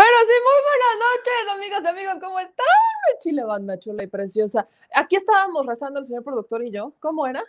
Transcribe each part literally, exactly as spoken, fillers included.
Pero sí, muy buenas noches, amigas y amigos, ¿cómo están? Chile, banda chula y preciosa. Aquí estábamos rezando el señor productor y yo. ¿Cómo era?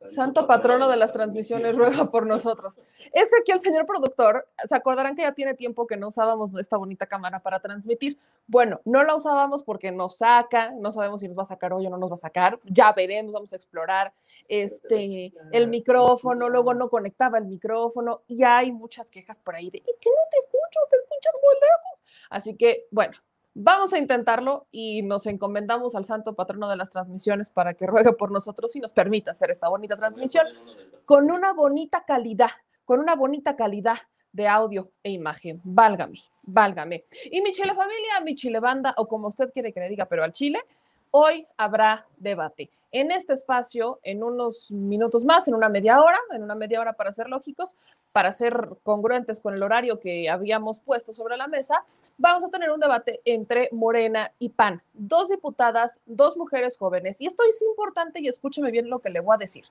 Santo patrono de las transmisiones, ruega por nosotros. Es que aquí el señor productor, se acordarán que ya tiene tiempo que no usábamos esta bonita cámara para transmitir. Bueno, no la usábamos porque nos saca, no sabemos si nos va a sacar hoy o no nos va a sacar. Ya veremos, vamos a explorar este, el micrófono, luego no conectaba el micrófono y hay muchas quejas por ahí de es que no te escucho, te escuchas muy lejos. Así que, bueno, vamos a intentarlo y nos encomendamos al santo patrono de las transmisiones para que ruegue por nosotros y nos permita hacer esta bonita transmisión con una bonita calidad, con una bonita calidad de audio e imagen. Válgame, válgame. Y mi chile familia, mi chile banda, o como usted quiere que le diga, pero al chile, hoy habrá debate. En este espacio, en unos minutos más, en una media hora, en una media hora para ser lógicos, para ser congruentes con el horario que habíamos puesto sobre la mesa, vamos a tener un debate entre Morena y P A N. Dos diputadas, dos mujeres jóvenes. Y esto es importante y escúcheme bien lo que le voy a decir.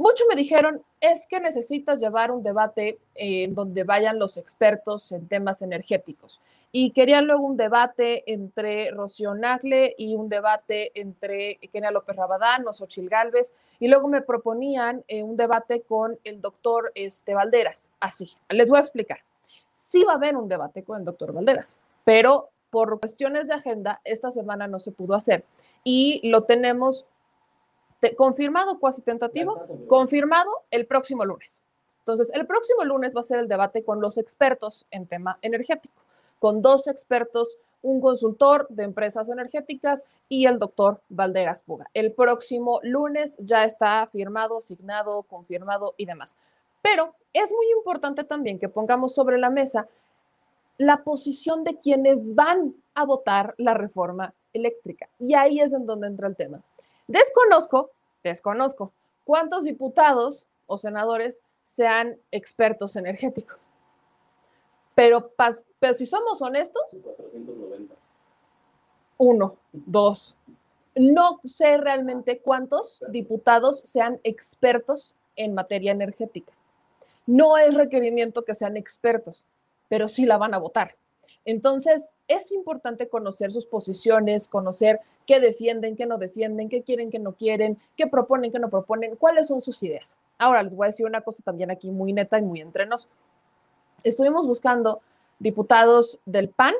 Muchos me dijeron, es que necesitas llevar un debate en eh, donde vayan los expertos en temas energéticos. Y querían luego un debate entre Rocío Nahle y un debate entre Kenia López Rabadán o Xochitl Galvez. Y luego me proponían eh, un debate con el doctor este, Valderas. Así, les voy a explicar. Sí va a haber un debate con el doctor Valderas, pero por cuestiones de agenda esta semana no se pudo hacer y lo tenemos te confirmado, cuasi tentativo, confirmado el próximo lunes. Entonces, el próximo lunes va a ser el debate con los expertos en tema energético, con dos expertos, un consultor de empresas energéticas y el doctor Valderas Puga. El próximo lunes ya está firmado, signado, confirmado y demás. Pero es muy importante también que pongamos sobre la mesa la posición de quienes van a votar la reforma eléctrica. Y ahí es en donde entra el tema. Desconozco, desconozco, cuántos diputados o senadores sean expertos energéticos. Pero, pero si somos honestos, cuatrocientos noventa. Uno, dos. No sé realmente cuántos diputados sean expertos en materia energética. No es requerimiento que sean expertos, pero sí la van a votar. Entonces, es importante conocer sus posiciones, conocer qué defienden, qué no defienden, qué quieren, qué no quieren, qué proponen, qué no proponen, cuáles son sus ideas. Ahora, les voy a decir una cosa también aquí muy neta y muy entre nos. Estuvimos buscando diputados del P A N,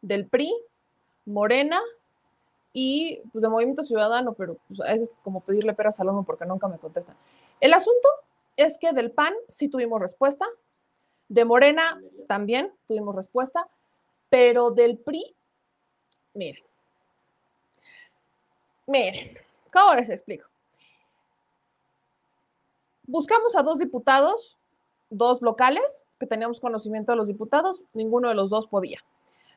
del P R I, Morena y pues, de Movimiento Ciudadano, pero pues, es como pedirle peras al olmo porque nunca me contestan. El asunto es que del P A N sí tuvimos respuesta, de Morena también tuvimos respuesta, pero del P R I, miren, miren, ¿cómo les explico? Buscamos a dos diputados, dos locales, que teníamos conocimiento de los diputados, ninguno de los dos podía.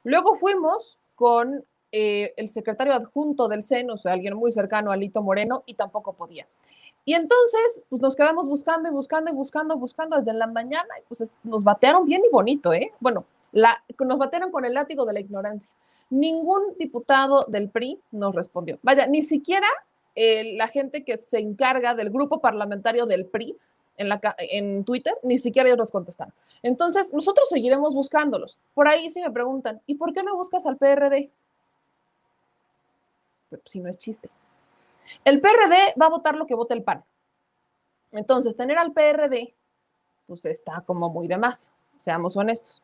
Luego fuimos con eh, el secretario adjunto del C E N, o sea, alguien muy cercano a Alito Moreno, y tampoco podía. Y entonces, pues nos quedamos buscando y buscando y buscando, buscando desde la mañana y pues nos batearon bien y bonito, ¿eh? Bueno, la, nos batearon con el látigo de la ignorancia. Ningún diputado del P R I nos respondió. Vaya, ni siquiera eh, la gente que se encarga del grupo parlamentario del P R I en, la, en Twitter, ni siquiera ellos nos contestaron. Entonces, nosotros seguiremos buscándolos. Por ahí sí me preguntan, ¿y por qué no buscas al P R D? Pero, pues, si no es chiste. El P R D va a votar lo que vote el P A N. Entonces, tener al P R D, pues está como muy de más, seamos honestos.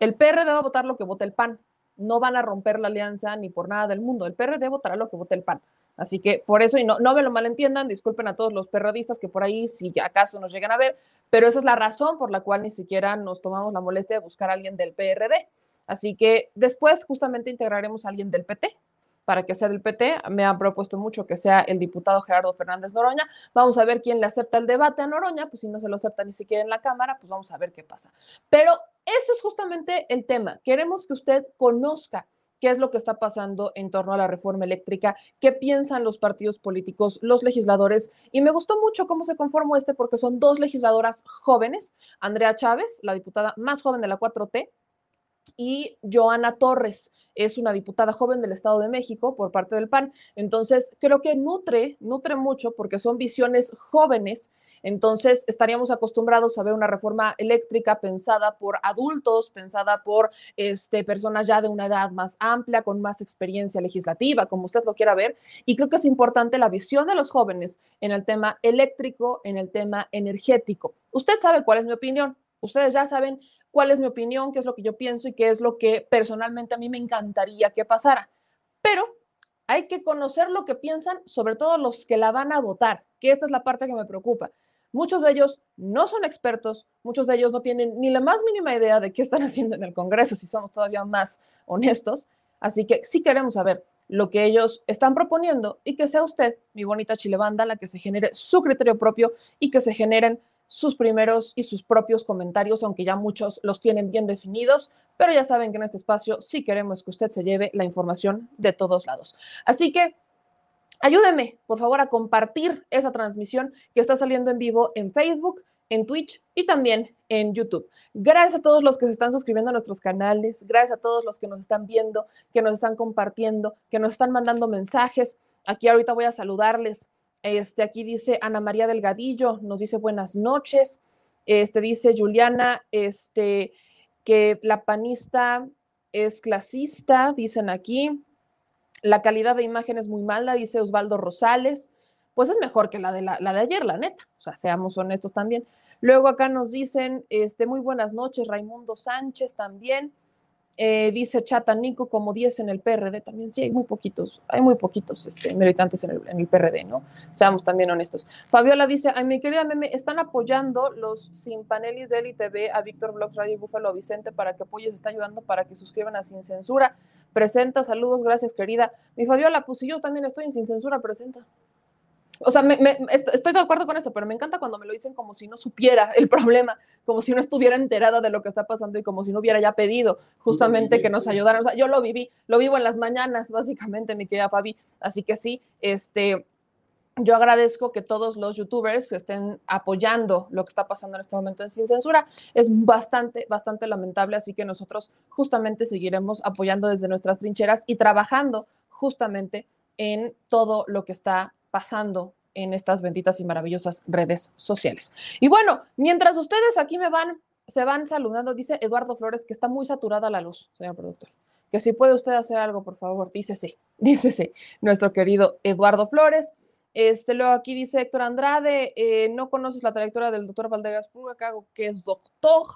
El P R D va a votar lo que vote el P A N. No van a romper la alianza ni por nada del mundo. El P R D votará lo que vote el P A N. Así que por eso, y no, no me lo malentiendan, disculpen a todos los periodistas que por ahí, si acaso nos llegan a ver, pero esa es la razón por la cual ni siquiera nos tomamos la molestia de buscar a alguien del P R D. Así que después justamente integraremos a alguien del P T. Para que sea del P T, me han propuesto mucho que sea el diputado Gerardo Fernández Noroña. Vamos a ver quién le acepta el debate a Noroña, pues si no se lo acepta ni siquiera en la Cámara, pues vamos a ver qué pasa. Pero eso es justamente el tema. Queremos que usted conozca qué es lo que está pasando en torno a la reforma eléctrica, qué piensan los partidos políticos, los legisladores. Y me gustó mucho cómo se conformó este porque son dos legisladoras jóvenes, Andrea Chávez, la diputada más joven de la cuatro T, y Johanna Torres, es una diputada joven del Estado de México por parte del P A N. Entonces, creo que nutre, nutre mucho porque son visiones jóvenes. Entonces, estaríamos acostumbrados a ver una reforma eléctrica pensada por adultos, pensada por este, personas ya de una edad más amplia, con más experiencia legislativa, como usted lo quiera ver. Y creo que es importante la visión de los jóvenes en el tema eléctrico, en el tema energético. Usted sabe cuál es mi opinión. Ustedes ya saben cuál es mi opinión, qué es lo que yo pienso y qué es lo que personalmente a mí me encantaría que pasara. Pero hay que conocer lo que piensan, sobre todo los que la van a votar, que esta es la parte que me preocupa. Muchos de ellos no son expertos, muchos de ellos no tienen ni la más mínima idea de qué están haciendo en el Congreso, si somos todavía más honestos. Así que sí queremos saber lo que ellos están proponiendo y que sea usted, mi bonita chilebanda, la que se genere su criterio propio y que se generen sus primeros y sus propios comentarios, aunque ya muchos los tienen bien definidos, pero ya saben que en este espacio sí queremos que usted se lleve la información de todos lados. Así que ayúdeme, por favor, a compartir esa transmisión que está saliendo en vivo en Facebook, en Twitch y también en YouTube. Gracias a todos los que se están suscribiendo a nuestros canales, gracias a todos los que nos están viendo, que nos están compartiendo, que nos están mandando mensajes. Aquí ahorita voy a saludarles. Este, aquí dice Ana María Delgadillo, nos dice buenas noches. Este, dice Juliana, este, que la panista es clasista, dicen aquí. La calidad de imagen es muy mala, dice Osvaldo Rosales. Pues es mejor que la de, la, la de ayer, la neta. O sea, seamos honestos también. Luego acá nos dicen, este, muy buenas noches, Raimundo Sánchez también. Eh, dice Chata Nico, como diez en el P R D también, sí, hay muy poquitos, hay muy poquitos este, militantes en el, en el P R D, ¿no? Seamos también honestos. Fabiola dice, ay, mi querida Meme, están apoyando los sin panelis de L I T V a Víctor Blogs Radio y Búfalo a Vicente para que apoyes, está ayudando para que suscriban a Sin Censura. Presenta, saludos, gracias, querida. Mi Fabiola, pues si yo también estoy en Sin Censura, presenta. O sea, me, me, estoy de acuerdo con esto, pero me encanta cuando me lo dicen como si no supiera el problema, como si no estuviera enterada de lo que está pasando y como si no hubiera ya pedido justamente que nos ayudaran. O sea, yo lo viví, lo vivo en las mañanas, básicamente, mi querida Fabi. Así que sí, este, yo agradezco que todos los youtubers estén apoyando lo que está pasando en este momento en Sin Censura. Es bastante, bastante lamentable, así que nosotros justamente seguiremos apoyando desde nuestras trincheras y trabajando justamente en todo lo que está pasando. pasando en estas benditas y maravillosas redes sociales. Y bueno, mientras ustedes aquí me van, se van saludando, dice Eduardo Flores que está muy saturada la luz, señor productor, que si puede usted hacer algo, por favor, dice sí, dice sí, nuestro querido Eduardo Flores. Este, luego aquí dice Héctor Andrade, eh, no conoces la trayectoria del doctor Valderas Puga, que es doctor.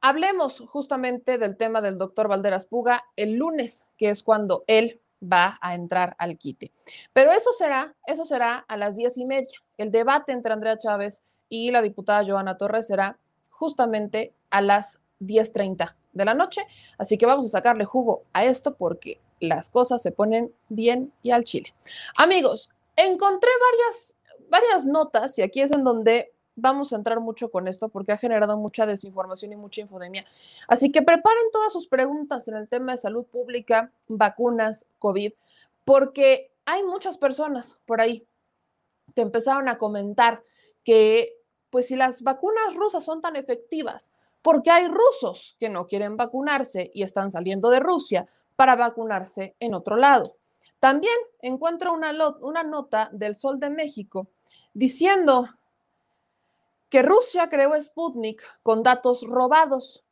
Hablemos justamente del tema del doctor Valderas Puga el lunes, que es cuando él va a entrar al quite. Pero eso será, eso será a las diez y media. El debate entre Andrea Chávez y la diputada Johanna Torres será justamente a las diez treinta de la noche. Así que vamos a sacarle jugo a esto porque las cosas se ponen bien y al chile. Amigos, encontré varias, varias notas y aquí es en donde vamos a entrar mucho con esto porque ha generado mucha desinformación y mucha infodemia. Así que preparen todas sus preguntas en el tema de salud pública, vacunas, COVID, porque hay muchas personas por ahí que empezaron a comentar que, pues, si las vacunas rusas son tan efectivas, porque hay rusos que no quieren vacunarse y están saliendo de Rusia para vacunarse en otro lado. También encuentro una, una nota del Sol de México diciendo que Rusia creó Sputnik con datos robados,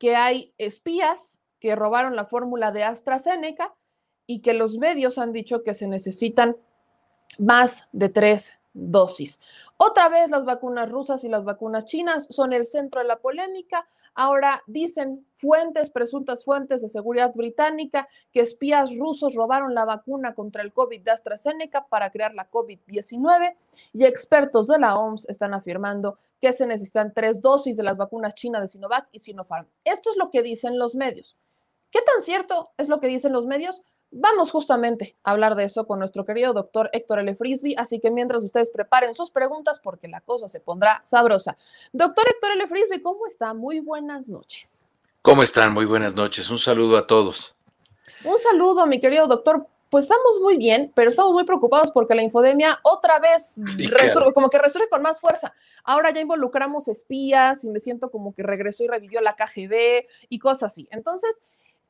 que hay espías que robaron la fórmula de AstraZeneca y que los medios han dicho que se necesitan más de tres dosis. Otra vez las vacunas rusas y las vacunas chinas son el centro de la polémica. Ahora dicen fuentes, presuntas fuentes de seguridad británica, que espías rusos robaron la vacuna contra el COVID de AstraZeneca para crear la COVID diecinueve y expertos de la O M S están afirmando que se necesitan tres dosis de las vacunas chinas de Sinovac y Sinopharm. Esto es lo que dicen los medios. ¿Qué tan cierto es lo que dicen los medios? Vamos justamente a hablar de eso con nuestro querido doctor Héctor L. Frisbee, así que mientras ustedes preparen sus preguntas porque la cosa se pondrá sabrosa. Doctor Héctor L. Frisbee, ¿cómo está? Muy buenas noches. ¿Cómo están? Muy buenas noches. Un saludo a todos. Un saludo, mi querido doctor. pues estamos muy bien, pero estamos muy preocupados porque la infodemia otra vez resurge, como que resurge con más fuerza. Ahora ya involucramos espías y me siento como que regresó y revivió la K G B y cosas así. Entonces,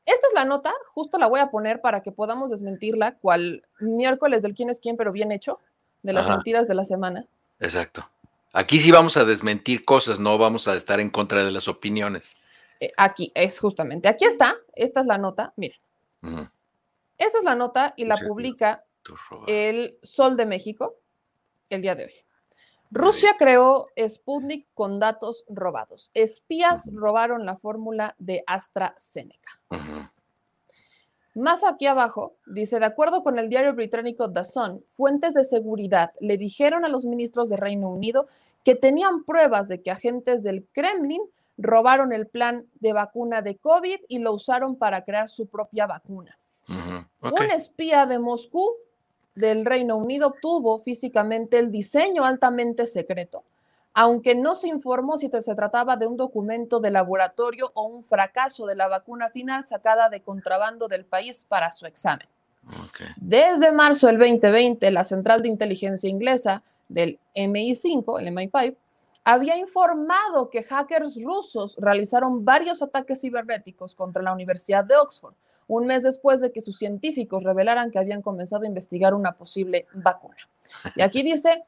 esta es la nota, justo la voy a poner para que podamos desmentirla, cual miércoles del quién es quién, pero bien hecho, de las Ajá. mentiras de la semana. Exacto. Aquí sí vamos a desmentir cosas, no vamos a estar en contra de las opiniones. Eh, aquí, es justamente. Aquí está, esta es la nota, miren. Uh-huh. Esta es la nota y la sí, publica el Sol de México el día de hoy. Rusia creó Sputnik con datos robados. Espías robaron la fórmula de AstraZeneca. Uh-huh. Más aquí abajo, dice, de acuerdo con el diario británico The Sun, fuentes de seguridad le dijeron a los ministros de Reino Unido que tenían pruebas de que agentes del Kremlin robaron el plan de vacuna de COVID y lo usaron para crear su propia vacuna. Uh-huh. Okay. Un espía de Moscú del Reino Unido obtuvo físicamente el diseño altamente secreto, aunque no se informó si se trataba de un documento de laboratorio o un fracaso de la vacuna final sacada de contrabando del país para su examen. Okay. Desde marzo del veinte veinte, la central de inteligencia inglesa del M I cinco, el M I cinco, había informado que hackers rusos realizaron varios ataques cibernéticos contra la Universidad de Oxford, un mes después de que sus científicos revelaran que habían comenzado a investigar una posible vacuna. Y aquí dice,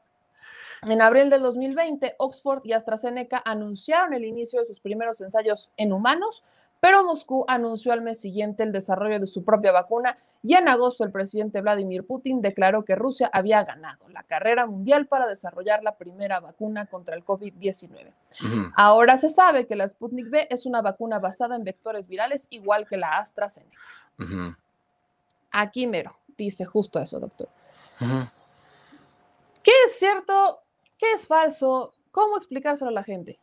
en abril del dos mil veinte, Oxford y AstraZeneca anunciaron el inicio de sus primeros ensayos en humanos, pero Moscú anunció al mes siguiente el desarrollo de su propia vacuna y en agosto el presidente Vladimir Putin declaró que Rusia había ganado la carrera mundial para desarrollar la primera vacuna contra el COVID diecinueve. Uh-huh. Ahora se sabe que la Sputnik V es una vacuna basada en vectores virales igual que la AstraZeneca. Uh-huh. Aquí mero, dice justo eso, doctor. Uh-huh. ¿Qué es cierto? ¿Qué es falso? ¿Cómo explicárselo a la gente?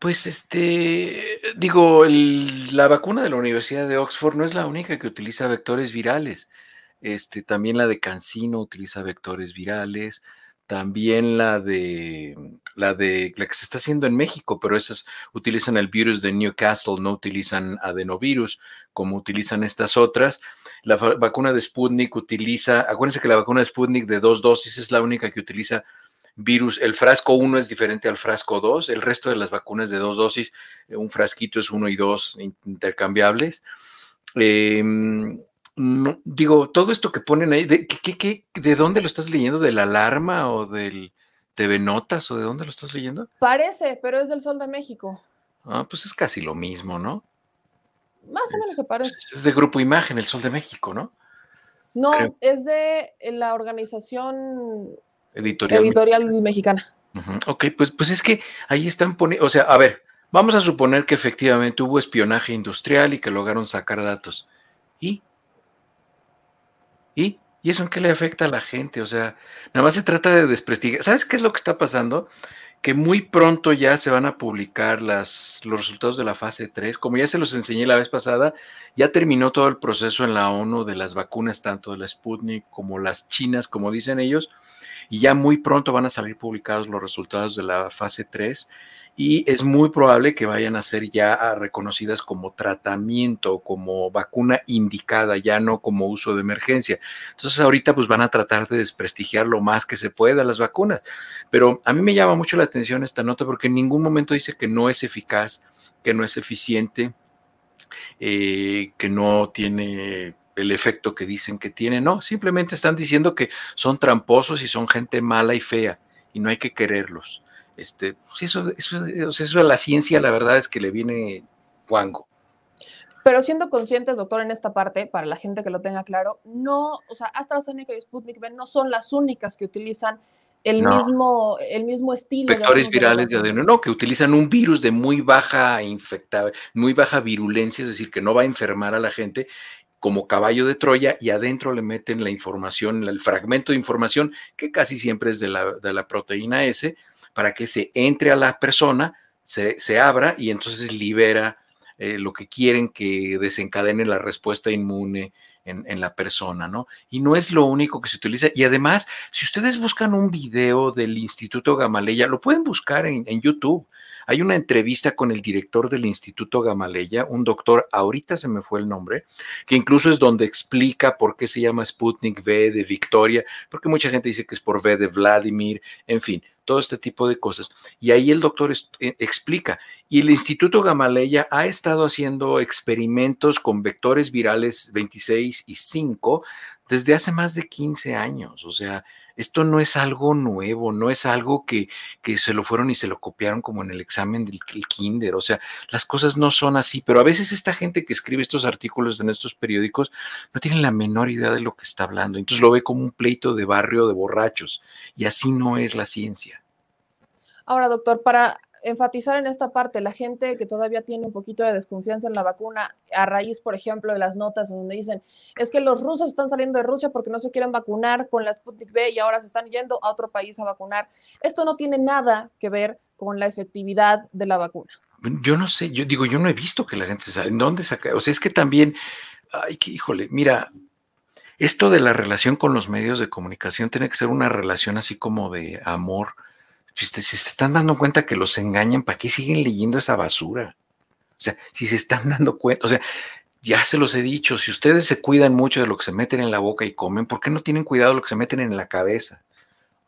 Pues, este, digo, el, la vacuna de la Universidad de Oxford no es la única que utiliza vectores virales. Este, también la de CanSino utiliza vectores virales. También la de la de la que se está haciendo en México, pero esas utilizan el virus de Newcastle, no utilizan adenovirus como utilizan estas otras. La fa- vacuna de Sputnik utiliza, acuérdense que la vacuna de Sputnik de dos dosis es la única que utiliza virus, el frasco uno es diferente al frasco dos, el resto de las vacunas de dos dosis, un frasquito es uno y dos intercambiables. Eh, no, digo, todo esto que ponen ahí, ¿de, qué, qué, ¿de dónde lo estás leyendo? ¿De La Alarma o del T V Notas o de dónde lo estás leyendo? Parece, pero es del Sol de México. Ah, pues es casi lo mismo, ¿no? Más o menos se parece. Es de Grupo Imagen, el Sol de México, ¿no? No, creo. Es de la organización... Editorial, Editorial me- mexicana. Uh-huh. Ok, pues, pues es que ahí están poniendo, o sea, a ver, vamos a suponer que efectivamente hubo espionaje industrial y que lograron sacar datos. ¿Y? ¿Y? ¿Y eso en qué le afecta a la gente? O sea, nada más se trata de desprestigiar. ¿Sabes qué es lo que está pasando? Que muy pronto ya se van a publicar las, los resultados de la fase tres. Como ya se los enseñé la vez pasada, ya terminó todo el proceso en la ONU de las vacunas, tanto de la Sputnik como las chinas, como dicen ellos. Y ya muy pronto van a salir publicados los resultados de la fase tres y es muy probable que vayan a ser ya reconocidas como tratamiento, como vacuna indicada, ya no como uso de emergencia. Entonces ahorita pues van a tratar de desprestigiar lo más que se pueda las vacunas. Pero a mí me llama mucho la atención esta nota porque en ningún momento dice que no es eficaz, que no es eficiente, eh, que no tiene... el efecto que dicen que tiene, no, simplemente están diciendo que son tramposos y son gente mala y fea y no hay que quererlos. Este, pues eso, eso, eso a la ciencia la verdad es que le viene guango. Pero siendo conscientes, doctor, en esta parte, para la gente que lo tenga claro, no, o sea, AstraZeneca y Sputnik V no son las únicas que utilizan el no. mismo el mismo estilo. Vectores virales de adeno, no, que utilizan un virus de muy baja infecta, muy baja virulencia, es decir, que no va a enfermar a la gente, como caballo de Troya, y adentro le meten la información, el fragmento de información, que casi siempre es de la, de la proteína S, para que se entre a la persona, se, se abra y entonces libera eh, lo que quieren que desencadene la respuesta inmune en, en la persona, ¿no? Y no es lo único que se utiliza. Y además, si ustedes buscan un video del Instituto Gamaleya, lo pueden buscar en, en YouTube. Hay una entrevista con el director del Instituto Gamaleya, un doctor, ahorita se me fue el nombre, que incluso es donde explica por qué se llama Sputnik V de Victoria, porque mucha gente dice que es por V de Vladimir, en fin, todo este tipo de cosas. Y ahí el doctor es, eh, explica. Y el Instituto Gamaleya ha estado haciendo experimentos con vectores virales veintiséis y cinco desde hace más de quince años. O sea, esto no es algo nuevo, no es algo que, que se lo fueron y se lo copiaron como en el examen del kinder. O sea, las cosas no son así, pero a veces esta gente que escribe estos artículos en estos periódicos no tienen la menor idea de lo que está hablando. Entonces lo ve como un pleito de barrio de borrachos y así no es la ciencia. Ahora, doctor, para enfatizar en esta parte, la gente que todavía tiene un poquito de desconfianza en la vacuna a raíz, por ejemplo, de las notas donde dicen es que los rusos están saliendo de Rusia porque no se quieren vacunar con la Sputnik V y ahora se están yendo a otro país a vacunar. Esto no tiene nada que ver con la efectividad de la vacuna. Yo no sé, yo digo, yo no he visto que la gente sale. ¿En dónde saca? O sea, es que también, ay, que híjole, mira, esto de la relación con los medios de comunicación tiene que ser una relación así como de amor. Si se están dando cuenta que los engañan, ¿para qué siguen leyendo esa basura? O sea, si se están dando cuenta, o sea, ya se los he dicho, si ustedes se cuidan mucho de lo que se meten en la boca y comen, ¿por qué no tienen cuidado de lo que se meten en la cabeza?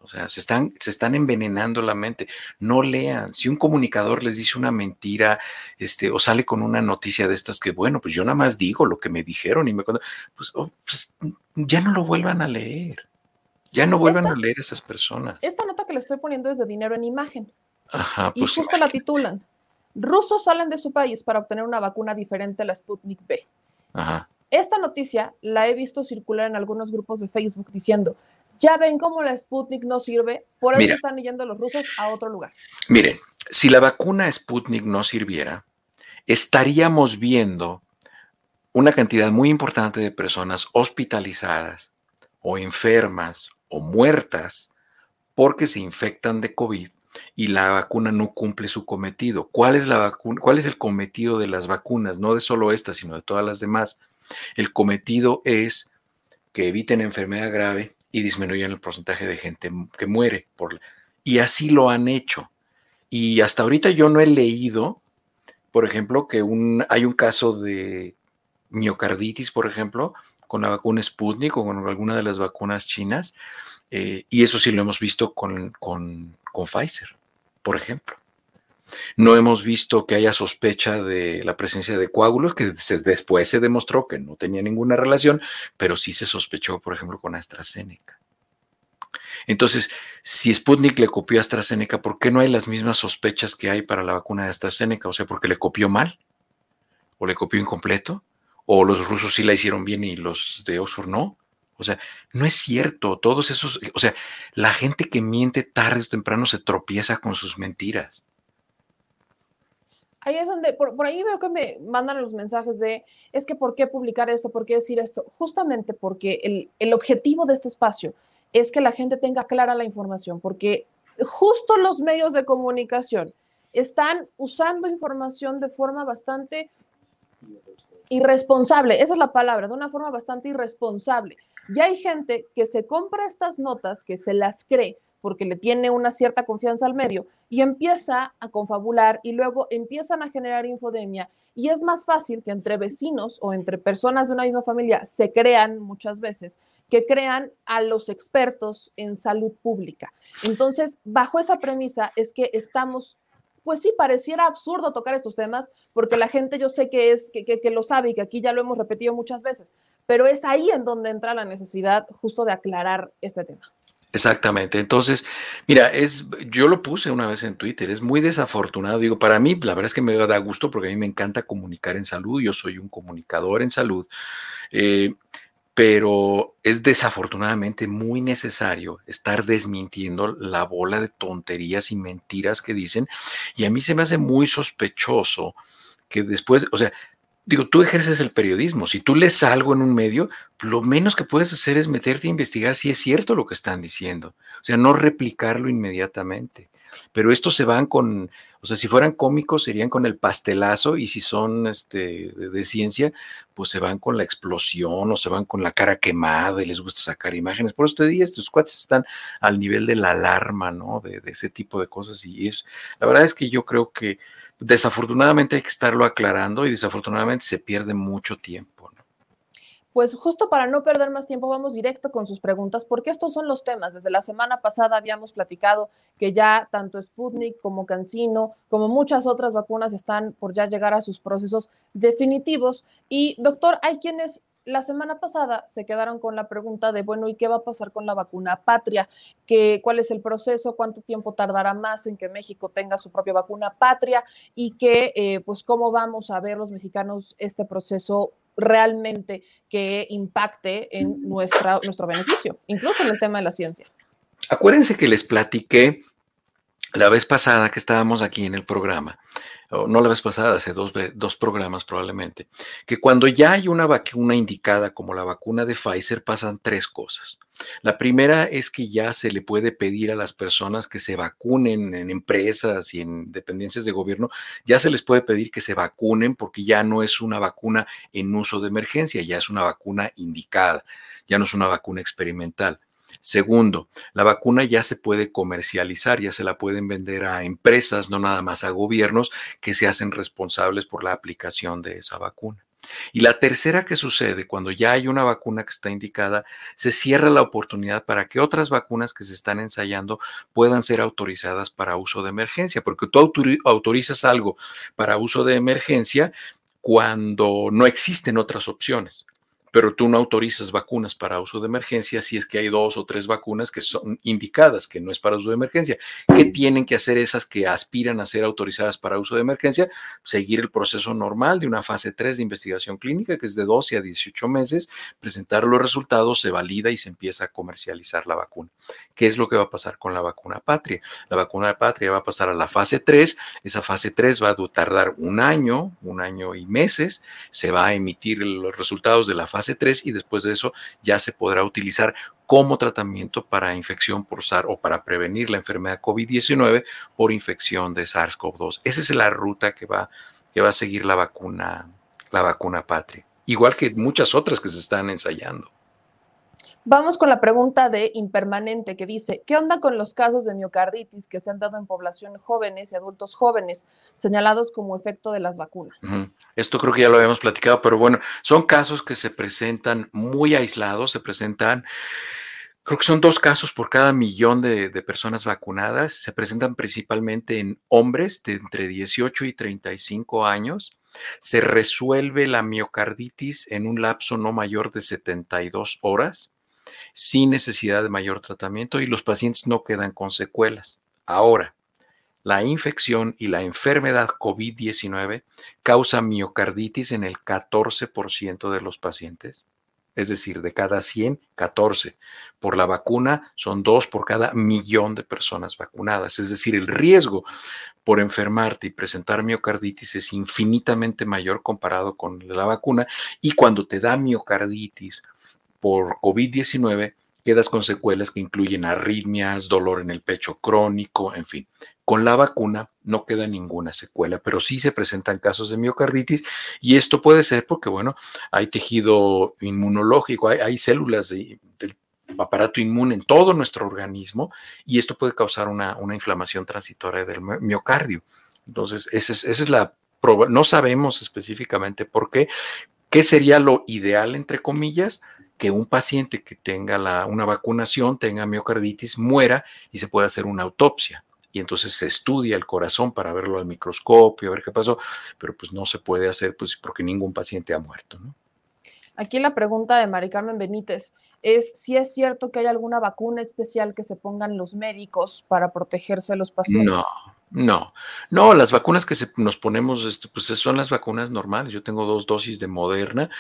O sea, se están, se están envenenando la mente. No lean. Si un comunicador les dice una mentira, este, o sale con una noticia de estas que, bueno, pues yo nada más digo lo que me dijeron y me contaron, pues, oh, pues ya no lo vuelvan a leer. Ya no vuelvan esta, a leer a esas personas. Esta nota que le estoy poniendo es de Dinero en Imagen. Ajá, pues y justo imagínate. La titulan. Rusos salen de su país para obtener una vacuna diferente a la Sputnik V. Ajá. Esta noticia la he visto circular en algunos grupos de Facebook diciendo, ya ven cómo la Sputnik no sirve, por eso Mira, están yendo los rusos a otro lugar. Miren, si la vacuna Sputnik no sirviera, estaríamos viendo una cantidad muy importante de personas hospitalizadas o enfermas o muertas porque se infectan de COVID y la vacuna no cumple su cometido. ¿Cuál es la vacuna? ¿Cuál es el cometido de las vacunas? No de solo esta, sino de todas las demás. El cometido es que eviten enfermedad grave y disminuyan el porcentaje de gente que muere. Por la... Y así lo han hecho. Y hasta ahorita yo no he leído, por ejemplo, que un, hay un caso de miocarditis, por ejemplo, con la vacuna Sputnik o con alguna de las vacunas chinas, eh, y eso sí lo hemos visto con, con, con Pfizer, por ejemplo. No hemos visto que haya sospecha de la presencia de coágulos, que se, después se demostró que no tenía ninguna relación, pero sí se sospechó, por ejemplo, con AstraZeneca. Entonces, si Sputnik le copió a AstraZeneca, ¿por qué no hay las mismas sospechas que hay para la vacuna de AstraZeneca? O sea, ¿porque le copió mal? ¿O le copió incompleto? O los rusos sí la hicieron bien y los de Oxford no. O sea, no es cierto. Todos esos, o sea, la gente que miente tarde o temprano se tropieza con sus mentiras. Ahí es donde, por, por ahí veo que me mandan los mensajes de, es que ¿por qué publicar esto? ¿Por qué decir esto? Justamente porque el, el objetivo de este espacio es que la gente tenga clara la información, porque justo los medios de comunicación están usando información de forma bastante... irresponsable, esa es la palabra, de una forma bastante irresponsable. Y hay gente que se compra estas notas, que se las cree porque le tiene una cierta confianza al medio y empieza a confabular y luego empiezan a generar infodemia. Y es más fácil que entre vecinos o entre personas de una misma familia se crean muchas veces, que crean a los expertos en salud pública. Entonces, bajo esa premisa es que estamos... pues sí, pareciera absurdo tocar estos temas, porque la gente yo sé que es que, que, que lo sabe y que aquí ya lo hemos repetido muchas veces, pero es ahí en donde entra la necesidad justo de aclarar este tema. Exactamente. Entonces, mira, es, yo lo puse una vez en Twitter, es muy desafortunado. Digo, para mí, la verdad es que me da gusto porque a mí me encanta comunicar en salud, yo soy un comunicador en salud, eh, pero es desafortunadamente muy necesario estar desmintiendo la bola de tonterías y mentiras que dicen. Y a mí se me hace muy sospechoso que después, o sea, digo, tú ejerces el periodismo. Si tú lees algo en un medio, lo menos que puedes hacer es meterte a investigar si es cierto lo que están diciendo. O sea, no replicarlo inmediatamente. Pero estos se van con... O sea, si fueran cómicos serían con el pastelazo, y si son este, de, de ciencia, pues se van con la explosión o se van con la cara quemada y les gusta sacar imágenes. Por eso te digo, estos cuates están al nivel de la alarma, ¿no? De, de ese tipo de cosas, y es, la verdad es que yo creo que desafortunadamente hay que estarlo aclarando y desafortunadamente se pierde mucho tiempo, ¿no? Pues justo para no perder más tiempo vamos directo con sus preguntas, porque estos son los temas. Desde la semana pasada habíamos platicado que ya tanto Sputnik como CanSino, como muchas otras vacunas, están por ya llegar a sus procesos definitivos. Y doctor, hay quienes la semana pasada se quedaron con la pregunta de, bueno, ¿y qué va a pasar con la vacuna patria? ¿Qué, ¿Cuál es el proceso? ¿Cuánto tiempo tardará más en que México tenga su propia vacuna patria? Y que, eh, pues, ¿cómo vamos a ver los mexicanos este proceso realmente que impacte en nuestra, nuestro beneficio? Incluso en el tema de la ciencia. Acuérdense que les platiqué la vez pasada que estábamos aquí en el programa, o no la vez pasada, hace dos, dos programas probablemente, que cuando ya hay una vacuna indicada como la vacuna de Pfizer pasan tres cosas. La primera es que ya se le puede pedir a las personas que se vacunen en empresas y en dependencias de gobierno, ya se les puede pedir que se vacunen porque ya no es una vacuna en uso de emergencia, ya es una vacuna indicada, ya no es una vacuna experimental. Segundo, la vacuna ya se puede comercializar, ya se la pueden vender a empresas, no nada más a gobiernos que se hacen responsables por la aplicación de esa vacuna. Y la tercera que sucede, cuando ya hay una vacuna que está indicada, se cierra la oportunidad para que otras vacunas que se están ensayando puedan ser autorizadas para uso de emergencia, porque tú autorizas algo para uso de emergencia cuando no existen otras opciones. Pero tú no autorizas vacunas para uso de emergencia si es que hay dos o tres vacunas que son indicadas, que no es para uso de emergencia. ¿Qué tienen que hacer esas que aspiran a ser autorizadas para uso de emergencia? Seguir el proceso normal de una fase tres de investigación clínica, que es de doce a dieciocho meses, presentar los resultados, se valida y se empieza a comercializar la vacuna. ¿Qué es lo que va a pasar con la vacuna patria? La vacuna patria va a pasar a la fase tres. Esa fase tres va a tardar un año, un año y meses. Se va a emitir los resultados de la fase tres y después de eso ya se podrá utilizar como tratamiento para infección por SARS o para prevenir la enfermedad covid diecinueve por infección de SARS-CoV dos. Esa es la ruta que va, que va a seguir la vacuna, la vacuna patria, igual que muchas otras que se están ensayando. Vamos con la pregunta de Impermanente, que dice, ¿qué onda con los casos de miocarditis que se han dado en población jóvenes y adultos jóvenes, señalados como efecto de las vacunas? Uh-huh. Esto creo que ya lo habíamos platicado, pero bueno, son casos que se presentan muy aislados, se presentan, creo que son dos casos por cada millón de, de personas vacunadas, se presentan principalmente en hombres de entre dieciocho y treinta y cinco años. Se resuelve la miocarditis en un lapso no mayor de setenta y dos horas. Sin necesidad de mayor tratamiento, y los pacientes no quedan con secuelas. Ahora, la infección y la enfermedad covid diecinueve causa miocarditis en el catorce por ciento de los pacientes, es decir, de cada cien, catorce. Por la vacuna son dos por cada millón de personas vacunadas, es decir, el riesgo por enfermarte y presentar miocarditis es infinitamente mayor comparado con la vacuna, y cuando te da miocarditis por covid diecinueve, quedas con secuelas que incluyen arritmias, dolor en el pecho crónico, en fin. Con la vacuna no queda ninguna secuela, pero sí se presentan casos de miocarditis, y esto puede ser porque, bueno, hay tejido inmunológico, hay, hay células de, del aparato inmune en todo nuestro organismo, y esto puede causar una, una inflamación transitoria del miocardio. Entonces, esa es, esa es la proba- no sabemos específicamente por qué. ¿Qué sería lo ideal, entre comillas? Que un paciente que tenga la, una vacunación, tenga miocarditis, muera y se pueda hacer una autopsia. Y entonces se estudia el corazón para verlo al microscopio, a ver qué pasó, pero pues no se puede hacer pues, porque ningún paciente ha muerto, ¿no? Aquí la pregunta de Mari Carmen Benítez es si es cierto que hay alguna vacuna especial que se pongan los médicos para protegerse a los pacientes. No. No, no, las vacunas que se, nos ponemos, este, pues son las vacunas normales. Yo tengo dos dosis de Moderna.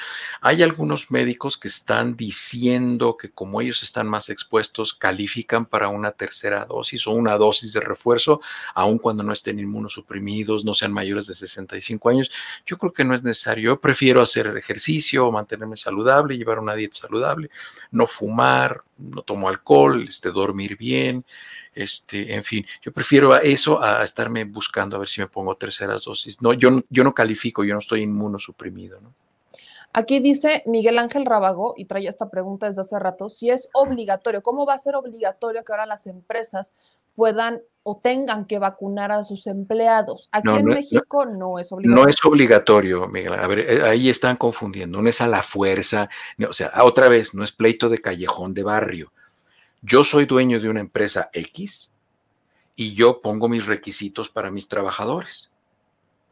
Hay algunos médicos que están diciendo que como ellos están más expuestos, califican para una tercera dosis o una dosis de refuerzo, aun cuando no estén inmunosuprimidos, no sean mayores de sesenta y cinco años. Yo creo que no es necesario. Yo prefiero hacer ejercicio, mantenerme saludable, llevar una dieta saludable, no fumar, no tomo alcohol, este, dormir bien. Este, en fin, yo prefiero a eso a estarme buscando a ver si me pongo terceras dosis. No, yo, yo no califico, yo no estoy inmunosuprimido, ¿no? Aquí dice Miguel Ángel Rábago, y traía esta pregunta desde hace rato, si es obligatorio, ¿cómo va a ser obligatorio que ahora las empresas puedan o tengan que vacunar a sus empleados? Aquí no, en no, México no, no es obligatorio. No es obligatorio, Miguel. A ver, ahí están confundiendo. No es a la fuerza. O sea, otra vez, no es pleito de callejón de barrio. Yo soy dueño de una empresa X y yo pongo mis requisitos para mis trabajadores.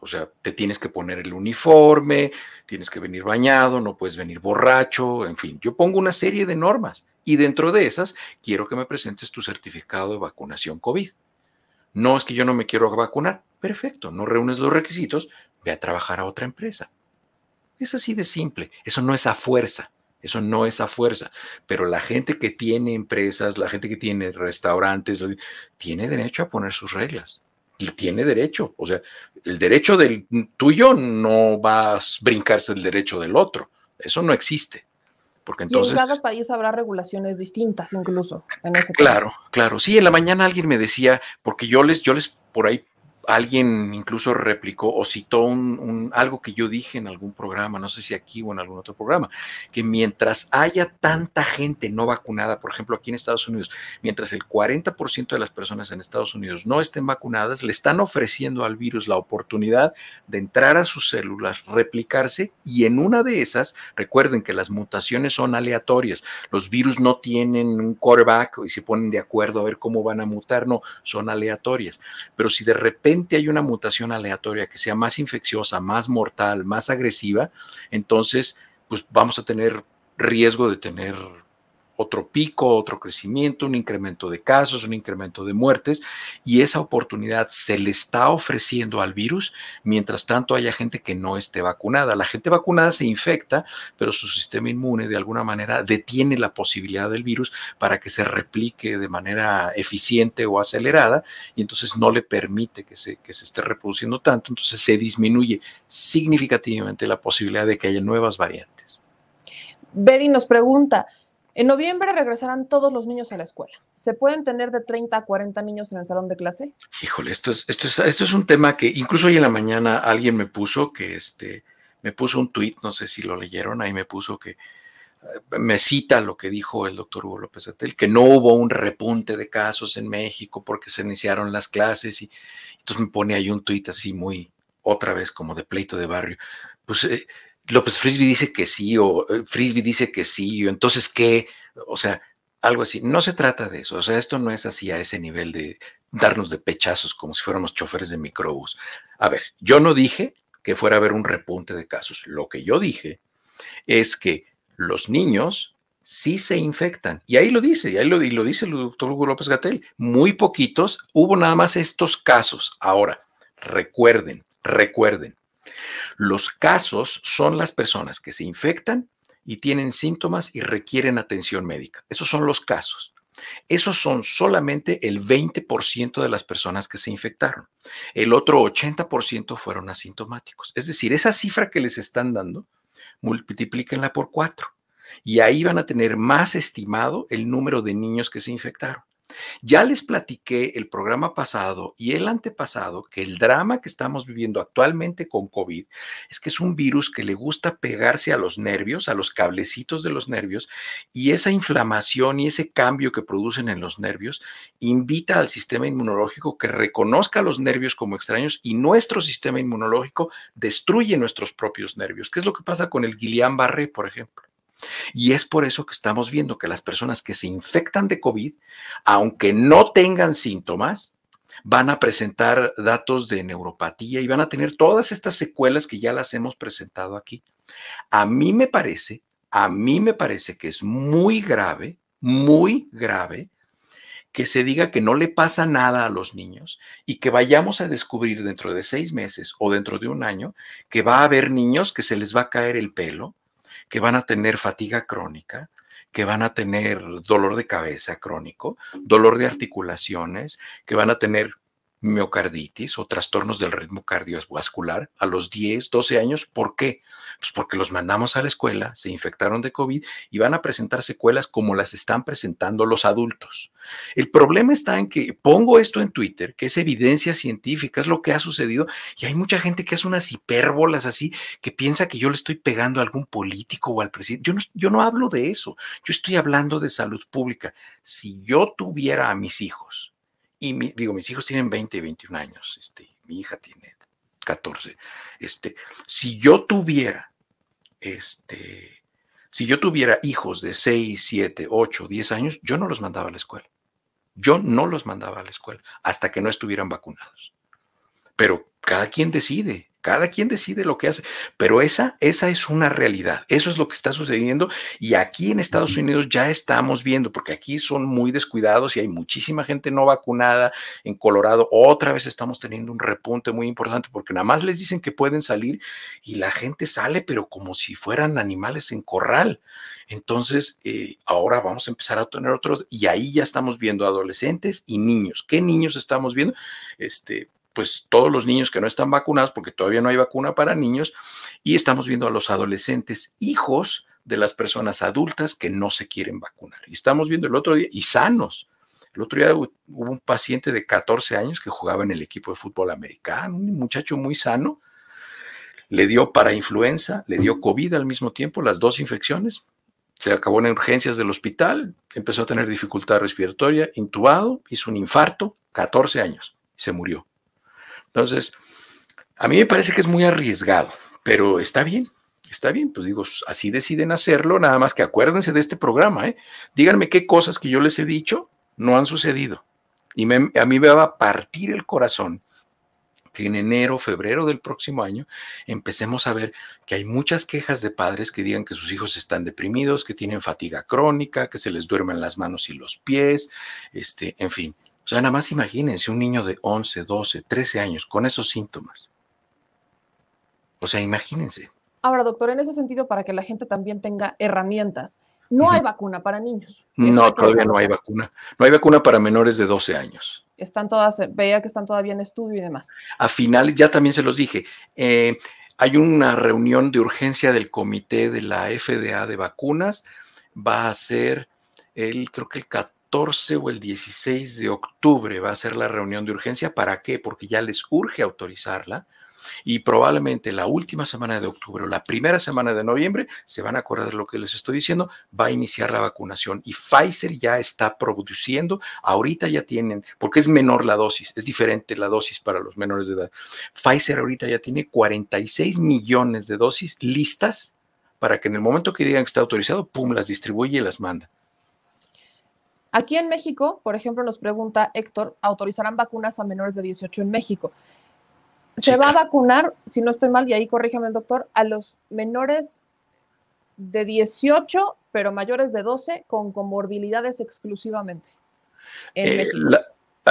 O sea, te tienes que poner el uniforme, tienes que venir bañado, no puedes venir borracho, en fin. Yo pongo una serie de normas y dentro de esas quiero que me presentes tu certificado de vacunación COVID. No es que yo no me quiero vacunar. Perfecto, no reúnes los requisitos, ve a trabajar a otra empresa. Es así de simple. Eso no es a fuerza. Eso no es a fuerza. Pero la gente que tiene empresas, la gente que tiene restaurantes, tiene derecho a poner sus reglas. Y tiene derecho, o sea, el derecho del tuyo no va a brincarse el derecho del otro. Eso no existe. Porque entonces, y en cada país habrá regulaciones distintas incluso. En ese claro, país. claro. Sí, en la mañana alguien me decía, porque yo les, yo les por ahí, alguien incluso replicó o citó un, un, algo que yo dije en algún programa, no sé si aquí o en algún otro programa, que mientras haya tanta gente no vacunada, por ejemplo aquí en Estados Unidos, mientras el cuarenta por ciento de las personas en Estados Unidos no estén vacunadas, le están ofreciendo al virus la oportunidad de entrar a sus células, replicarse y en una de esas, recuerden que las mutaciones son aleatorias, los virus no tienen un quarterback y se ponen de acuerdo a ver cómo van a mutar, no, son aleatorias, pero si de repente hay una mutación aleatoria que sea más infecciosa, más mortal, más agresiva, entonces pues vamos a tener riesgo de tener otro pico, otro crecimiento, un incremento de casos, un incremento de muertes, y esa oportunidad se le está ofreciendo al virus mientras tanto haya gente que no esté vacunada. La gente vacunada se infecta, pero su sistema inmune de alguna manera detiene la posibilidad del virus para que se replique de manera eficiente o acelerada, y entonces no le permite que se, que se esté reproduciendo tanto, entonces se disminuye significativamente la posibilidad de que haya nuevas variantes. Beri nos pregunta, en noviembre regresarán todos los niños a la escuela. ¿Se pueden tener de treinta a cuarenta niños en el salón de clase? Híjole, esto es, esto es, esto es un tema que incluso hoy en la mañana alguien me puso que este, me puso un tuit, no sé si lo leyeron, ahí me puso que me cita lo que dijo el doctor Hugo López Atell, que no hubo un repunte de casos en México porque se iniciaron las clases y entonces me pone ahí un tuit así muy, otra vez como de pleito de barrio. Pues eh, López Frisbee dice que sí, o Frisbee dice que sí, o entonces qué, o sea, algo así. No se trata de eso, o sea, esto no es así a ese nivel de darnos de pechazos como si fuéramos choferes de microbús. A ver, yo no dije que fuera a haber un repunte de casos. Lo que yo dije es que los niños sí se infectan. Y ahí lo dice, y ahí lo, y lo dice el doctor Hugo López-Gatell. Muy poquitos, hubo nada más estos casos. Ahora, recuerden, recuerden. Los casos son las personas que se infectan y tienen síntomas y requieren atención médica. Esos son los casos. Esos son solamente el veinte por ciento de las personas que se infectaron. El otro ochenta por ciento fueron asintomáticos. Es decir, esa cifra que les están dando, multiplíquenla por cuatro. Y ahí van a tener más estimado el número de niños que se infectaron. Ya les platiqué el programa pasado y el antepasado que el drama que estamos viviendo actualmente con COVID es que es un virus que le gusta pegarse a los nervios, a los cablecitos de los nervios, y esa inflamación y ese cambio que producen en los nervios invita al sistema inmunológico que reconozca a los nervios como extraños, y nuestro sistema inmunológico destruye nuestros propios nervios, que es lo que pasa con el Guillain-Barré, por ejemplo. Y es por eso que estamos viendo que las personas que se infectan de COVID, aunque no tengan síntomas, van a presentar datos de neuropatía y van a tener todas estas secuelas que ya las hemos presentado aquí. A mí me parece, a mí me parece que es muy grave, muy grave que se diga que no le pasa nada a los niños y que vayamos a descubrir dentro de seis meses o dentro de un año que va a haber niños que se les va a caer el pelo, que van a tener fatiga crónica, que van a tener dolor de cabeza crónico, dolor de articulaciones, que van a tener miocarditis o trastornos del ritmo cardiovascular a los diez, doce años. ¿Por qué? Pues porque los mandamos a la escuela, se infectaron de COVID y van a presentar secuelas como las están presentando los adultos. El problema está en que pongo esto en Twitter, que es evidencia científica, es lo que ha sucedido, y hay mucha gente que hace unas hipérbolas así, que piensa que yo le estoy pegando a algún político o al presidente. Yo no, yo no hablo de eso, yo estoy hablando de salud pública. Si yo tuviera a mis hijos, y mi, digo, mis hijos tienen veinte y veintiún años, este, mi hija tiene catorce. Este, si yo tuviera, este, si yo tuviera hijos de seis, siete, ocho, diez años, yo no los mandaba a la escuela. Yo no los mandaba a la escuela hasta que no estuvieran vacunados. Pero cada quien decide, cada quien decide lo que hace. Pero esa, esa es una realidad. Eso es lo que está sucediendo. Y aquí en Estados Unidos ya estamos viendo, porque aquí son muy descuidados y hay muchísima gente no vacunada. En Colorado otra vez estamos teniendo un repunte muy importante, porque nada más les dicen que pueden salir y la gente sale, pero como si fueran animales en corral. Entonces, eh, ahora vamos a empezar a tener otros, y ahí ya estamos viendo adolescentes y niños. ¿Qué niños estamos viendo? Este... pues todos los niños que no están vacunados, porque todavía no hay vacuna para niños, y estamos viendo a los adolescentes, hijos de las personas adultas que no se quieren vacunar. Y estamos viendo el otro día, y sanos, el otro día hubo un paciente de catorce años que jugaba en el equipo de fútbol americano, un muchacho muy sano, le dio para influenza, le dio COVID al mismo tiempo, las dos infecciones, se acabó en urgencias del hospital, empezó a tener dificultad respiratoria, intubado, hizo un infarto, catorce años, se murió. Entonces, a mí me parece que es muy arriesgado, pero está bien, está bien. Pues digo, así deciden hacerlo, nada más que acuérdense de este programa, ¿eh? Díganme qué cosas que yo les he dicho no han sucedido. Y me, a mí me va a partir el corazón que en enero, febrero del próximo año empecemos a ver que hay muchas quejas de padres que digan que sus hijos están deprimidos, que tienen fatiga crónica, que se les duermen las manos y los pies, este, en fin. O sea, nada más imagínense un niño de once, doce, trece años con esos síntomas. O sea, imagínense. Ahora, doctor, en ese sentido, para que la gente también tenga herramientas, no uh-huh. hay vacuna para niños. No, todavía no hay vacuna. No hay vacuna para menores de doce años. Están todas, veía que están todavía en estudio y demás. A finales, ya también se los dije, eh, hay una reunión de urgencia del comité de la F D A de vacunas. Va a ser, el, creo que el catorce o el dieciséis de octubre va a ser la reunión de urgencia. ¿Para qué? Porque ya les urge autorizarla y probablemente la última semana de octubre o la primera semana de noviembre, se van a acordar de lo que les estoy diciendo, va a iniciar la vacunación y Pfizer ya está produciendo, ahorita ya tienen, porque es menor la dosis, es diferente la dosis para los menores de edad. Pfizer ahorita ya tiene cuarenta y seis millones de dosis listas para que en el momento que digan que está autorizado, pum, las distribuye y las manda. Aquí en México, por ejemplo, nos pregunta Héctor, ¿autorizarán vacunas a menores de dieciocho en México? Se Chica. va a vacunar, si no estoy mal, y ahí corrígeme el doctor, a los menores de dieciocho, pero mayores de doce, con comorbilidades exclusivamente. En eh, la,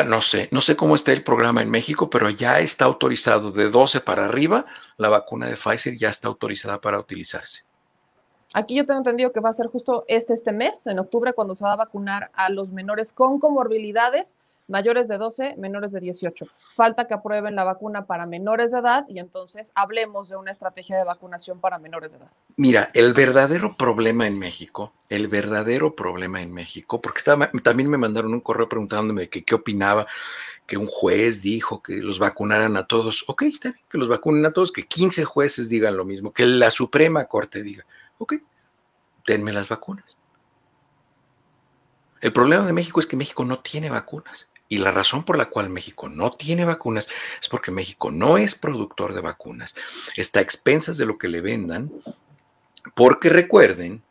no sé, no sé cómo está el programa en México, pero ya está autorizado de doce para arriba, la vacuna de Pfizer ya está autorizada para utilizarse. Aquí yo tengo entendido que va a ser justo este, este mes, en octubre, cuando se va a vacunar a los menores con comorbilidades, mayores de doce, menores de dieciocho. Falta que aprueben la vacuna para menores de edad y entonces hablemos de una estrategia de vacunación para menores de edad. Mira, el verdadero problema en México, el verdadero problema en México, porque estaba, también me mandaron un correo preguntándome de que, qué opinaba, que un juez dijo que los vacunaran a todos. Ok, está bien, que los vacunen a todos, que quince jueces digan lo mismo, que la Suprema Corte diga. Ok, denme las vacunas. El problema de México es que México no tiene vacunas y la razón por la cual México no tiene vacunas es porque México no es productor de vacunas, está a expensas de lo que le vendan, porque recuerden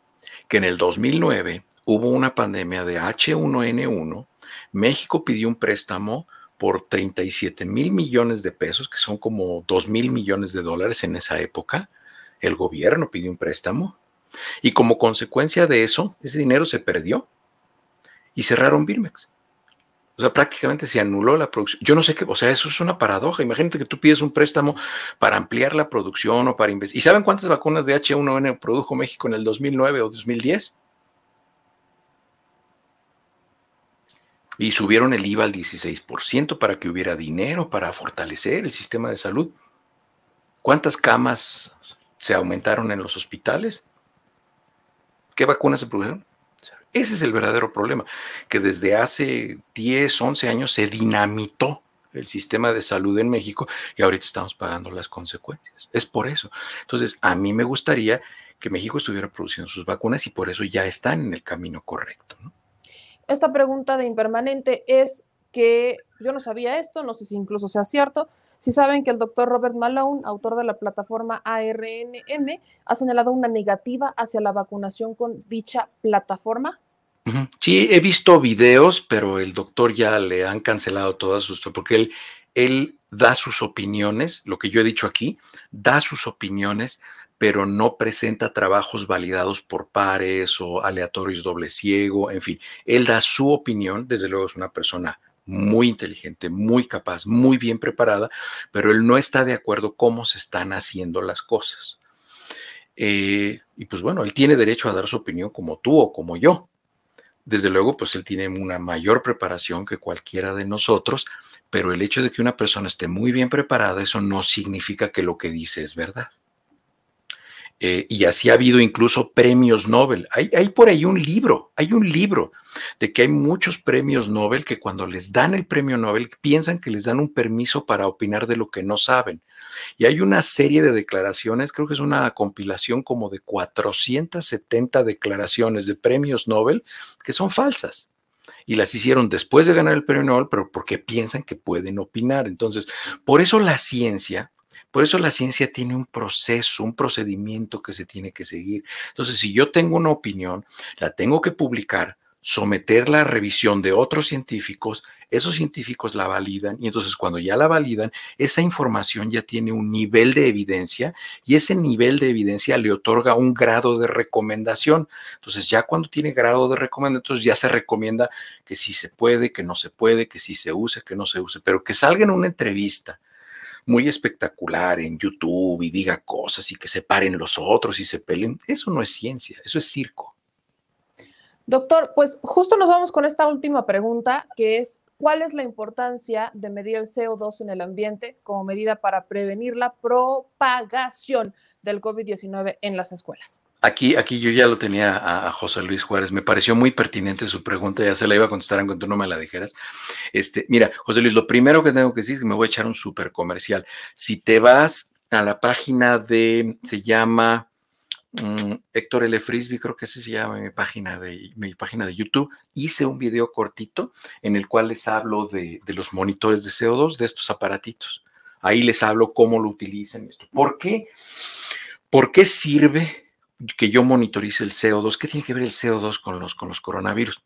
que en el dos mil nueve hubo una pandemia de H uno N uno, México pidió un préstamo por treinta y siete mil millones de pesos, que son como dos mil millones de dólares en esa época, el gobierno pidió un préstamo. Y como consecuencia de eso, ese dinero se perdió y cerraron Birmex. O sea, prácticamente se anuló la producción. Yo no sé qué, o sea, eso es una paradoja. Imagínate que tú pides un préstamo para ampliar la producción o para investigar. ¿Y saben cuántas vacunas de H uno N uno produjo México en el dos mil nueve o dos mil diez? Y subieron el I V A al dieciséis por ciento para que hubiera dinero para fortalecer el sistema de salud. ¿Cuántas camas se aumentaron en los hospitales? ¿Qué vacunas se produjeron? Ese es el verdadero problema, que desde hace diez, once años se dinamitó el sistema de salud en México y ahorita estamos pagando las consecuencias. Es por eso. Entonces, a mí me gustaría que México estuviera produciendo sus vacunas y por eso ya están en el camino correcto, ¿no? Esta pregunta de Impermanente es que yo no sabía esto, no sé si incluso sea cierto. Si saben que el doctor Robert Malone, autor de la plataforma A R N M, ha señalado una negativa hacia la vacunación con dicha plataforma. Sí, he visto videos, pero el doctor ya le han cancelado todas sus... Porque él, él da sus opiniones, lo que yo he dicho aquí, da sus opiniones, pero no presenta trabajos validados por pares o aleatorios doble ciego, en fin. Él da su opinión, desde luego es una persona muy inteligente, muy capaz, muy bien preparada, pero él no está de acuerdo cómo se están haciendo las cosas. Eh, y pues bueno, él tiene derecho a dar su opinión como tú o como yo. Desde luego, pues él tiene una mayor preparación que cualquiera de nosotros, pero el hecho de que una persona esté muy bien preparada, eso no significa que lo que dice es verdad. Eh, y así ha habido incluso premios Nobel. Hay, hay por ahí un libro, hay un libro de que hay muchos premios Nobel que cuando les dan el premio Nobel piensan que les dan un permiso para opinar de lo que no saben. Y hay una serie de declaraciones, creo que es una compilación como de cuatrocientas setenta declaraciones de premios Nobel que son falsas. Y las hicieron después de ganar el premio Nobel, pero porque piensan que pueden opinar. Entonces, por eso la ciencia... Por eso la ciencia tiene un proceso, un procedimiento que se tiene que seguir. Entonces, si yo tengo una opinión, la tengo que publicar, someterla a revisión de otros científicos, esos científicos la validan y entonces cuando ya la validan, esa información ya tiene un nivel de evidencia y ese nivel de evidencia le otorga un grado de recomendación. Entonces ya cuando tiene grado de recomendación, entonces ya se recomienda que sí se puede, que no se puede, que sí se use, que no se use, pero que salga en una entrevista muy espectacular en YouTube y diga cosas y que se paren los otros y se peleen. Eso no es ciencia, eso es circo. Doctor, pues justo nos vamos con esta última pregunta, que es ¿cuál es la importancia de medir el C O dos en el ambiente como medida para prevenir la propagación del COVID diecinueve en las escuelas? Aquí, aquí yo ya lo tenía a, a José Luis Juárez. Me pareció muy pertinente su pregunta. Ya se la iba a contestar aunque tú no me la dijeras. Este, mira, José Luis, lo primero que tengo que decir es que me voy a echar un súper comercial. Si te vas a la página de, se llama um, Héctor L. Frisbee, creo que ese se llama mi página de, mi página de YouTube. Hice un video cortito en el cual les hablo de, de los monitores de C O dos, de estos aparatitos. Ahí les hablo cómo lo utilizan esto. ¿Por qué? ¿Por qué sirve que yo monitorice el C O dos? ¿Qué tiene que ver el C O dos con los, con los coronavirus?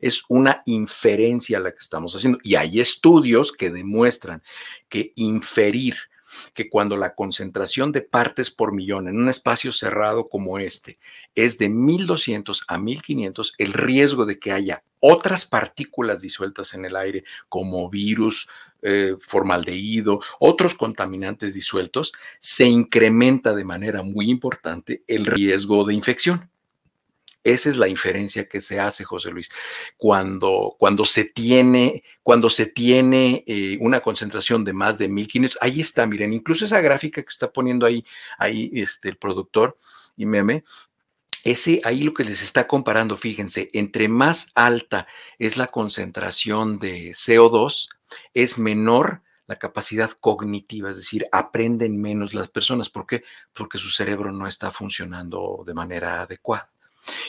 Es una inferencia la que estamos haciendo y hay estudios que demuestran que inferir que cuando la concentración de partes por millón en un espacio cerrado como este es de mil doscientos a mil quinientos, el riesgo de que haya otras partículas disueltas en el aire como virus, eh, formaldehído, otros contaminantes disueltos, se incrementa de manera muy importante el riesgo de infección. Esa es la inferencia que se hace, José Luis. Cuando, cuando se tiene, cuando se tiene eh, una concentración de más de mil quinientos, ahí está, miren, incluso esa gráfica que está poniendo ahí, ahí este, el productor y meme, ese, ahí lo que les está comparando, fíjense, entre más alta es la concentración de C O dos, es menor la capacidad cognitiva, es decir, aprenden menos las personas. ¿Por qué? Porque su cerebro no está funcionando de manera adecuada.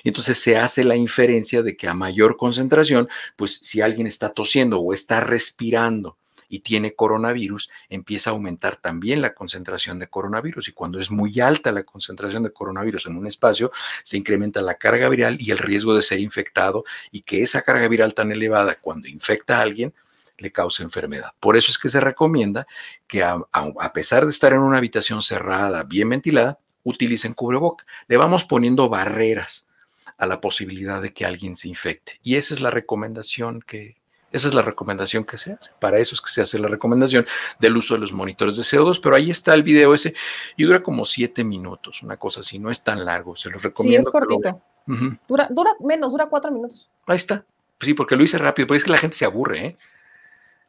Entonces se hace la inferencia de que a mayor concentración, pues si alguien está tosiendo o está respirando y tiene coronavirus, empieza a aumentar también la concentración de coronavirus y cuando es muy alta la concentración de coronavirus en un espacio, se incrementa la carga viral y el riesgo de ser infectado y que esa carga viral tan elevada cuando infecta a alguien le causa enfermedad. Por eso es que se recomienda que a, a, a pesar de estar en una habitación cerrada, bien ventilada, utilicen cubreboca. Le vamos poniendo barreras a la posibilidad de que alguien se infecte. Y esa es la recomendación que, esa es la recomendación que se hace. Para eso es que se hace la recomendación del uso de los monitores de C O dos, pero ahí está el video ese y dura como siete minutos, una cosa así, no es tan largo, se los recomiendo. Sí, es cortito. Lo... Uh-huh. Dura, dura menos, dura cuatro minutos. Ahí está. Pues sí, porque lo hice rápido, pero es que la gente se aburre, ¿eh?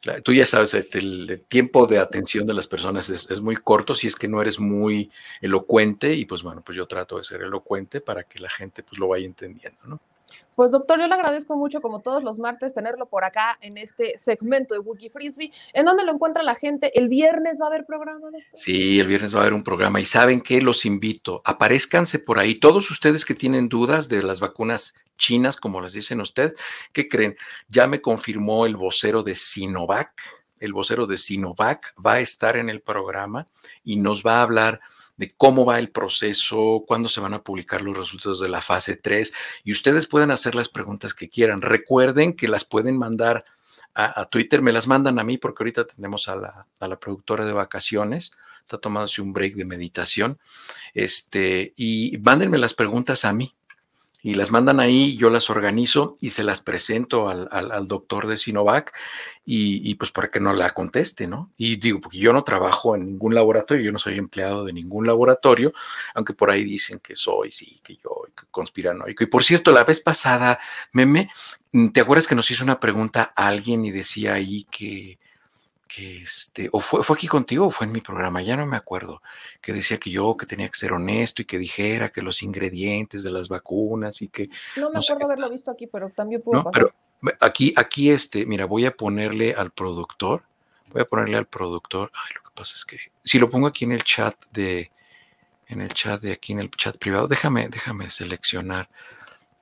La, tú ya sabes, este, el, el tiempo de atención de las personas es, es muy corto si es que no eres muy elocuente, y pues bueno, pues yo trato de ser elocuente para que la gente pues lo vaya entendiendo, ¿no? Pues doctor, yo le agradezco mucho, como todos los martes, tenerlo por acá en este segmento de Wiki Frisbee. ¿En dónde lo encuentra la gente? ¿El viernes va a haber programa? ¿No? Sí, el viernes va a haber un programa, y ¿saben qué? Los invito, aparézcanse por ahí. Todos ustedes que tienen dudas de las vacunas chinas, como les dicen usted, ¿qué creen? Ya me confirmó el vocero de Sinovac, el vocero de Sinovac va a estar en el programa y nos va a hablar de cómo va el proceso, cuándo se van a publicar los resultados de la fase tres, y ustedes pueden hacer las preguntas que quieran. Recuerden que las pueden mandar a, a Twitter, me las mandan a mí porque ahorita tenemos a la, a la productora de vacaciones, está tomándose un break de meditación, este, y mándenme las preguntas a mí, y las mandan ahí, yo las organizo y se las presento al, al, al doctor de Sinovac, y, y pues para que no la conteste, ¿no? Y digo, porque yo no trabajo en ningún laboratorio, yo no soy empleado de ningún laboratorio, aunque por ahí dicen que soy, sí, que yo, que conspiranoico. Y por cierto, la vez pasada, Meme, ¿te acuerdas que nos hizo una pregunta a alguien y decía ahí que, que este, o fue, fue aquí contigo o fue en mi programa, ya no me acuerdo, que decía que yo que tenía que ser honesto y que dijera que los ingredientes de las vacunas y que... No me no acuerdo haberlo visto aquí, pero también pudo no, pasar. Pero aquí, aquí este, mira, voy a ponerle al productor, voy a ponerle al productor, ay, lo que pasa es que, si lo pongo aquí en el chat de, en el chat de aquí, en el chat privado, déjame, déjame seleccionar,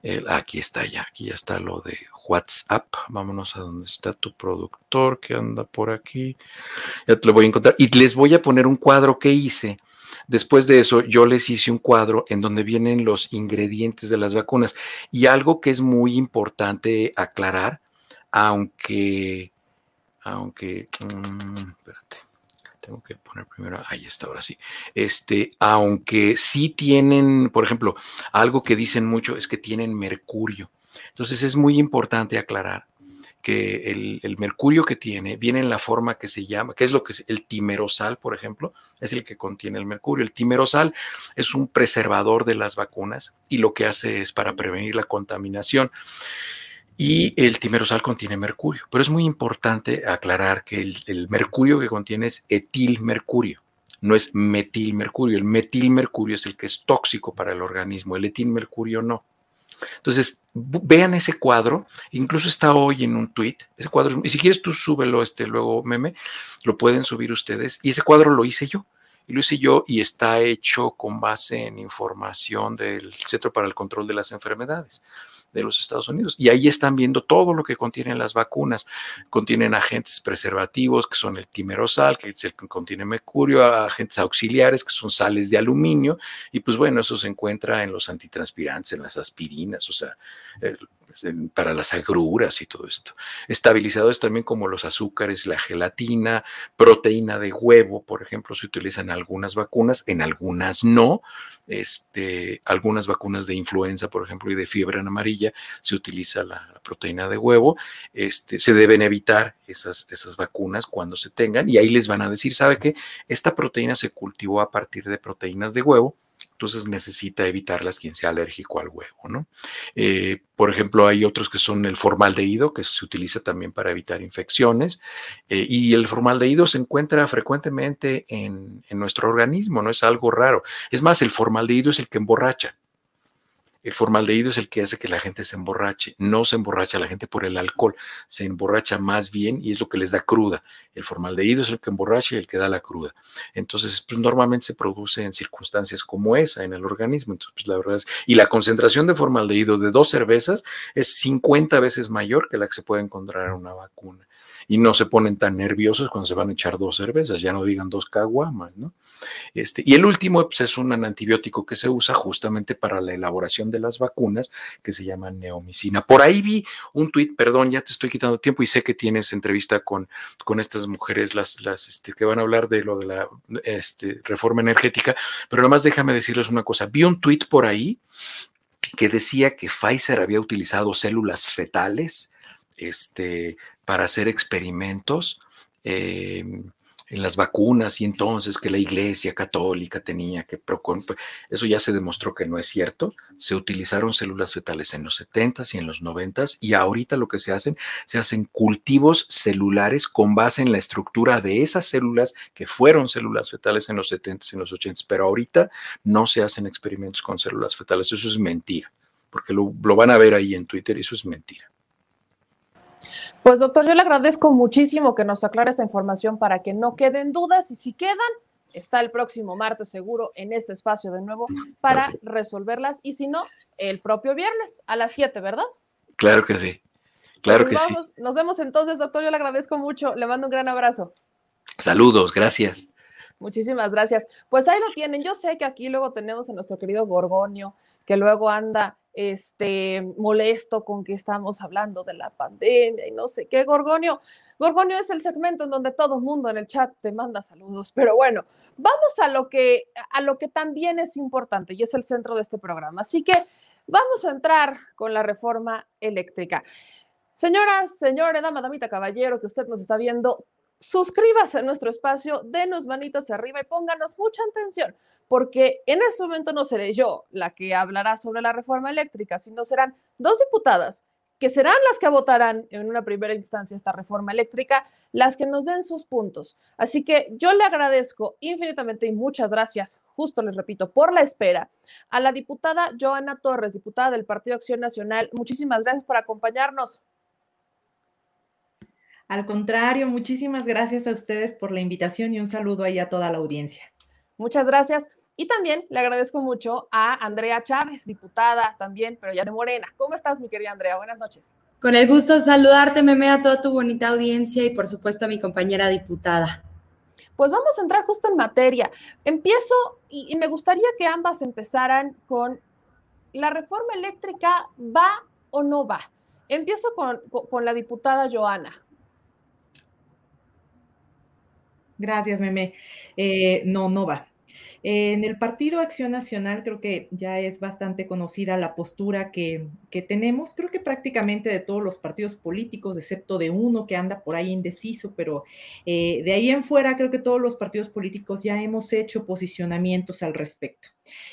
el, aquí está ya, aquí ya está lo de WhatsApp, vámonos a donde está tu productor que anda por aquí, ya te lo voy a encontrar, y les voy a poner un cuadro que hice. Después de eso yo les hice un cuadro en donde vienen los ingredientes de las vacunas, y algo que es muy importante aclarar, aunque aunque um, espérate, tengo que poner primero, ahí está, ahora sí. Este, aunque sí tienen, por ejemplo, algo que dicen mucho es que tienen mercurio. Entonces es muy importante aclarar que el, el mercurio que tiene viene en la forma que se llama, que es lo que es el timerosal, por ejemplo, es el que contiene el mercurio. El timerosal es un preservador de las vacunas y lo que hace es para prevenir la contaminación. Y el timerosal contiene mercurio, pero es muy importante aclarar que el, el mercurio que contiene es etilmercurio. No es metilmercurio. El metilmercurio es el que es tóxico para el organismo, el etilmercurio no. Entonces, vean ese cuadro, incluso está hoy en un tweet, ese cuadro, y si quieres tú súbelo este, luego, Meme, lo pueden subir ustedes, y ese cuadro lo hice yo, y lo hice yo, y está hecho con base en información del Centro para el Control de las Enfermedades de los Estados Unidos, y ahí están viendo todo lo que contienen las vacunas, contienen agentes preservativos, que son el timerosal, que es el que contiene mercurio, agentes auxiliares, que son sales de aluminio, y pues bueno, eso se encuentra en los antitranspirantes, en las aspirinas, o sea, eh, para las agruras y todo esto. Estabilizadores también como los azúcares, la gelatina, proteína de huevo, por ejemplo, se utilizan algunas vacunas, en algunas no, este, algunas vacunas de influenza, por ejemplo, y de fiebre amarilla, se utiliza la, la proteína de huevo. Este, se deben evitar esas, esas vacunas cuando se tengan, y ahí les van a decir, ¿sabe qué? Esta proteína se cultivó a partir de proteínas de huevo, entonces necesita evitarlas quien sea alérgico al huevo, ¿no? Eh, por ejemplo, hay otros que son el formaldehído, que se utiliza también para evitar infecciones, eh, y el formaldehído se encuentra frecuentemente en, en nuestro organismo, no es algo raro. Es más, el formaldehído es el que emborracha. El formaldehído es el que hace que la gente se emborrache. No se emborracha la gente por el alcohol, se emborracha más bien y es lo que les da cruda. El formaldehído es el que emborracha y el que da la cruda. Entonces, pues normalmente se produce en circunstancias como esa en el organismo. Entonces, pues, la verdad es, y la concentración de formaldehído de dos cervezas es cincuenta veces mayor que la que se puede encontrar en una vacuna. Y no se ponen tan nerviosos cuando se van a echar dos cervezas, ya no digan dos caguamas, ¿no? Este, y el último pues, es un antibiótico que se usa justamente para la elaboración de las vacunas, que se llama neomicina. Por ahí vi un tuit, perdón, ya te estoy quitando tiempo y sé que tienes entrevista con, con estas mujeres las, las, este, que van a hablar de lo de la este, reforma energética, pero nomás déjame decirles una cosa. Vi un tuit por ahí que decía que Pfizer había utilizado células fetales este, para hacer experimentos eh, en las vacunas y entonces que la Iglesia Católica tenía que... Eso ya se demostró que no es cierto. Se utilizaron células fetales en los setentas y en los noventas y ahorita lo que se hacen, se hacen cultivos celulares con base en la estructura de esas células que fueron células fetales en los setentas y en los ochentas, pero ahorita no se hacen experimentos con células fetales. Eso es mentira, porque lo, lo van a ver ahí en Twitter y eso es mentira. Pues doctor, yo le agradezco muchísimo que nos aclare esa información para que no queden dudas y si quedan, está el próximo martes seguro en este espacio de nuevo para Gracias. resolverlas y si no, el propio viernes a las siete, ¿verdad? Claro que sí, claro pues que vamos, sí. Nos vemos entonces, doctor, yo le agradezco mucho, le mando un gran abrazo. Saludos, gracias. Muchísimas gracias. Pues ahí lo tienen, yo sé que aquí luego tenemos a nuestro querido Gorgonio, que luego anda... Este molesto con que estamos hablando de la pandemia y no sé qué. Gorgonio, Gorgonio es el segmento en donde todo el mundo en el chat te manda saludos, pero bueno, vamos a lo que a lo que también es importante y es el centro de este programa, así que vamos a entrar con la reforma eléctrica. Señoras, señores, dama, damita, caballero, que usted nos está viendo, suscríbase a nuestro espacio, denos manitas arriba y pónganos mucha atención, porque en este momento no seré yo la que hablará sobre la reforma eléctrica, sino serán dos diputadas que serán las que votarán en una primera instancia esta reforma eléctrica, las que nos den sus puntos. Así que yo le agradezco infinitamente y muchas gracias, justo les repito, por la espera, a la diputada Johanna Torres, diputada del Partido Acción Nacional. Muchísimas gracias por acompañarnos. Al contrario, muchísimas gracias a ustedes por la invitación y un saludo ahí a toda la audiencia. Muchas gracias. Y también le agradezco mucho a Andrea Chávez, diputada también, pero ya de Morena. ¿Cómo estás, mi querida Andrea? Buenas noches. Con el gusto de saludarte, Meme, a toda tu bonita audiencia y, por supuesto, a mi compañera diputada. Pues vamos a entrar justo en materia. Empiezo y, y me gustaría que ambas empezaran con la reforma eléctrica, ¿va o no va? Empiezo con, con, con la diputada Johanna. Gracias, Meme. Eh, no, no va. Eh, en el Partido Acción Nacional creo que ya es bastante conocida la postura que, que tenemos. Creo que prácticamente de todos los partidos políticos, excepto de uno que anda por ahí indeciso, pero eh, de ahí en fuera creo que todos los partidos políticos ya hemos hecho posicionamientos al respecto.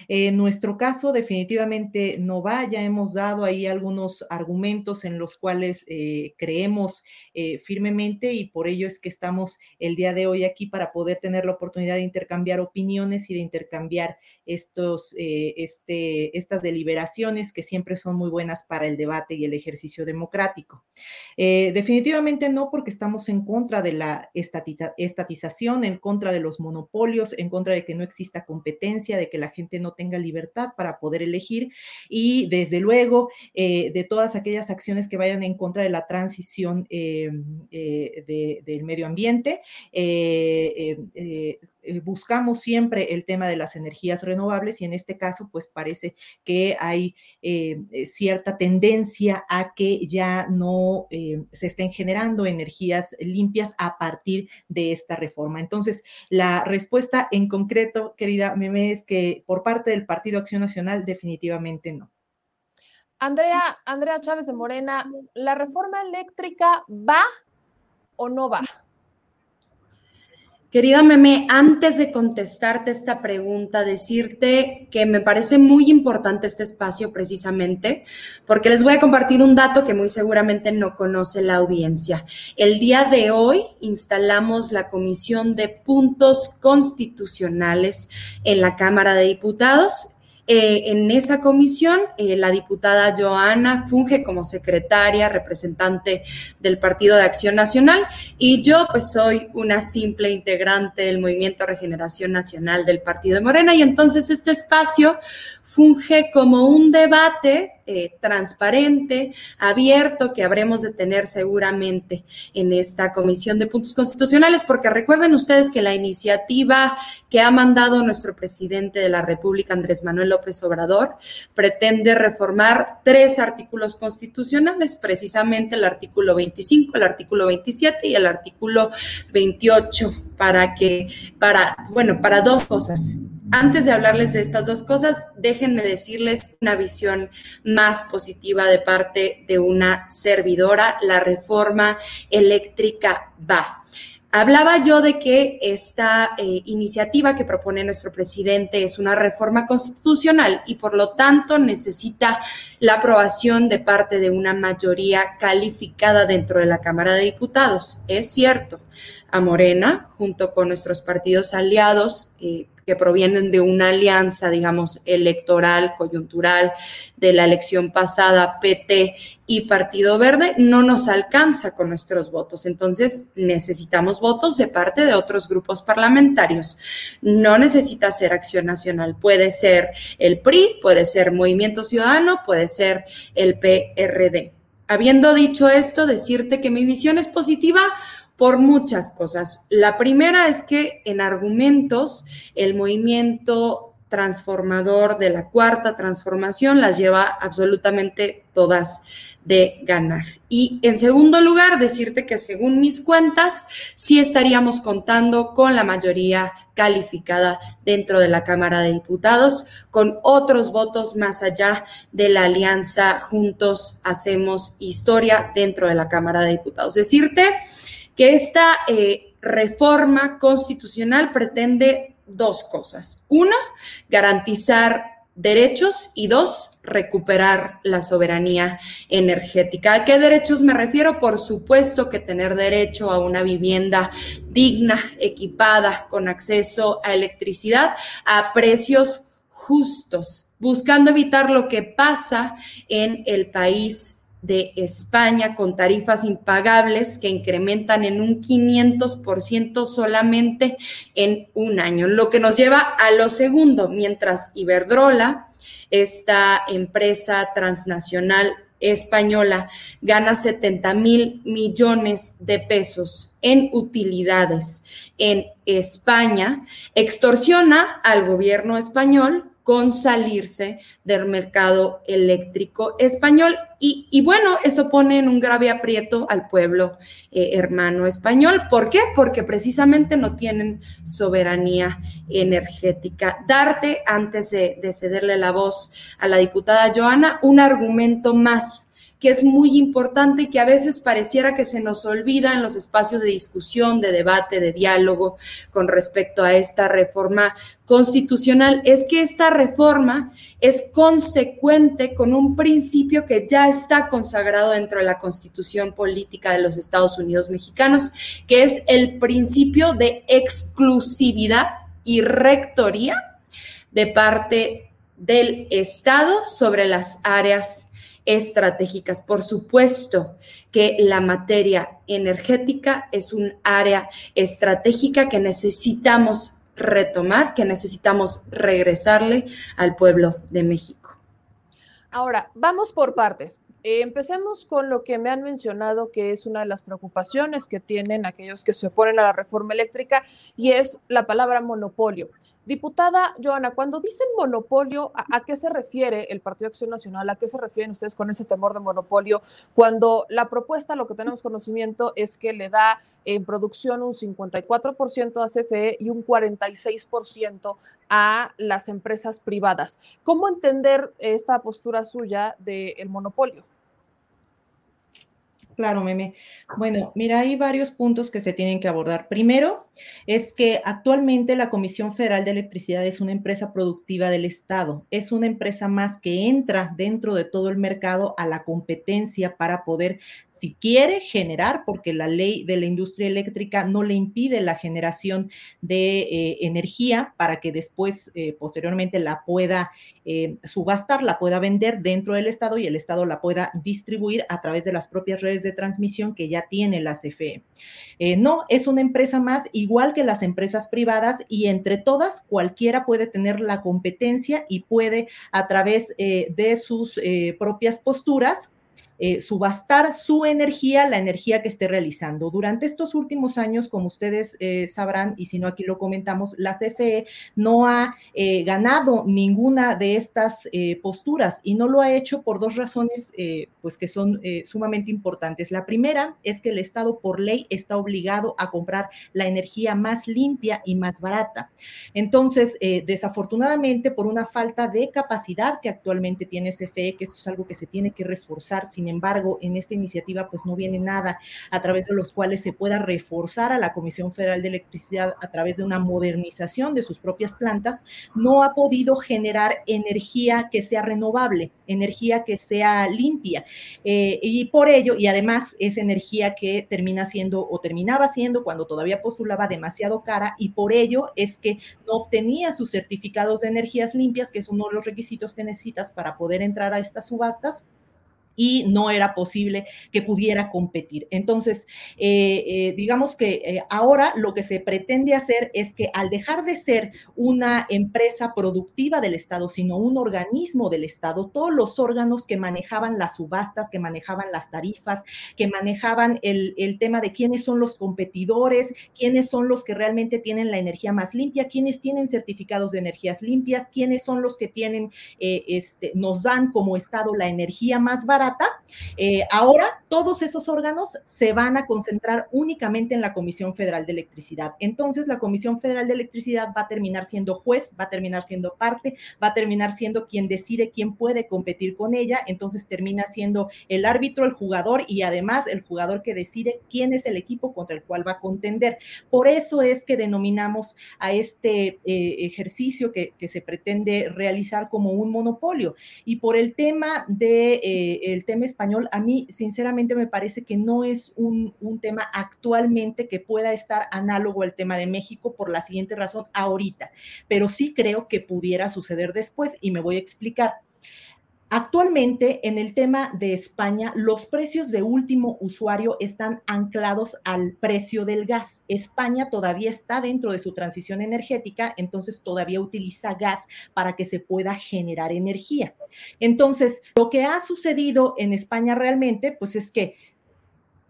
Eh, en nuestro caso definitivamente no va, ya hemos dado ahí algunos argumentos en los cuales eh, creemos eh, firmemente y por ello es que estamos el día de hoy aquí para poder tener la oportunidad de intercambiar opiniones y de intercambiar estos, eh, este, estas deliberaciones que siempre son muy buenas para el debate y el ejercicio democrático. Eh, definitivamente no, porque estamos en contra de la estatiza, estatización, en contra de los monopolios, en contra de que no exista competencia, de que la gente no tenga libertad para poder elegir y desde luego eh, de todas aquellas acciones que vayan en contra de la transición eh, eh, de, del medio ambiente. Eh, eh, eh, buscamos siempre el tema de las energías renovables y en este caso pues parece que hay eh, cierta tendencia a que ya no eh, se estén generando energías limpias a partir de esta reforma. Entonces la respuesta en concreto, querida Meme, es que por parte del Partido Acción Nacional, definitivamente no. Andrea, Andrea Chávez de Morena, ¿la reforma eléctrica va o no va? Querida Meme, antes de contestarte esta pregunta, decirte que me parece muy importante este espacio precisamente, porque les voy a compartir un dato que muy seguramente no conoce la audiencia. El día de hoy instalamos la Comisión de Puntos Constitucionales en la Cámara de Diputados. Eh, en esa comisión, eh, la diputada Johanna funge como secretaria, representante del Partido de Acción Nacional, y yo pues soy una simple integrante del Movimiento Regeneración Nacional del Partido de Morena, y entonces este espacio funge como un debate eh, transparente, abierto, que habremos de tener seguramente en esta Comisión de Puntos Constitucionales, porque recuerden ustedes que la iniciativa que ha mandado nuestro presidente de la República, Andrés Manuel López Obrador, pretende reformar tres artículos constitucionales, precisamente el artículo veinticinco, el artículo veintisiete y el artículo veintiocho, para que, para, bueno, para dos cosas. Antes de hablarles de estas dos cosas, déjenme decirles una visión más positiva de parte de una servidora. La reforma eléctrica va. Hablaba yo de que esta eh, iniciativa que propone nuestro presidente es una reforma constitucional y por lo tanto necesita la aprobación de parte de una mayoría calificada dentro de la Cámara de Diputados. Es cierto, a Morena, junto con nuestros partidos aliados eh, que provienen de una alianza, digamos, electoral, coyuntural, de la elección pasada, P T y Partido Verde, no nos alcanza con nuestros votos. Entonces, necesitamos votos de parte de otros grupos parlamentarios. No necesita ser Acción Nacional. Puede ser el P R I, puede ser Movimiento Ciudadano, puede ser el P R D. Habiendo dicho esto, decirte que mi visión es positiva por muchas cosas. La primera es que en argumentos el movimiento transformador de la Cuarta Transformación las lleva absolutamente todas de ganar. Y en segundo lugar, decirte que según mis cuentas, sí estaríamos contando con la mayoría calificada dentro de la Cámara de Diputados, con otros votos más allá de la alianza Juntos Hacemos Historia dentro de la Cámara de Diputados. Decirte que esta eh, reforma constitucional pretende dos cosas. Una, garantizar derechos y dos, recuperar la soberanía energética. ¿A qué derechos me refiero? Por supuesto que tener derecho a una vivienda digna, equipada, con acceso a electricidad, a precios justos, buscando evitar lo que pasa en el país de España con tarifas impagables que incrementan en un quinientos por ciento solamente en un año, lo que nos lleva a lo segundo. Mientras Iberdrola, esta empresa transnacional española, gana setenta mil millones de pesos en utilidades en España, extorsiona al gobierno español con salirse del mercado eléctrico español. Y, y bueno, eso pone en un grave aprieto al pueblo eh, hermano español. ¿Por qué? Porque precisamente no tienen soberanía energética. Darte, antes de, de cederle la voz a la diputada Johanna, un argumento más que es muy importante y que a veces pareciera que se nos olvida en los espacios de discusión, de debate, de diálogo con respecto a esta reforma constitucional, es que esta reforma es consecuente con un principio que ya está consagrado dentro de la Constitución Política de los Estados Unidos Mexicanos, que es el principio de exclusividad y rectoría de parte del Estado sobre las áreas estratégicas. Por supuesto que la materia energética es un área estratégica que necesitamos retomar, que necesitamos regresarle al pueblo de México. Ahora, vamos por partes. Eh, empecemos con lo que me han mencionado que es una de las preocupaciones que tienen aquellos que se oponen a la reforma eléctrica y es la palabra monopolio. Diputada Johanna, cuando dicen monopolio, ¿a, ¿a qué se refiere el Partido Acción Nacional? ¿A qué se refieren ustedes con ese temor de monopolio? Cuando la propuesta, lo que tenemos conocimiento, es que le da en producción un cincuenta y cuatro por ciento a C F E y un cuarenta y seis por ciento a las empresas privadas. ¿Cómo entender esta postura suya del monopolio? Claro, Meme. Bueno, mira, hay varios puntos que se tienen que abordar. Primero, es que actualmente la Comisión Federal de Electricidad es una empresa productiva del Estado. Es una empresa más que entra dentro de todo el mercado a la competencia para poder, si quiere, generar, porque la ley de la industria eléctrica no le impide la generación de eh, energía para que después, eh, posteriormente, la pueda eh, subastar, la pueda vender dentro del Estado y el Estado la pueda distribuir a través de las propias redes de transmisión que ya tiene la C F E. Eh, no, es una empresa más, igual que las empresas privadas, y entre todas cualquiera puede tener la competencia y puede, a través eh, de sus eh, propias posturas, Eh, subastar su energía, la energía que esté realizando. Durante estos últimos años, como ustedes eh, sabrán, y si no aquí lo comentamos, la C F E no ha eh, ganado ninguna de estas eh, posturas y no lo ha hecho por dos razones eh, pues que son eh, sumamente importantes. La primera es que el Estado por ley está obligado a comprar la energía más limpia y más barata. Entonces, eh, desafortunadamente, por una falta de capacidad que actualmente tiene C F E, que eso es algo que se tiene que reforzar, sin embargo, en esta iniciativa pues no viene nada a través de los cuales se pueda reforzar a la Comisión Federal de Electricidad a través de una modernización de sus propias plantas, no ha podido generar energía que sea renovable, energía que sea limpia. Eh, y por ello, y además es energía que termina siendo o terminaba siendo cuando todavía postulaba demasiado cara, y por ello es que no obtenía sus certificados de energías limpias, que es uno de los requisitos que necesitas para poder entrar a estas subastas, y no era posible que pudiera competir. Entonces, eh, eh, digamos que eh, ahora lo que se pretende hacer es que al dejar de ser una empresa productiva del Estado, sino un organismo del Estado, todos los órganos que manejaban las subastas, que manejaban las tarifas, que manejaban el, el tema de quiénes son los competidores, quiénes son los que realmente tienen la energía más limpia, quiénes tienen certificados de energías limpias, quiénes son los que tienen, eh, este, nos dan como Estado la energía más barata. Eh, ahora todos esos órganos se van a concentrar únicamente en la Comisión Federal de Electricidad. Entonces la Comisión Federal de Electricidad va a terminar siendo juez, va a terminar siendo parte, va a terminar siendo quien decide quién puede competir con ella. Entonces termina siendo el árbitro, el jugador y además el jugador que decide quién es el equipo contra el cual va a contender. Por eso es que denominamos a este eh, ejercicio que, que se pretende realizar como un monopolio. Y por el tema de eh, el tema español, a mí sinceramente me parece que no es un, un tema actualmente que pueda estar análogo al tema de México por la siguiente razón ahorita, pero sí creo que pudiera suceder después y me voy a explicar. Actualmente, en el tema de España, los precios de último usuario están anclados al precio del gas. España todavía está dentro de su transición energética, entonces todavía utiliza gas para que se pueda generar energía. Entonces, lo que ha sucedido en España realmente, pues es que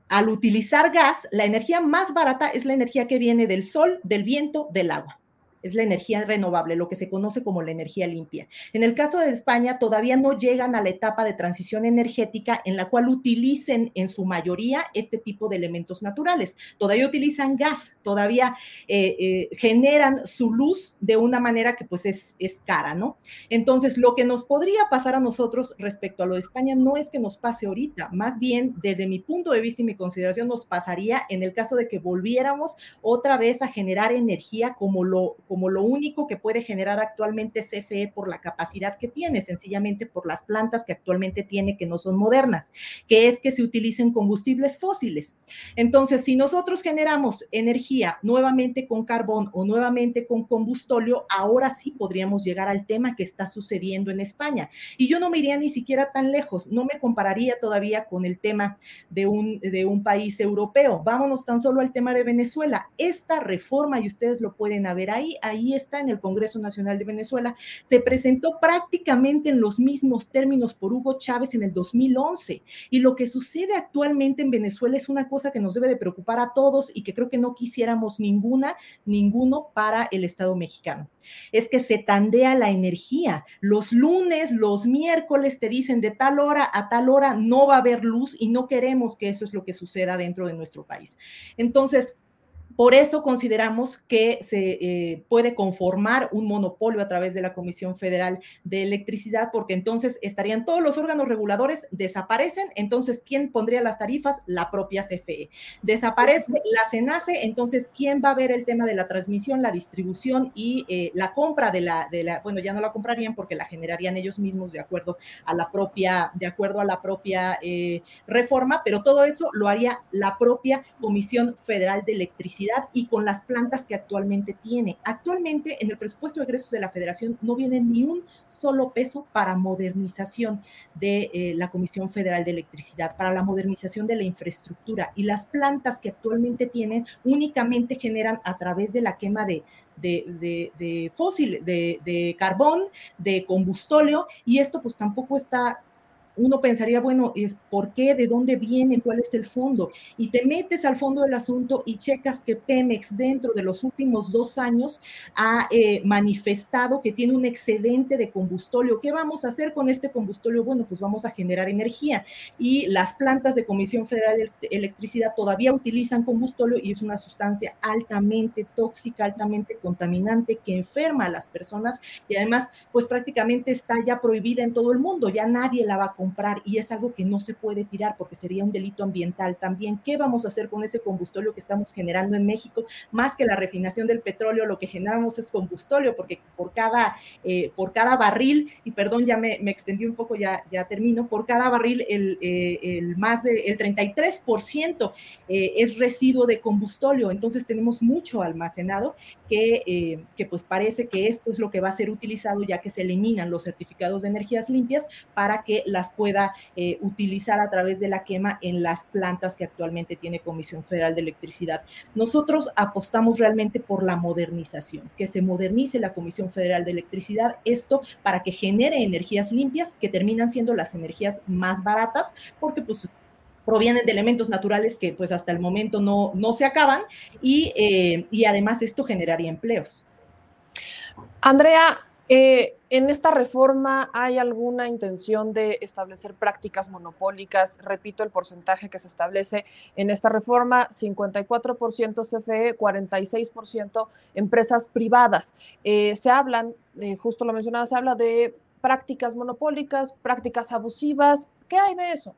al utilizar gas, la energía más barata es la energía que viene del sol, del viento, del agua. Es la energía renovable, lo que se conoce como la energía limpia. En el caso de España, todavía no llegan a la etapa de transición energética en la cual utilicen en su mayoría este tipo de elementos naturales. Todavía utilizan gas, todavía eh, eh, generan su luz de una manera que pues es, es cara, ¿no? Entonces, lo que nos podría pasar a nosotros respecto a lo de España no es que nos pase ahorita, más bien, desde mi punto de vista y mi consideración, nos pasaría en el caso de que volviéramos otra vez a generar energía como lo como lo único que puede generar actualmente C F E por la capacidad que tiene, sencillamente por las plantas que actualmente tiene que no son modernas, que es que se utilicen combustibles fósiles. Entonces, si nosotros generamos energía nuevamente con carbón o nuevamente con combustóleo, ahora sí podríamos llegar al tema que está sucediendo en España. Y yo no me iría ni siquiera tan lejos, no me compararía todavía con el tema de un, de un país europeo. Vámonos tan solo al tema de Venezuela. Esta reforma, y ustedes lo pueden ver ahí, ahí está en el Congreso Nacional de Venezuela, se presentó prácticamente en los mismos términos por Hugo Chávez en el dos mil once, y lo que sucede actualmente en Venezuela es una cosa que nos debe de preocupar a todos y que creo que no quisiéramos ninguna, ninguno para el Estado mexicano. Es que se tandea la energía. Los lunes, los miércoles te dicen de tal hora a tal hora no va a haber luz y no queremos que eso es lo que suceda dentro de nuestro país. Entonces, por eso consideramos que se eh, puede conformar un monopolio a través de la Comisión Federal de Electricidad, porque entonces estarían todos los órganos reguladores, desaparecen, entonces ¿quién pondría las tarifas? La propia C F E. Desaparece la SENACE, entonces ¿quién va a ver el tema de la transmisión, la distribución y eh, la compra de la, de la, bueno, ya no la comprarían porque la generarían ellos mismos de acuerdo a la propia, de acuerdo a la propia eh, reforma, pero todo eso lo haría la propia Comisión Federal de Electricidad y con las plantas que actualmente tiene. Actualmente, en el presupuesto de egresos de la Federación no viene ni un solo peso para modernización de eh, la Comisión Federal de Electricidad, para la modernización de la infraestructura. Y las plantas que actualmente tienen únicamente generan a través de la quema de De, de, de fósil, de, de carbón, de combustóleo, y esto pues tampoco está... Uno pensaría, bueno, es ¿por qué? ¿De dónde viene? ¿Cuál es el fondo? Y te metes al fondo del asunto y checas que Pemex dentro de los últimos dos años ha eh, manifestado que tiene un excedente de combustóleo. ¿Qué vamos a hacer con este combustóleo? Bueno, pues vamos a generar energía. Y las plantas de Comisión Federal de Electricidad todavía utilizan combustóleo y es una sustancia altamente tóxica, altamente contaminante que enferma a las personas y además, pues prácticamente está ya prohibida en todo el mundo. Ya nadie la va a comprar, y es algo que no se puede tirar porque sería un delito ambiental también. ¿Qué vamos a hacer con ese combustóleo que estamos generando en México? Más que la refinación del petróleo, lo que generamos es combustóleo, porque por cada, eh, por cada barril, y perdón, ya me, me extendí un poco, ya, ya termino, por cada barril el, eh, el más de, el treinta y tres por ciento eh, es residuo de combustóleo. Entonces tenemos mucho almacenado que, eh, que pues parece que esto es lo que va a ser utilizado, ya que se eliminan los certificados de energías limpias para que las pueda eh, utilizar a través de la quema en las plantas que actualmente tiene Comisión Federal de Electricidad. Nosotros apostamos realmente por la modernización, que se modernice la Comisión Federal de Electricidad, esto para que genere energías limpias que terminan siendo las energías más baratas, porque pues provienen de elementos naturales que pues hasta el momento no, no se acaban, y, eh, y además esto generaría empleos. Andrea, eh, ¿en esta reforma hay alguna intención de establecer prácticas monopólicas? Repito, el porcentaje que se establece en esta reforma, cincuenta y cuatro por ciento C F E, cuarenta y seis por ciento empresas privadas. Eh, se hablan, eh, justo lo mencionaba, se habla de prácticas monopólicas, prácticas abusivas. ¿Qué hay de eso?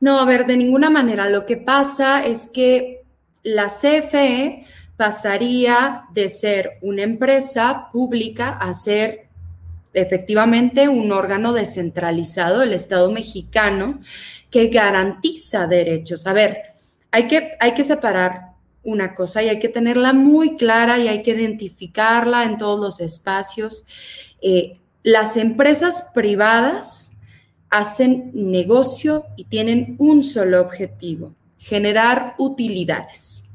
No, a ver, de ninguna manera. Lo que pasa es que la C F E pasaría de ser una empresa pública a ser efectivamente un órgano descentralizado del Estado mexicano que garantiza derechos. A ver, hay que, hay que separar una cosa y hay que tenerla muy clara y hay que identificarla en todos los espacios. Eh, las empresas privadas hacen negocio y tienen un solo objetivo: generar utilidades.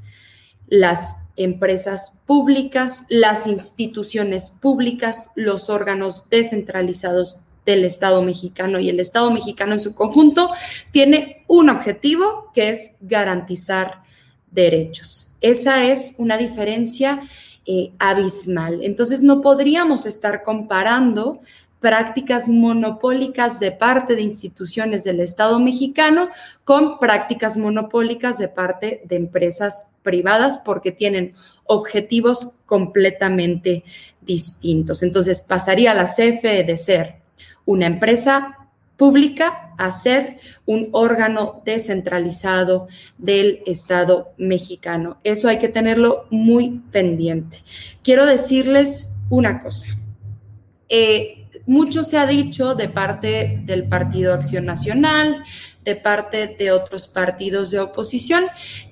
Las empresas públicas, las instituciones públicas, los órganos descentralizados del Estado mexicano y el Estado mexicano en su conjunto tiene un objetivo, que es garantizar derechos. Esa es una diferencia eh, abismal. Entonces no podríamos estar comparando prácticas monopólicas de parte de instituciones del Estado mexicano con prácticas monopólicas de parte de empresas privadas, porque tienen objetivos completamente distintos. Entonces pasaría la C F E de ser una empresa pública a ser un órgano descentralizado del Estado mexicano. Eso hay que tenerlo muy pendiente. Quiero decirles una cosa. Eh, Mucho se ha dicho de parte del Partido Acción Nacional, de parte de otros partidos de oposición,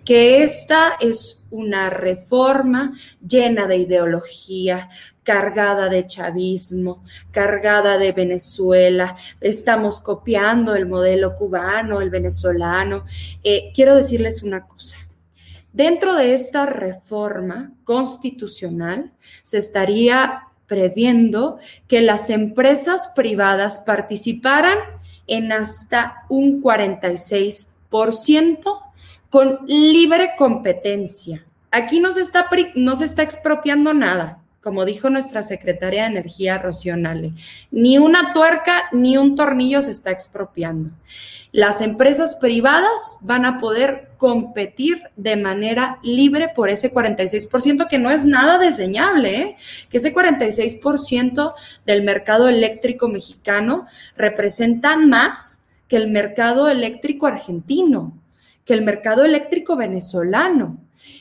que esta es una reforma llena de ideología, cargada de chavismo, cargada de Venezuela. Estamos copiando el modelo cubano, el venezolano. Eh, quiero decirles una cosa. Dentro de esta reforma constitucional se estaría previendo que las empresas privadas participaran en hasta un cuarenta y seis por ciento con libre competencia. Aquí no se está, no se está expropiando nada, como dijo nuestra secretaria de Energía, Rocío Nahle. Ni una tuerca ni un tornillo se está expropiando. Las empresas privadas van a poder competir de manera libre por ese cuarenta y seis por ciento, que no es nada desdeñable, ¿eh? Que ese cuarenta y seis por ciento del mercado eléctrico mexicano representa más que el mercado eléctrico argentino, que el mercado eléctrico venezolano,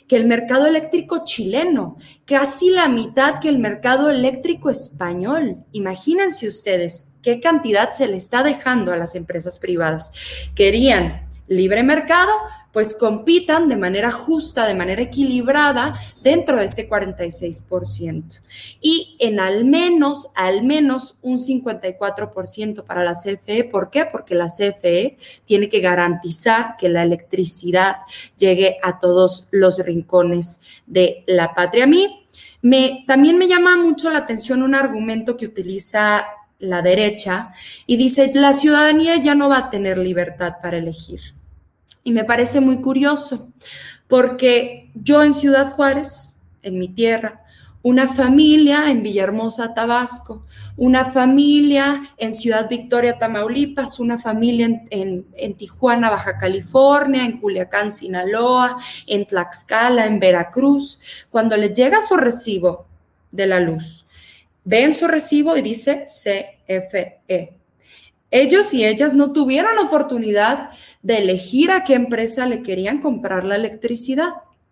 que el mercado eléctrico chileno, casi la mitad que el mercado eléctrico español. Imagínense ustedes qué cantidad se le está dejando a las empresas privadas. Querían libre mercado, pues compitan de manera justa, de manera equilibrada dentro de este cuarenta y seis por ciento. Y en al menos, al menos un cincuenta y cuatro por ciento para la C F E. ¿Por qué? Porque la C F E tiene que garantizar que la electricidad llegue a todos los rincones de la patria. A mí me, también me llama mucho la atención un argumento que utiliza la derecha y dice: la ciudadanía ya no va a tener libertad para elegir. Y me parece muy curioso, porque yo en Ciudad Juárez, en mi tierra, una familia en Villahermosa, Tabasco, una familia en Ciudad Victoria, Tamaulipas, una familia en, en, en Tijuana, Baja California, en Culiacán, Sinaloa, en Tlaxcala, en Veracruz, cuando les llega su recibo de la luz, ven su recibo y dice C F E. ellos y ellas no tuvieron oportunidad de elegir a qué empresa le querían comprar la electricidad.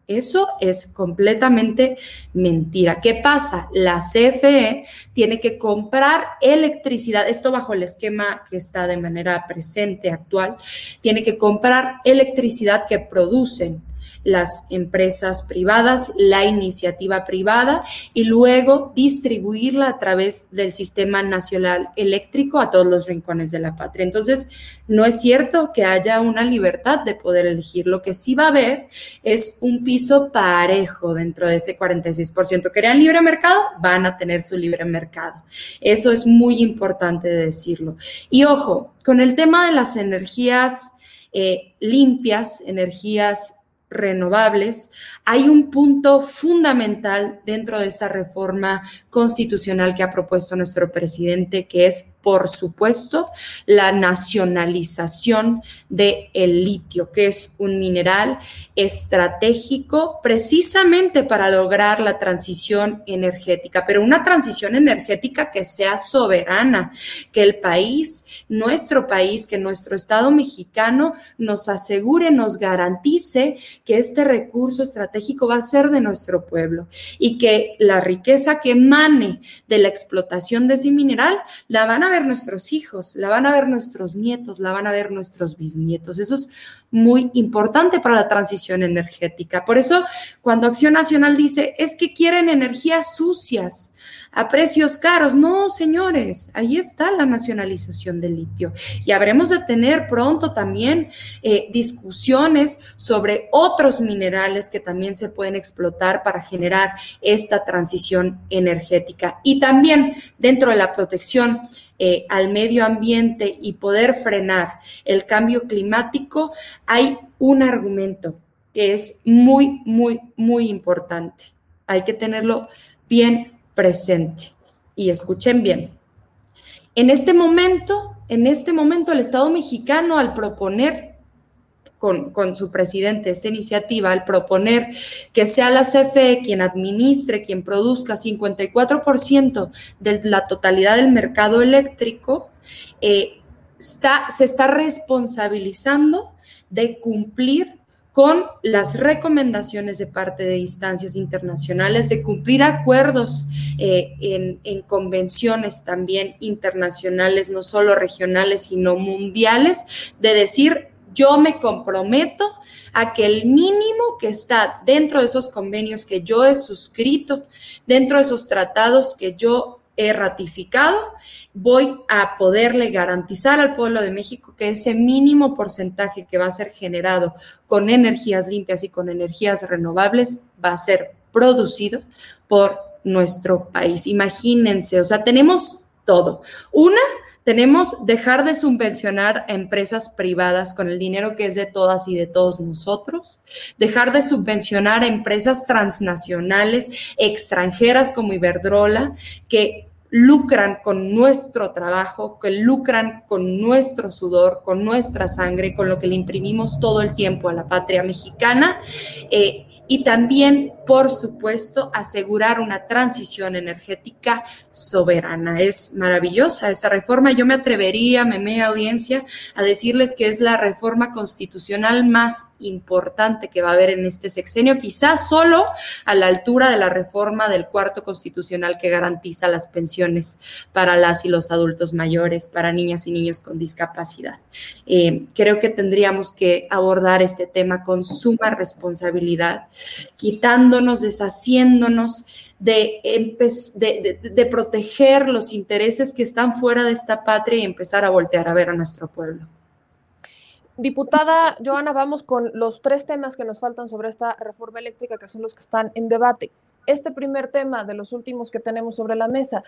Eso es completamente mentira. ¿Qué pasa? La C F E tiene que comprar electricidad, esto bajo el esquema que está de manera presente, actual, tiene que comprar electricidad que producen las empresas privadas, la iniciativa privada, y luego distribuirla a través del Sistema Nacional Eléctrico a todos los rincones de la patria. Entonces, no es cierto que haya una libertad de poder elegir. Lo que sí va a haber es un piso parejo dentro de ese cuarenta y seis por ciento. ¿Querían libre mercado? Van a tener su libre mercado. Eso es muy importante decirlo. Y ojo, con el tema de las energías eh, limpias, energías renovables, hay un punto fundamental dentro de esta reforma constitucional que ha propuesto nuestro presidente, que es, por supuesto, la nacionalización del litio, que es un mineral estratégico precisamente para lograr la transición energética, pero una transición energética que sea soberana, que el país, nuestro país, que nuestro Estado mexicano nos asegure, nos garantice que este recurso estratégico va a ser de nuestro pueblo y que la riqueza que emane de la explotación de ese mineral la van a ver nuestros hijos, la van a ver nuestros nietos, la van a ver nuestros bisnietos. Eso es muy importante para la transición energética. Por eso, cuando Acción Nacional dice, es que quieren energías sucias a precios caros. No, señores, ahí está la nacionalización del litio. Y habremos de tener pronto también eh, discusiones sobre otros minerales que también se pueden explotar para generar esta transición energética. Y también dentro de la protección eh, al medio ambiente y poder frenar el cambio climático, hay un argumento que es muy, muy, muy importante. Hay que tenerlo bien presente. Y escuchen bien. En este momento, en este momento el Estado mexicano, al proponer Con, con su presidente esta iniciativa, al proponer que sea la C F E quien administre, quien produzca cincuenta y cuatro por ciento de la totalidad del mercado eléctrico, eh, está, se está responsabilizando de cumplir con las recomendaciones de parte de instancias internacionales, de cumplir acuerdos eh, en, en convenciones también internacionales, no solo regionales, sino mundiales, de decir, yo me comprometo a que el mínimo que está dentro de esos convenios que yo he suscrito, dentro de esos tratados que yo he ratificado, voy a poderle garantizar al pueblo de México que ese mínimo porcentaje que va a ser generado con energías limpias y con energías renovables va a ser producido por nuestro país. Imagínense, o sea, tenemos todo. Una, tenemos dejar de subvencionar a empresas privadas con el dinero que es de todas y de todos nosotros, dejar de subvencionar a empresas transnacionales extranjeras como Iberdrola, que lucran con nuestro trabajo, que lucran con nuestro sudor, con nuestra sangre, con lo que le imprimimos todo el tiempo a la patria mexicana. Eh, Y también, por supuesto, asegurar una transición energética soberana. Es maravillosa esta reforma. Yo me atrevería, meme audiencia, a decirles que es la reforma constitucional más importante que va a haber en este sexenio, quizás solo a la altura de la reforma del cuarto constitucional que garantiza las pensiones para las y los adultos mayores, para niñas y niños con discapacidad. Eh, creo que tendríamos que abordar este tema con suma responsabilidad, quitándonos, deshaciéndonos de, de, de, de proteger los intereses que están fuera de esta patria y empezar a voltear a ver a nuestro pueblo. Diputada Johanna, vamos con los tres temas que nos faltan sobre esta reforma eléctrica, que son los que están en debate. Este primer tema de los últimos que tenemos sobre la mesa,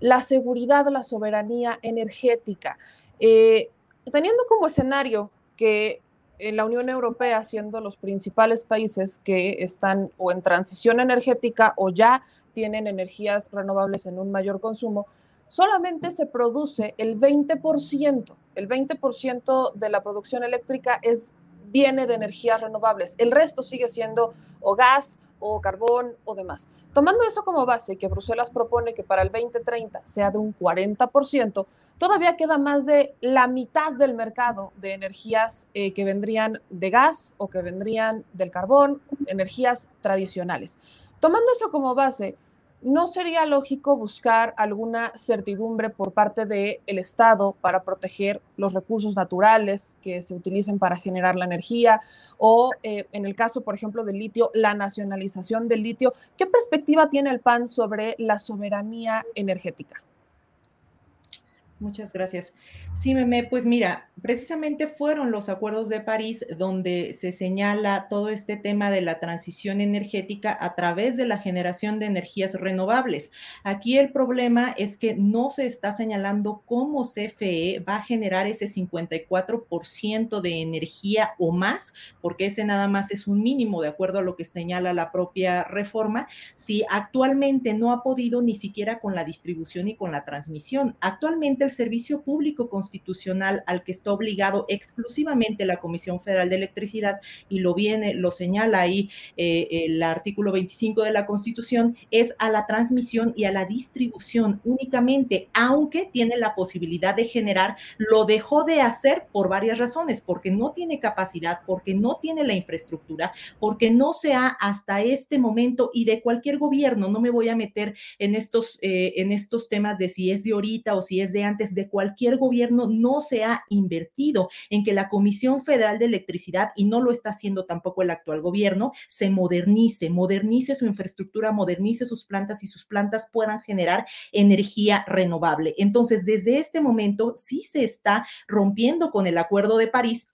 la seguridad, la soberanía energética. Eh, teniendo como escenario que en la Unión Europea, siendo los principales países que están o en transición energética o ya tienen energías renovables en un mayor consumo, solamente se produce el veinte por ciento. El veinte por ciento de la producción eléctrica es, viene de energías renovables. El resto sigue siendo o gas o carbón o demás. Tomando eso como base, que Bruselas propone que para el veinte treinta sea de un cuarenta por ciento, todavía queda más de la mitad del mercado de energías eh, que vendrían de gas o que vendrían del carbón, energías tradicionales. Tomando eso como base, ¿no sería lógico buscar alguna certidumbre por parte del Estado para proteger los recursos naturales que se utilicen para generar la energía? O eh, en el caso, por ejemplo, del litio, la nacionalización del litio. ¿Qué perspectiva tiene el P A N sobre la soberanía energética? Muchas gracias. Sí, Meme, pues mira, precisamente fueron los acuerdos de París donde se señala todo este tema de la transición energética a través de la generación de energías renovables. Aquí el problema es que no se está señalando cómo C F E va a generar ese cincuenta y cuatro por ciento de energía o más, porque ese nada más es un mínimo de acuerdo a lo que señala la propia reforma, si actualmente no ha podido ni siquiera con la distribución y con la transmisión. Actualmente el servicio público constitucional al que está obligado exclusivamente la Comisión Federal de Electricidad, y lo viene, lo señala ahí eh, el artículo veinticinco de la Constitución, es a la transmisión y a la distribución únicamente, aunque tiene la posibilidad de generar, lo dejó de hacer por varias razones, porque no tiene capacidad, porque no tiene la infraestructura, porque no se ha hasta este momento y de cualquier gobierno, no me voy a meter en estos, eh, en estos temas de si es de ahorita o si es de antes, de cualquier gobierno no se ha invertido en que la Comisión Federal de Electricidad, y no lo está haciendo tampoco el actual gobierno, se modernice, modernice su infraestructura, modernice sus plantas y sus plantas puedan generar energía renovable. Entonces, desde este momento sí se está rompiendo con el Acuerdo de París,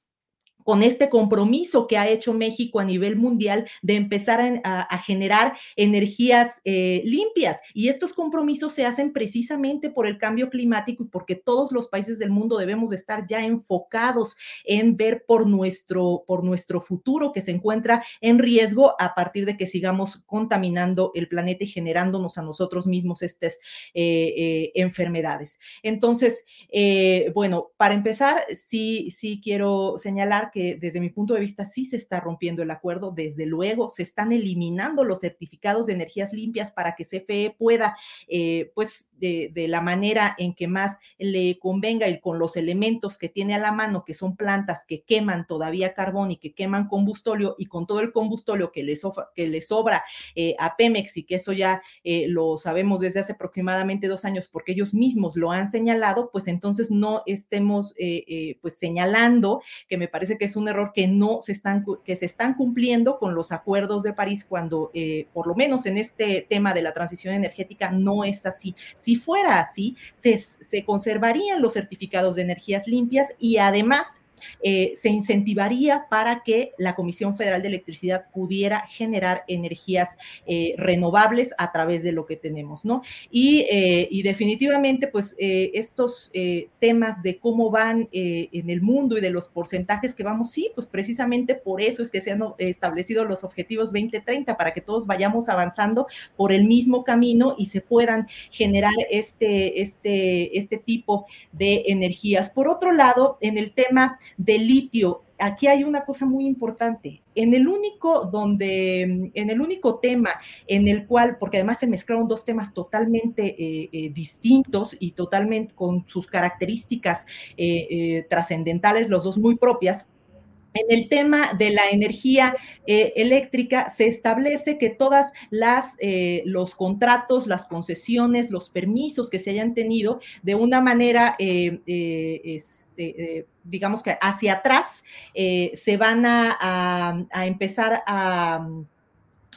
con este compromiso que ha hecho México a nivel mundial de empezar a, a, a generar energías eh, limpias. Y estos compromisos se hacen precisamente por el cambio climático y porque todos los países del mundo debemos estar ya enfocados en ver por nuestro, por nuestro futuro que se encuentra en riesgo a partir de que sigamos contaminando el planeta y generándonos a nosotros mismos estas eh, eh, enfermedades. Entonces, eh, bueno, para empezar, sí, sí quiero señalar que desde mi punto de vista sí se está rompiendo el acuerdo, desde luego se están eliminando los certificados de energías limpias para que C F E pueda, eh, pues de, de la manera en que más le convenga y con los elementos que tiene a la mano, que son plantas que queman todavía carbón y que queman combustóleo, y con todo el combustóleo que le sobra, que le sobra eh, a Pemex, y que eso ya eh, lo sabemos desde hace aproximadamente dos años porque ellos mismos lo han señalado, pues entonces no estemos eh, eh, pues señalando, que me parece que es un error, que no se están, que se están cumpliendo con los acuerdos de París cuando, eh, por lo menos en este tema de la transición energética, no es así. Si fuera así, se, se conservarían los certificados de energías limpias y además Eh, se incentivaría para que la Comisión Federal de Electricidad pudiera generar energías eh, renovables a través de lo que tenemos, ¿no? Y, eh, y definitivamente, pues, eh, estos eh, temas de cómo van eh, en el mundo y de los porcentajes que vamos, sí, pues precisamente por eso es que se han establecido los objetivos veinte treinta, para que todos vayamos avanzando por el mismo camino y se puedan generar este, este, este tipo de energías. Por otro lado, en el tema de litio, aquí hay una cosa muy importante. En el único donde, en el único tema en el cual, porque además se mezclaron dos temas totalmente eh, eh, distintos y totalmente con sus características eh, eh, trascendentales, los dos muy propias. En el tema de la energía eh, eléctrica se establece que todas las eh, los contratos, las concesiones, los permisos que se hayan tenido de una manera eh, eh, este, eh, digamos que hacia atrás eh, se van a, a, a empezar a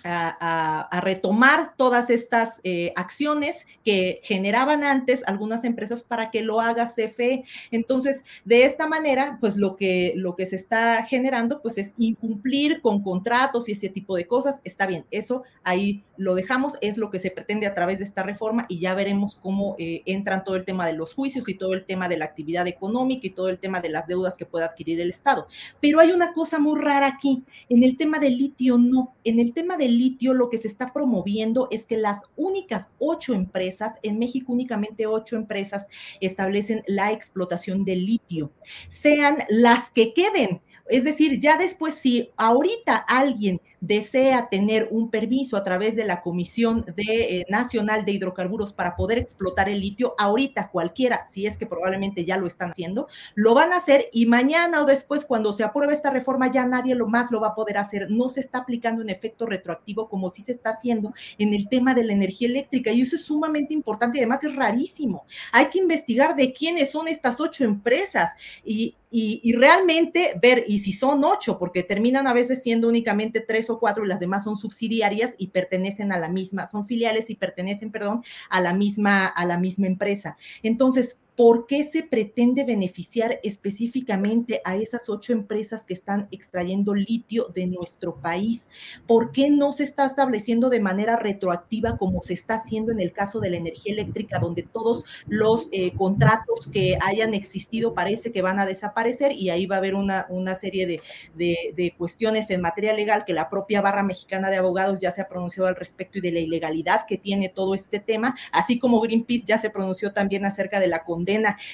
A, a retomar todas estas eh, acciones que generaban antes algunas empresas para que lo haga C F E. Entonces, de esta manera, pues lo que, lo que se está generando, pues es incumplir con contratos y ese tipo de cosas. Está bien, eso ahí lo dejamos, es lo que se pretende a través de esta reforma, y ya veremos cómo eh, entran todo el tema de los juicios y todo el tema de la actividad económica y todo el tema de las deudas que pueda adquirir el Estado. Pero hay una cosa muy rara aquí, en el tema del litio no, en el tema del litio lo que se está promoviendo es que las únicas ocho empresas, en México únicamente ocho empresas establecen la explotación de litio, sean las que queden, Es decir, ya después, si ahorita alguien desea tener un permiso a través de la Comisión de, eh, Nacional de Hidrocarburos para poder explotar el litio, ahorita cualquiera, si es que probablemente ya lo están haciendo, lo van a hacer, y mañana o después, cuando se apruebe esta reforma, ya nadie lo más lo va a poder hacer. No se está aplicando un efecto retroactivo como sí se está haciendo en el tema de la energía eléctrica, y eso es sumamente importante y además es rarísimo. Hay que investigar de quiénes son estas ocho empresas y Y, y realmente ver, y si son ocho, porque terminan a veces siendo únicamente tres o cuatro y las demás son subsidiarias y pertenecen a la misma, son filiales y pertenecen, perdón, a la misma, a la misma empresa. Entonces, ¿por qué se pretende beneficiar específicamente a esas ocho empresas que están extrayendo litio de nuestro país? ¿Por qué no se está estableciendo de manera retroactiva como se está haciendo en el caso de la energía eléctrica, donde todos los eh, contratos que hayan existido parece que van a desaparecer, y ahí va a haber una, una serie de, de, de cuestiones en materia legal que la propia Barra Mexicana de Abogados ya se ha pronunciado al respecto, y de la ilegalidad que tiene todo este tema, así como Greenpeace ya se pronunció también acerca de la conducta Que,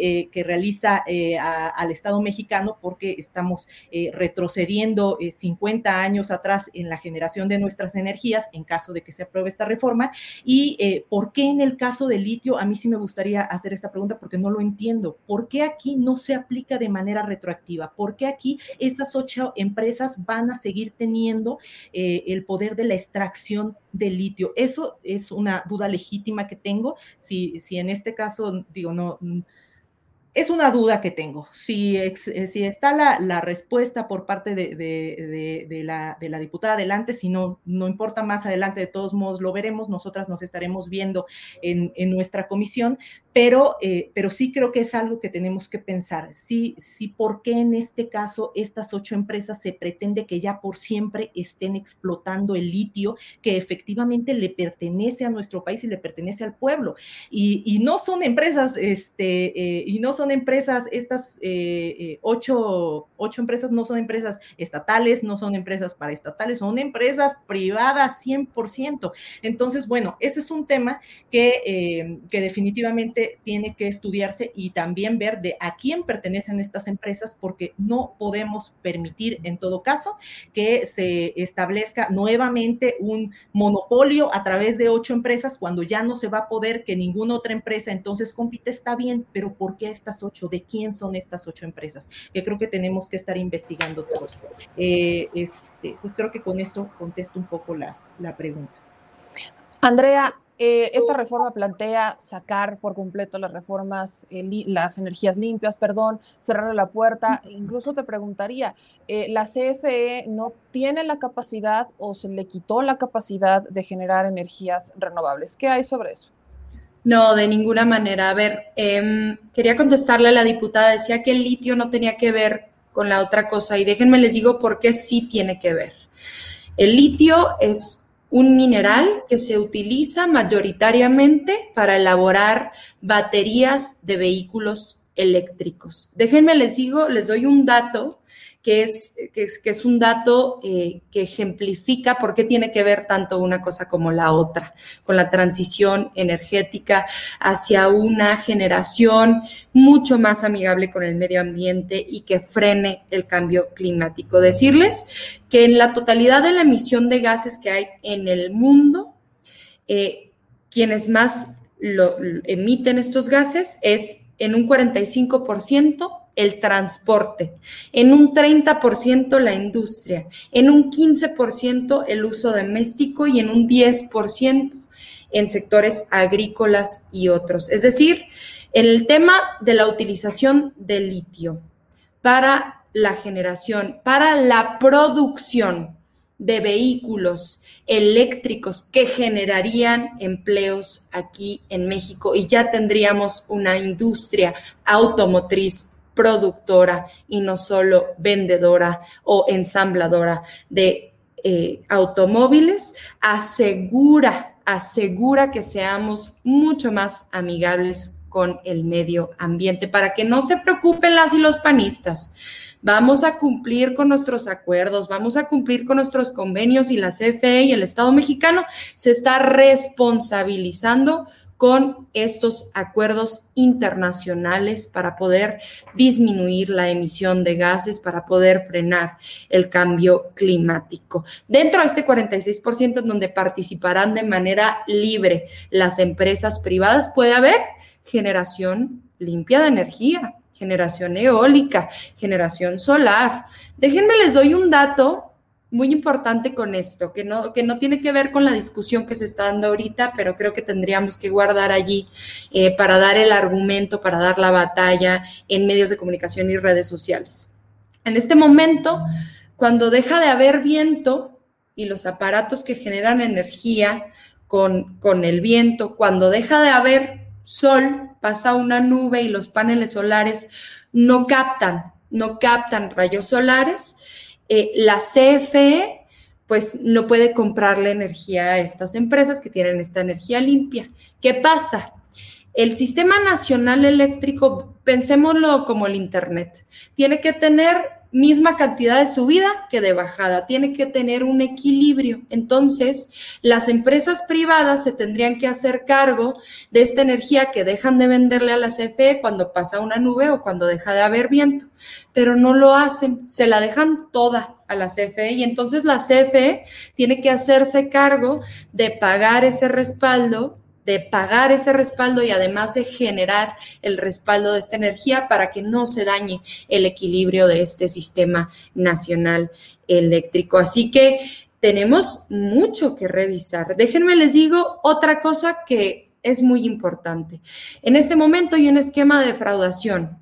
eh, que realiza eh, a, al Estado mexicano, porque estamos eh, retrocediendo eh, cincuenta años atrás en la generación de nuestras energías en caso de que se apruebe esta reforma. Y eh, ¿por qué en el caso del litio? A mí sí me gustaría hacer esta pregunta porque no lo entiendo. ¿Por qué aquí no se aplica de manera retroactiva? ¿Por qué aquí esas ocho empresas van a seguir teniendo eh, el poder de la extracción de litio? Eso es una duda legítima que tengo. Si, si en este caso, digo, no, es una duda que tengo. Si, si está la, la respuesta por parte de, de, de, de, la, de la diputada, adelante. Si no, no importa, más adelante de todos modos lo veremos. Nosotras nos estaremos viendo en, en nuestra comisión, pero, eh, pero sí creo que es algo que tenemos que pensar. Sí, sí, ¿por qué en este caso estas ocho empresas se pretende que ya por siempre estén explotando el litio que efectivamente le pertenece a nuestro país y le pertenece al pueblo? Y, y no son empresas, este, eh, y no son Son empresas, estas eh, eh, ocho, ocho empresas no son empresas estatales, no son empresas paraestatales, son empresas privadas cien por ciento. Entonces, bueno, ese es un tema que, eh, que definitivamente tiene que estudiarse, y también ver de a quién pertenecen estas empresas, porque no podemos permitir en todo caso que se establezca nuevamente un monopolio a través de ocho empresas cuando ya no se va a poder que ninguna otra empresa entonces compite. Está bien, pero ¿por qué estas ocho? ¿De quién son estas ocho empresas? Que creo que tenemos que estar investigando todos. Eh, este, pues creo que con esto contesto un poco la, la pregunta. Andrea, eh, esta reforma plantea sacar por completo las reformas, eh, li, las energías limpias, perdón, cerrar la puerta. Incluso te preguntaría, eh, ¿la C F E no tiene la capacidad o se le quitó la capacidad de generar energías renovables? ¿Qué hay sobre eso? No, de ninguna manera. A ver, eh, quería contestarle a la diputada. Decía que el litio no tenía que ver con la otra cosa, y déjenme les digo por qué sí tiene que ver. El litio es un mineral que se utiliza mayoritariamente para elaborar baterías de vehículos eléctricos. Déjenme les digo, les doy un dato que es, que es, que es un dato eh, que ejemplifica por qué tiene que ver tanto una cosa como la otra, con la transición energética hacia una generación mucho más amigable con el medio ambiente y que frene el cambio climático. Decirles que en la totalidad de la emisión de gases que hay en el mundo, eh, quienes más lo, lo emiten estos gases es en un cuarenta y cinco por ciento el transporte, en un treinta por ciento la industria, en un quince por ciento el uso doméstico y en un diez por ciento en sectores agrícolas y otros. Es decir, en el tema de la utilización de litio para la generación, para la producción de vehículos eléctricos que generarían empleos aquí en México, y ya tendríamos una industria automotriz productora y no solo vendedora o ensambladora de eh, automóviles, asegura, asegura que seamos mucho más amigables con el medio ambiente. Para que no se preocupen las y los panistas, vamos a cumplir con nuestros acuerdos, vamos a cumplir con nuestros convenios, y la C F E y el Estado mexicano se está responsabilizando con estos acuerdos internacionales para poder disminuir la emisión de gases, para poder frenar el cambio climático. Dentro de este cuarenta y seis por ciento en donde participarán de manera libre las empresas privadas, puede haber generación limpia de energía, generación eólica, generación solar. Déjenme les doy un dato muy importante con esto, que no, que no tiene que ver con la discusión que se está dando ahorita, pero creo que tendríamos que guardar allí eh, para dar el argumento, para dar la batalla en medios de comunicación y redes sociales. En este momento, cuando deja de haber viento y los aparatos que generan energía con, con el viento, cuando deja de haber sol, pasa una nube y los paneles solares no captan, no captan rayos solares, eh, la C F E pues no puede comprarle energía a estas empresas que tienen esta energía limpia. ¿Qué pasa? El Sistema Nacional Eléctrico, pensémoslo como el Internet, tiene que tener misma cantidad de subida que de bajada, tiene que tener un equilibrio. Entonces, las empresas privadas se tendrían que hacer cargo de esta energía que dejan de venderle a la C F E cuando pasa una nube o cuando deja de haber viento, pero no lo hacen, se la dejan toda a la C F E y entonces la C F E tiene que hacerse cargo de pagar ese respaldo, de pagar ese respaldo y además de generar el respaldo de esta energía para que no se dañe el equilibrio de este Sistema Nacional Eléctrico. Así que tenemos mucho que revisar. Déjenme les digo otra cosa que es muy importante. En este momento hay un esquema de defraudación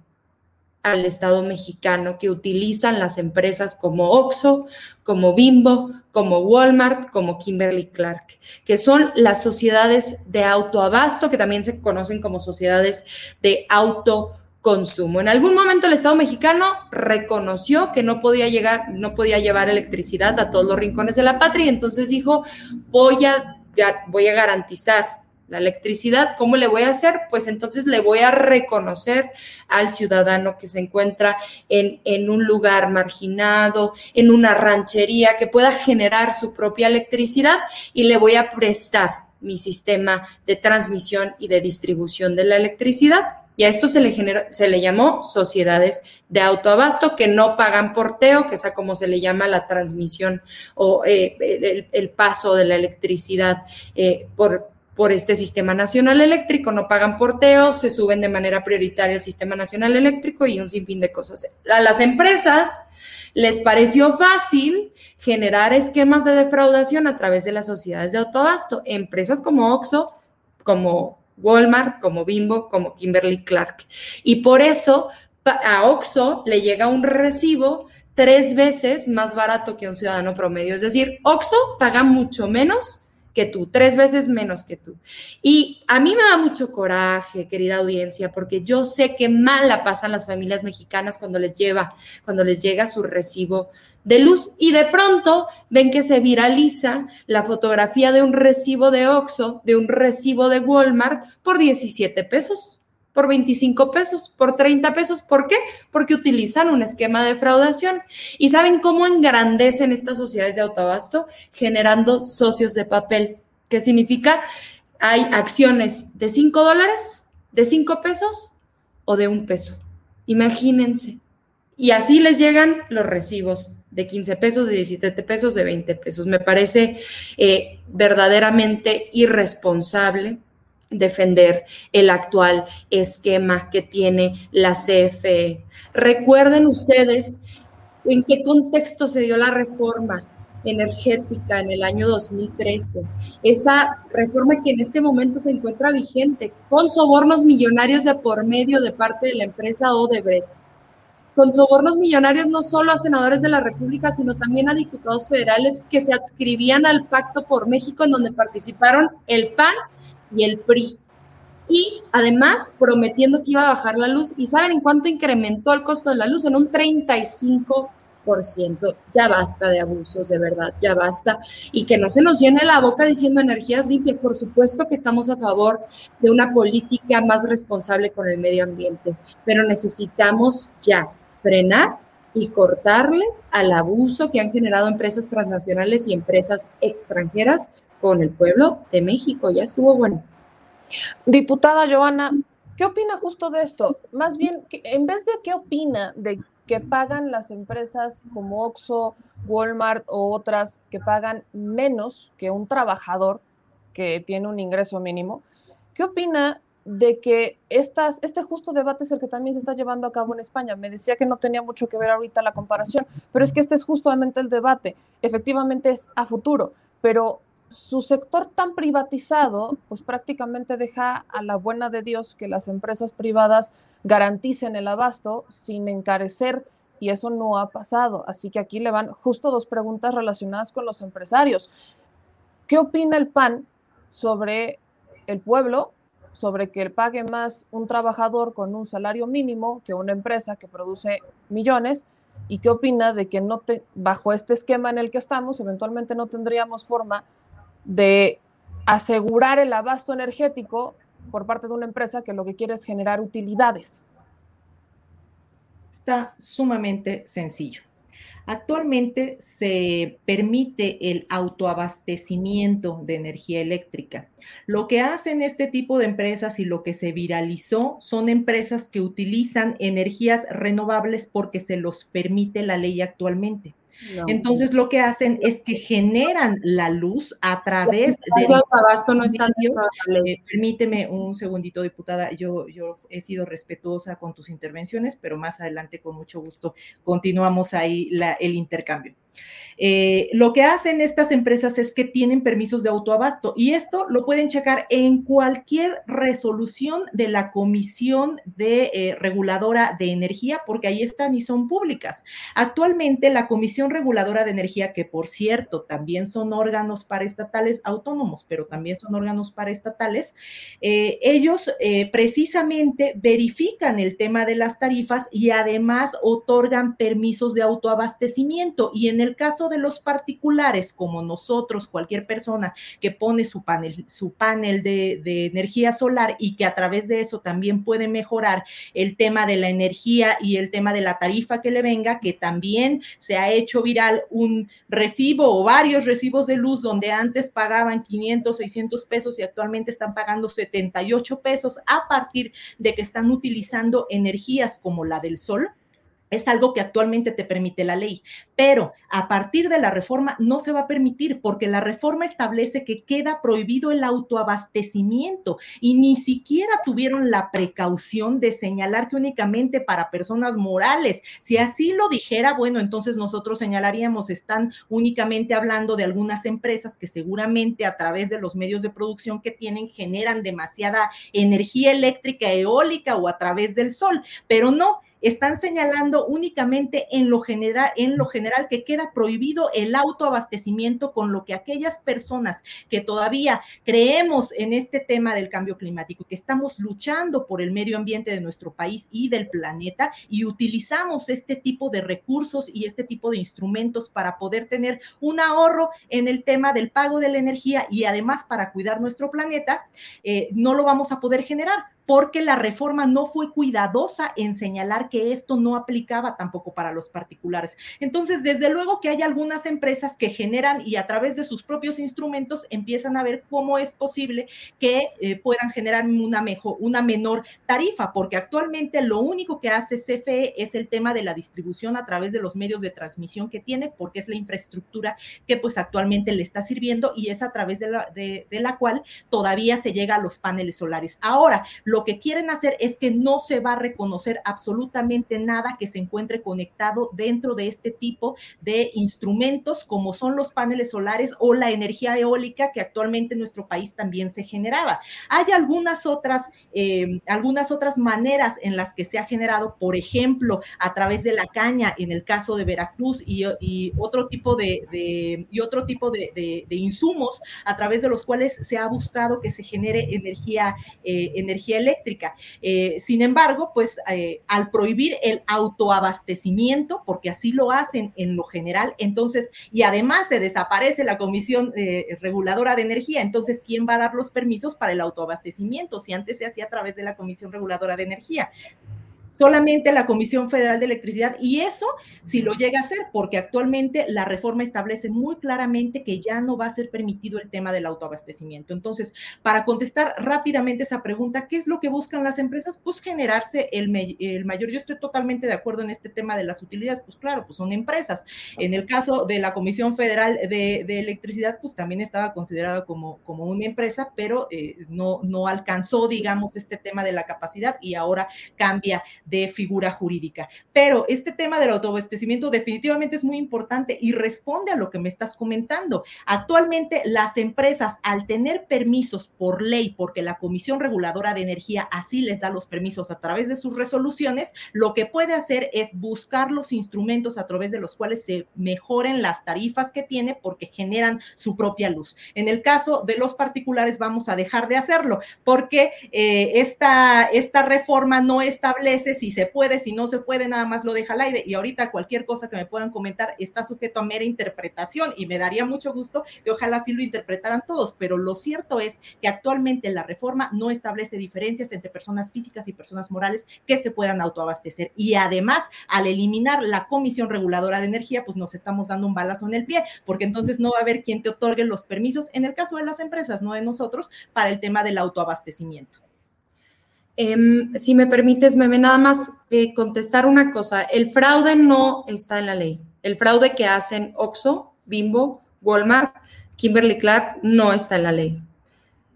al Estado mexicano que utilizan las empresas como Oxxo, como Bimbo, como Walmart, como Kimberly Clark, que son las sociedades de autoabasto, que también se conocen como sociedades de autoconsumo. En algún momento el Estado mexicano reconoció que no podía llegar, no podía llevar electricidad a todos los rincones de la patria, y entonces dijo, voy a, voy a garantizar la electricidad. ¿Cómo le voy a hacer? Pues entonces le voy a reconocer al ciudadano que se encuentra en, en un lugar marginado, en una ranchería, que pueda generar su propia electricidad y le voy a prestar mi sistema de transmisión y de distribución de la electricidad. Y a esto se le, generó, se le llamó sociedades de autoabasto que no pagan porteo, que es a como se le llama la transmisión o eh, el, el paso de la electricidad eh, por por este Sistema Nacional Eléctrico, no pagan porteos, se suben de manera prioritaria al Sistema Nacional Eléctrico y un sinfín de cosas. A las empresas les pareció fácil generar esquemas de defraudación a través de las sociedades de autoabasto, empresas como Oxxo, como Walmart, como Bimbo, como Kimberly Clark. Y por eso a Oxxo le llega un recibo tres veces más barato que un ciudadano promedio. Es decir, Oxxo paga mucho menos que tú, tres veces menos que tú. Y a mí me da mucho coraje, querida audiencia, porque yo sé que mal la pasan las familias mexicanas cuando les lleva, cuando les llega su recibo de luz y de pronto ven que se viraliza la fotografía de un recibo de Oxxo, de un recibo de Walmart por diecisiete pesos, por veinticinco pesos, por treinta pesos. ¿Por qué? Porque utilizan un esquema de defraudación. ¿Y saben cómo engrandecen estas sociedades de autoabasto? Generando socios de papel. ¿Qué significa? Hay acciones de cinco dólares, de cinco pesos o de un peso. Imagínense. Y así les llegan los recibos de quince pesos, de diecisiete pesos, de veinte pesos. Me parece eh, verdaderamente irresponsable defender el actual esquema que tiene la C F E. Recuerden ustedes en qué contexto se dio la reforma energética en el año dos mil trece. Esa reforma que en este momento se encuentra vigente, con sobornos millonarios de por medio de parte de la empresa Odebrecht. Con sobornos millonarios no solo a senadores de la República, sino también a diputados federales que se adscribían al Pacto por México, en donde participaron el P A N y el P R I. Y además prometiendo que iba a bajar la luz. ¿Y saben en cuánto incrementó el costo de la luz? En un treinta y cinco por ciento. Ya basta de abusos, de verdad, ya basta. Y que no se nos llene la boca diciendo energías limpias. Por supuesto que estamos a favor de una política más responsable con el medio ambiente, pero necesitamos ya frenar y cortarle al abuso que han generado empresas transnacionales y empresas extranjeras con el pueblo de México. Ya estuvo bueno. Diputada Johanna, ¿qué opina justo de esto? Más bien, en vez de qué opina de que pagan las empresas como Oxxo, Walmart o otras que pagan menos que un trabajador que tiene un ingreso mínimo, ¿qué opina de que estas, este justo debate es el que también se está llevando a cabo en España? Me decía que no tenía mucho que ver ahorita la comparación, pero es que este es justamente el debate. Efectivamente es a futuro, pero su sector tan privatizado, pues prácticamente deja a la buena de Dios que las empresas privadas garanticen el abasto sin encarecer, y eso no ha pasado. Así que aquí le van justo dos preguntas relacionadas con los empresarios. ¿Qué opina el P A N sobre el pueblo, sobre que pague más un trabajador con un salario mínimo que una empresa que produce millones? ¿Y qué opina de que no te, bajo este esquema en el que estamos, eventualmente no tendríamos forma de asegurar el abasto energético por parte de una empresa que lo que quiere es generar utilidades? Está sumamente sencillo. Actualmente se permite el autoabastecimiento de energía eléctrica. Lo que hacen este tipo de empresas y lo que se viralizó son empresas que utilizan energías renovables porque se los permite la ley actualmente. No. Entonces lo que hacen es que generan la luz a través de... El abasto no está... Eh, permíteme un segundito, diputada. Yo, yo he sido respetuosa con tus intervenciones, pero más adelante con mucho gusto continuamos ahí la, el intercambio. Eh, lo que hacen estas empresas es que tienen permisos de autoabasto, y esto lo pueden checar en cualquier resolución de la Comisión de, eh, Reguladora de Energía, porque ahí están y son públicas. Actualmente la Comisión Reguladora de Energía, que por cierto también son órganos paraestatales autónomos, pero también son órganos paraestatales, eh, ellos eh, precisamente verifican el tema de las tarifas y además otorgan permisos de autoabastecimiento. Y en el caso de los particulares, como nosotros, cualquier persona que pone su panel, su panel de, de energía solar, y que a través de eso también puede mejorar el tema de la energía y el tema de la tarifa que le venga, que también se ha hecho viral un recibo o varios recibos de luz donde antes pagaban quinientos, seiscientos pesos y actualmente están pagando setenta y ocho pesos a partir de que están utilizando energías como la del sol. Es algo que actualmente te permite la ley, pero a partir de la reforma no se va a permitir, porque la reforma establece que queda prohibido el autoabastecimiento, y ni siquiera tuvieron la precaución de señalar que únicamente para personas morales. Si así lo dijera, bueno, entonces nosotros señalaríamos, están únicamente hablando de algunas empresas que seguramente a través de los medios de producción que tienen generan demasiada energía eléctrica, eólica o a través del sol, pero no. Están señalando únicamente en lo general, en lo general que queda prohibido el autoabastecimiento, con lo que aquellas personas que todavía creemos en este tema del cambio climático, que estamos luchando por el medio ambiente de nuestro país y del planeta, y utilizamos este tipo de recursos y este tipo de instrumentos para poder tener un ahorro en el tema del pago de la energía y además para cuidar nuestro planeta, eh, no lo vamos a poder generar, porque la reforma no fue cuidadosa en señalar que esto no aplicaba tampoco para los particulares. Entonces, desde luego que hay algunas empresas que generan y a través de sus propios instrumentos empiezan a ver cómo es posible que eh, puedan generar una, mejor, una menor tarifa, porque actualmente lo único que hace C F E es el tema de la distribución a través de los medios de transmisión que tiene, porque es la infraestructura que pues actualmente le está sirviendo, y es a través de la, de, de la cual todavía se llega a los paneles solares. Ahora, lo que quieren hacer es que no se va a reconocer absolutamente nada que se encuentre conectado dentro de este tipo de instrumentos, como son los paneles solares o la energía eólica, que actualmente en nuestro país también se generaba. Hay algunas otras, eh, algunas otras maneras en las que se ha generado, por ejemplo, a través de la caña, en el caso de Veracruz, y, y otro tipo de, de, y otro tipo de, de, de insumos a través de los cuales se ha buscado que se genere energía, eh, energía eléctrica. Eh, sin embargo, pues eh, al prohibir el autoabastecimiento, porque así lo hacen en lo general, entonces, y además se desaparece la Comisión eh, Reguladora de Energía, entonces, ¿quién va a dar los permisos para el autoabastecimiento si antes se hacía a través de la Comisión Reguladora de Energía? solamente la Comisión Federal de Electricidad, y eso si lo llega a hacer, porque actualmente la reforma establece muy claramente que ya no va a ser permitido el tema del autoabastecimiento. Entonces, para contestar rápidamente esa pregunta, ¿qué es lo que buscan las empresas? Pues generarse el, el mayor, yo estoy totalmente de acuerdo en este tema de las utilidades, pues claro, pues son empresas. En el caso de la Comisión Federal de, de Electricidad, pues también estaba considerado como, como una empresa, pero eh, no, no alcanzó, digamos, este tema de la capacidad y ahora cambia de figura jurídica. Pero este tema del autoabastecimiento definitivamente es muy importante y responde a lo que me estás comentando. Actualmente las empresas, al tener permisos por ley, porque la Comisión Reguladora de Energía así les da los permisos a través de sus resoluciones, lo que puede hacer es buscar los instrumentos a través de los cuales se mejoren las tarifas que tiene, porque generan su propia luz. En el caso de los particulares vamos a dejar de hacerlo, porque eh, esta, esta reforma no establece si se puede, si no se puede, nada más lo deja al aire, y ahorita cualquier cosa que me puedan comentar está sujeto a mera interpretación, y me daría mucho gusto que ojalá sí lo interpretaran todos, pero lo cierto es que actualmente la reforma no establece diferencias entre personas físicas y personas morales que se puedan autoabastecer, y además al eliminar la Comisión Reguladora de Energía, pues nos estamos dando un balazo en el pie, porque entonces no va a haber quien te otorgue los permisos, en el caso de las empresas, no de nosotros, para el tema del autoabastecimiento. Um, si me permites, Meme, nada más eh, contestar una cosa. El fraude no está en la ley. El fraude que hacen Oxxo, Bimbo, Walmart, Kimberly Clark, no está en la ley.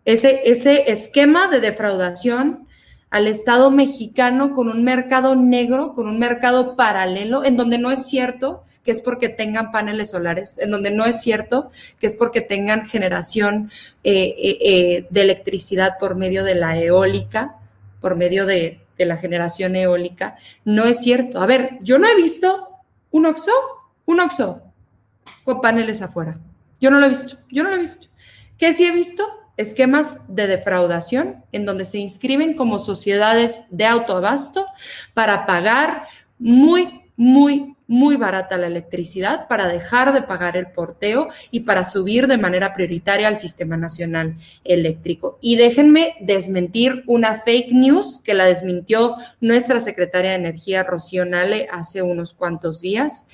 Ese, ese esquema de defraudación al Estado mexicano con un mercado negro, con un mercado paralelo, en donde no es cierto que es porque tengan paneles solares, en donde no es cierto que es porque tengan generación eh, eh, eh, de electricidad por medio de la eólica, por medio de, de la generación eólica, no es cierto. A ver, yo no he visto un Oxxo, un Oxxo con paneles afuera. Yo no lo he visto, yo no lo he visto. ¿Qué sí he visto? Esquemas de defraudación en donde se inscriben como sociedades de autoabasto para pagar muy, muy, muy barata la electricidad, para dejar de pagar el porteo y para subir de manera prioritaria al Sistema Nacional Eléctrico. Y déjenme desmentir una fake news que la desmintió nuestra secretaria de Energía, Rocío Nahle, hace unos cuantos días.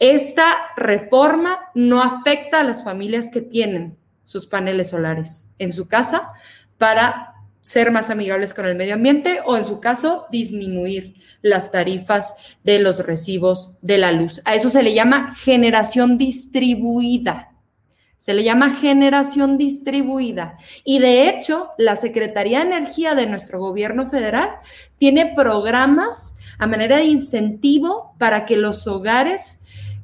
Esta reforma no afecta a las familias que tienen sus paneles solares en su casa para ser más amigables con el medio ambiente o, en su caso, disminuir las tarifas de los recibos de la luz. A eso se le llama generación distribuida. Se le llama generación distribuida. Y, de hecho, la Secretaría de Energía de nuestro gobierno federal tiene programas a manera de incentivo para que los hogares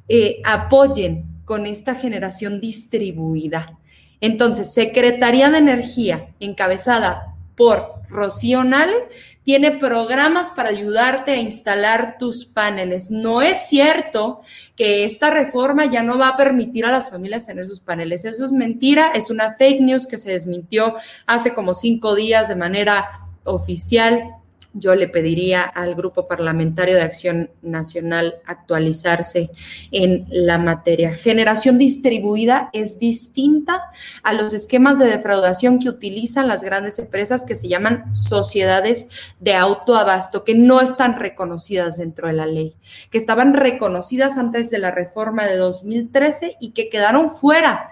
eh, apoyen con esta generación distribuida. Entonces, Secretaría de Energía, encabezada por Rocío Nahle, tiene programas para ayudarte a instalar tus paneles. No es cierto que esta reforma ya no va a permitir a las familias tener sus paneles. Eso es mentira, es una fake news que se desmintió hace como cinco días de manera oficial. Yo le pediría al Grupo Parlamentario de Acción Nacional actualizarse en la materia. Generación distribuida es distinta a los esquemas de defraudación que utilizan las grandes empresas que se llaman sociedades de autoabasto, que no están reconocidas dentro de la ley, que estaban reconocidas antes de la reforma de dos mil trece y que quedaron fuera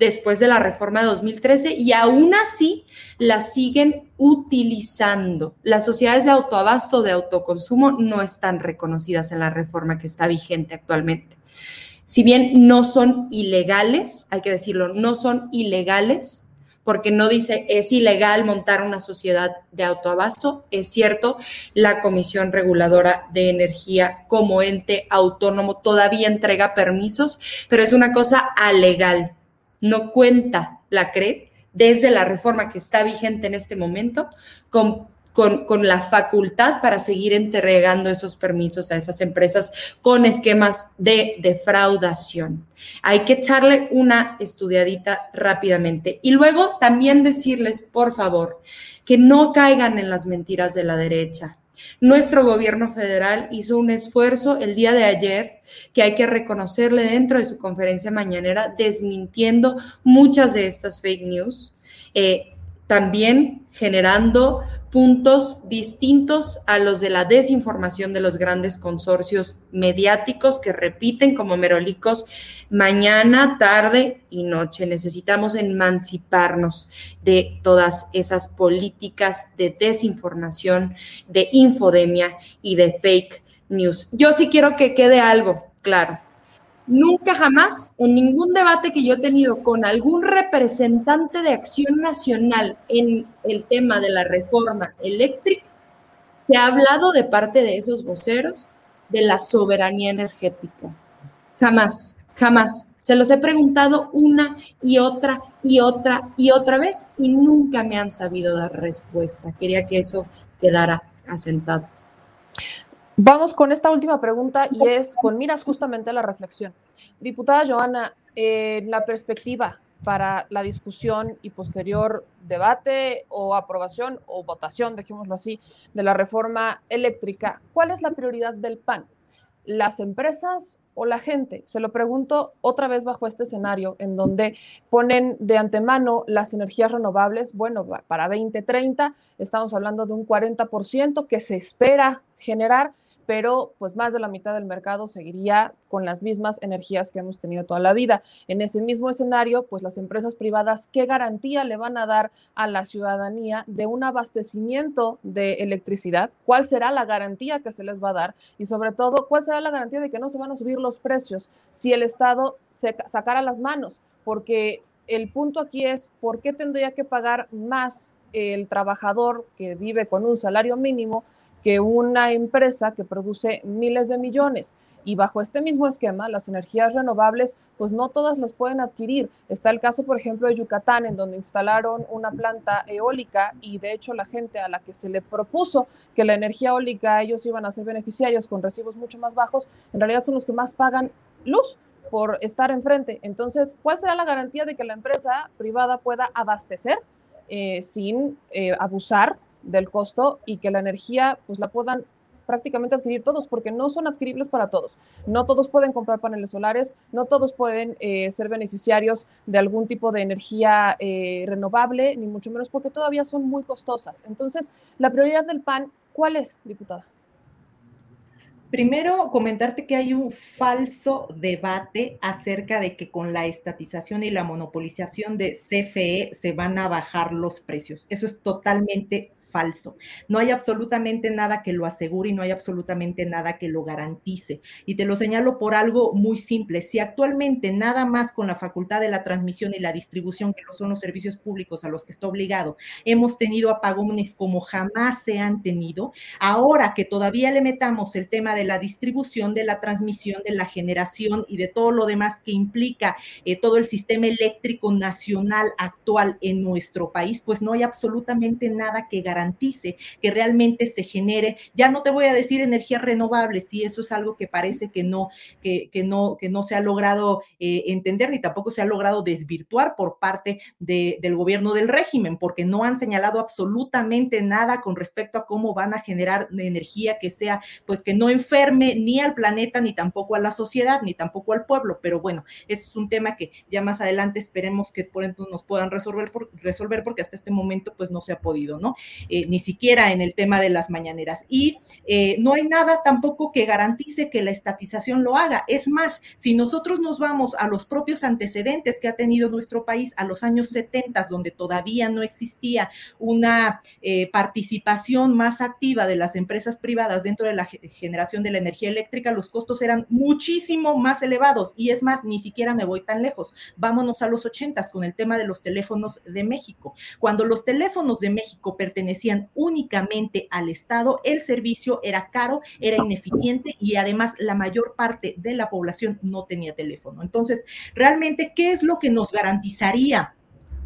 después de la reforma de dos mil trece, y aún así la siguen utilizando. Las sociedades de autoabasto, de autoconsumo, no están reconocidas en la reforma que está vigente actualmente. Si bien no son ilegales, hay que decirlo, no son ilegales, porque no dice es ilegal montar una sociedad de autoabasto. Es cierto, la Comisión Reguladora de Energía como ente autónomo todavía entrega permisos, pero es una cosa alegal. No cuenta la C R E desde la reforma que está vigente en este momento con, con, con la facultad para seguir entregando esos permisos a esas empresas con esquemas de defraudación. Hay que echarle una estudiadita rápidamente. Y luego también decirles, por favor, que no caigan en las mentiras de la derecha. Nuestro gobierno federal hizo un esfuerzo el día de ayer que hay que reconocerle dentro de su conferencia mañanera, desmintiendo muchas de estas fake news, eh, también generando puntos distintos a los de la desinformación de los grandes consorcios mediáticos que repiten como merolicos mañana, tarde y noche. Necesitamos emanciparnos de todas esas políticas de desinformación, de infodemia y de fake news. Yo sí quiero que quede algo claro. Nunca jamás, en ningún debate que yo he tenido con algún representante de Acción Nacional en el tema de la reforma eléctrica, se ha hablado de parte de esos voceros de la soberanía energética. Jamás, jamás. Se los he preguntado una y otra y otra y otra vez y nunca me han sabido dar respuesta. Quería que eso quedara asentado. Vamos con esta última pregunta y es con miras justamente a la reflexión. Diputada Johanna, eh, la perspectiva para la discusión y posterior debate o aprobación o votación, dejémoslo así, de la reforma eléctrica, ¿cuál es la prioridad del P A N? ¿Las empresas o la gente? Se lo pregunto otra vez bajo este escenario en donde ponen de antemano las energías renovables. Bueno, para veinte treinta estamos hablando de un cuarenta por ciento que se espera generar, pero pues más de la mitad del mercado seguiría con las mismas energías que hemos tenido toda la vida. En ese mismo escenario, pues las empresas privadas, ¿qué garantía le van a dar a la ciudadanía de un abastecimiento de electricidad? ¿Cuál será la garantía que se les va a dar? Y sobre todo, ¿cuál será la garantía de que no se van a subir los precios si el Estado se sacara las manos? Porque el punto aquí es, ¿por qué tendría que pagar más el trabajador que vive con un salario mínimo que una empresa que produce miles de millones? Y bajo este mismo esquema, las energías renovables, pues no todas las pueden adquirir. Está el caso, por ejemplo, de Yucatán, en donde instalaron una planta eólica y de hecho la gente a la que se le propuso que la energía eólica ellos iban a ser beneficiarios con recibos mucho más bajos, en realidad son los que más pagan luz por estar enfrente. Entonces, ¿cuál será la garantía de que la empresa privada pueda abastecer eh, sin eh, abusar del costo y que la energía pues la puedan prácticamente adquirir todos, porque no son adquiribles para todos? No todos pueden comprar paneles solares, no todos pueden eh, ser beneficiarios de algún tipo de energía eh, renovable, ni mucho menos, porque todavía son muy costosas. Entonces, la prioridad del P A N, ¿cuál es, diputada? Primero, comentarte que hay un falso debate acerca de que con la estatización y la monopolización de C F E se van a bajar los precios. Eso es totalmente falso. No hay absolutamente nada que lo asegure y no hay absolutamente nada que lo garantice. Y te lo señalo por algo muy simple. Si actualmente nada más con la facultad de la transmisión y la distribución, que son los servicios públicos a los que está obligado, hemos tenido apagones como jamás se han tenido, ahora que todavía le metamos el tema de la distribución, de la transmisión, de la generación y de todo lo demás que implica eh, todo el sistema eléctrico nacional actual en nuestro país, pues no hay absolutamente nada que garantice garantice que realmente se genere. Ya no te voy a decir energías renovables, si eso es algo que parece que no, que, que no, que no se ha logrado eh, entender, ni tampoco se ha logrado desvirtuar por parte de, del gobierno del régimen, porque no han señalado absolutamente nada con respecto a cómo van a generar energía que sea, pues que no enferme ni al planeta, ni tampoco a la sociedad, ni tampoco al pueblo. Pero bueno, ese es un tema que ya más adelante esperemos que por entonces nos puedan resolver, por, resolver porque hasta este momento pues no se ha podido, ¿no? Eh, ni siquiera en el tema de las mañaneras. Y eh, no hay nada tampoco que garantice que la estatización lo haga. Es más, si nosotros nos vamos a los propios antecedentes que ha tenido nuestro país, a los años setenta, donde todavía no existía una eh, participación más activa de las empresas privadas dentro de la generación de la energía eléctrica, los costos eran muchísimo más elevados. Y es más, ni siquiera me voy tan lejos. Vámonos a los ochentas con el tema de los teléfonos de México. Cuando los teléfonos de México pertenecían pertenecían únicamente al Estado, el servicio era caro, era ineficiente y además la mayor parte de la población no tenía teléfono. Entonces, realmente, ¿qué es lo que nos garantizaría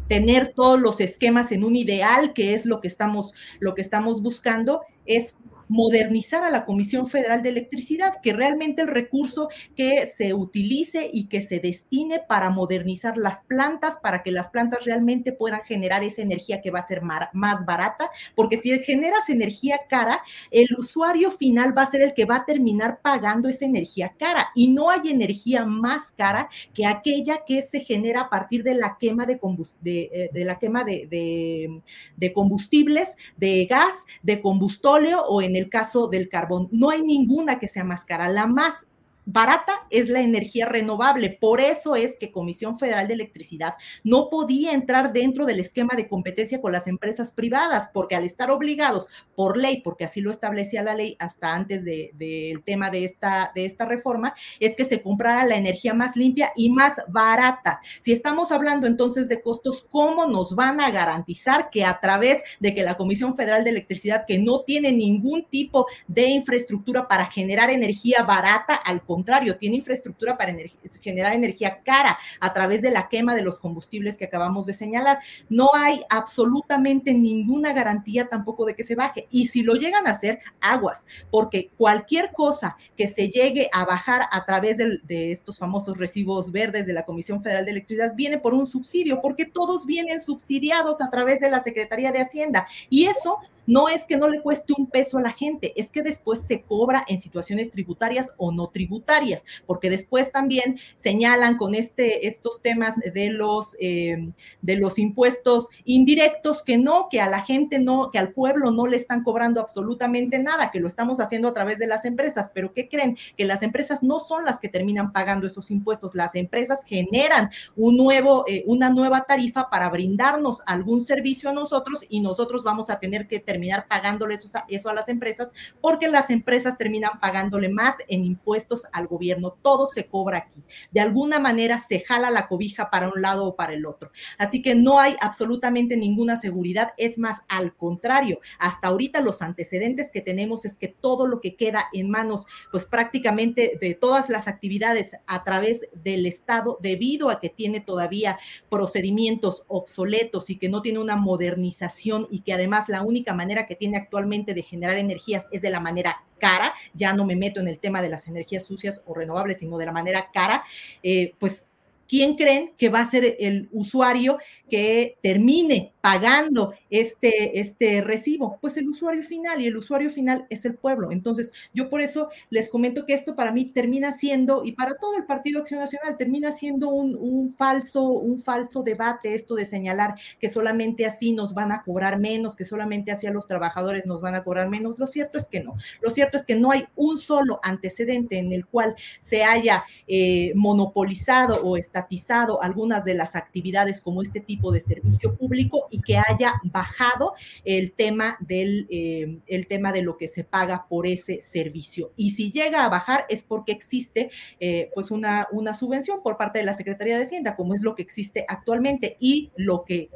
tener todos los esquemas en un ideal, que es lo que estamos, lo que estamos buscando? Es modernizar a la Comisión Federal de Electricidad, que realmente el recurso que se utilice y que se destine para modernizar las plantas, para que las plantas realmente puedan generar esa energía que va a ser más barata, porque si generas energía cara, el usuario final va a ser el que va a terminar pagando esa energía cara, y no hay energía más cara que aquella que se genera a partir de la quema de, combust- de, de, la quema de, de, de combustibles, de gas, de combustóleo o en el caso del carbón. No hay ninguna que sea más cara. La más barata es la energía renovable. Por eso es que Comisión Federal de Electricidad no podía entrar dentro del esquema de competencia con las empresas privadas, porque al estar obligados por ley, porque así lo establecía la ley hasta antes de, de, del tema de esta, de esta reforma, es que se comprara la energía más limpia y más barata. Si estamos hablando entonces de costos, ¿cómo nos van a garantizar que a través de que la Comisión Federal de Electricidad, que no tiene ningún tipo de infraestructura para generar energía barata, al contrario, tiene infraestructura para energi- generar energía cara a través de la quema de los combustibles que acabamos de señalar? No hay absolutamente ninguna garantía tampoco de que se baje. Y si lo llegan a hacer, aguas, porque cualquier cosa que se llegue a bajar a través de, de estos famosos recibos verdes de la Comisión Federal de Electricidad viene por un subsidio, porque todos vienen subsidiados a través de la Secretaría de Hacienda. Y eso no es que no le cueste un peso a la gente, es que después se cobra en situaciones tributarias o no tributarias, porque después también señalan con este, estos temas de los, eh, de los impuestos indirectos que no, que a la gente no, que al pueblo no le están cobrando absolutamente nada, que lo estamos haciendo a través de las empresas. Pero ¿qué creen? Que las empresas no son las que terminan pagando esos impuestos. Las empresas generan un nuevo, eh, una nueva tarifa para brindarnos algún servicio a nosotros, y nosotros vamos a tener que terminar pagándole eso a, eso a las empresas, porque las empresas terminan pagándole más en impuestos al gobierno. Todo se cobra aquí. De alguna manera se jala la cobija para un lado o para el otro. Así que no hay absolutamente ninguna seguridad. Es más, al contrario, hasta ahorita los antecedentes que tenemos es que todo lo que queda en manos, pues prácticamente de todas las actividades a través del Estado, debido a que tiene todavía procedimientos obsoletos y que no tiene una modernización, y que además la única manera manera que tiene actualmente de generar energías es de la manera cara. Ya no me meto en el tema de las energías sucias o renovables, sino de la manera cara. Eh, pues, ¿quién creen que va a ser el usuario que termine pagando este, este recibo? Pues el usuario final, y el usuario final es el pueblo. Entonces, yo por eso les comento que esto para mí termina siendo, y para todo el Partido Acción Nacional, termina siendo un, un falso, un falso debate, esto de señalar que solamente así nos van a cobrar menos, que solamente así a los trabajadores nos van a cobrar menos. Lo cierto es que no. Lo cierto es que no hay un solo antecedente en el cual se haya eh, monopolizado o estatizado algunas de las actividades como este tipo de servicio público, y que haya bajado el tema del eh, el tema de lo que se paga por ese servicio. Y si llega a bajar es porque existe eh, pues una, una subvención por parte de la Secretaría de Hacienda, como es lo que existe actualmente, y lo que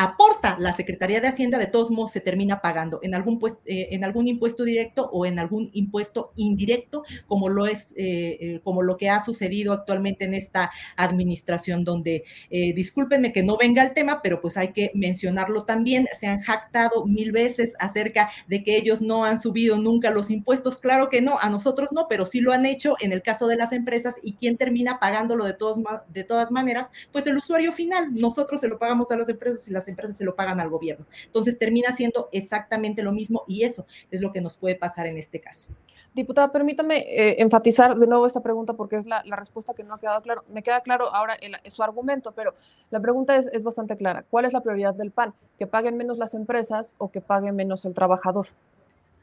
aporta la Secretaría de Hacienda de todos modos se termina pagando en algún, pues, eh, en algún impuesto directo o en algún impuesto indirecto, como lo es eh, eh, como lo que ha sucedido actualmente en esta administración, donde eh, discúlpenme que no venga el tema, pero pues hay que mencionarlo también. Se han jactado mil veces acerca de que ellos no han subido nunca los impuestos. Claro que no, a nosotros no, pero sí lo han hecho en el caso de las empresas. ¿Y quién termina pagándolo de todos de todas maneras? Pues el usuario final. Nosotros se lo pagamos a las empresas y las empresas se lo pagan al gobierno. Entonces termina siendo exactamente lo mismo, y eso es lo que nos puede pasar en este caso. Diputada, permítame eh, enfatizar de nuevo esta pregunta, porque es la, la respuesta que no ha quedado claro. Me queda claro ahora el, su argumento, pero la pregunta es, es bastante clara. ¿Cuál es la prioridad del P A N? ¿Que paguen menos las empresas o que pague menos el trabajador?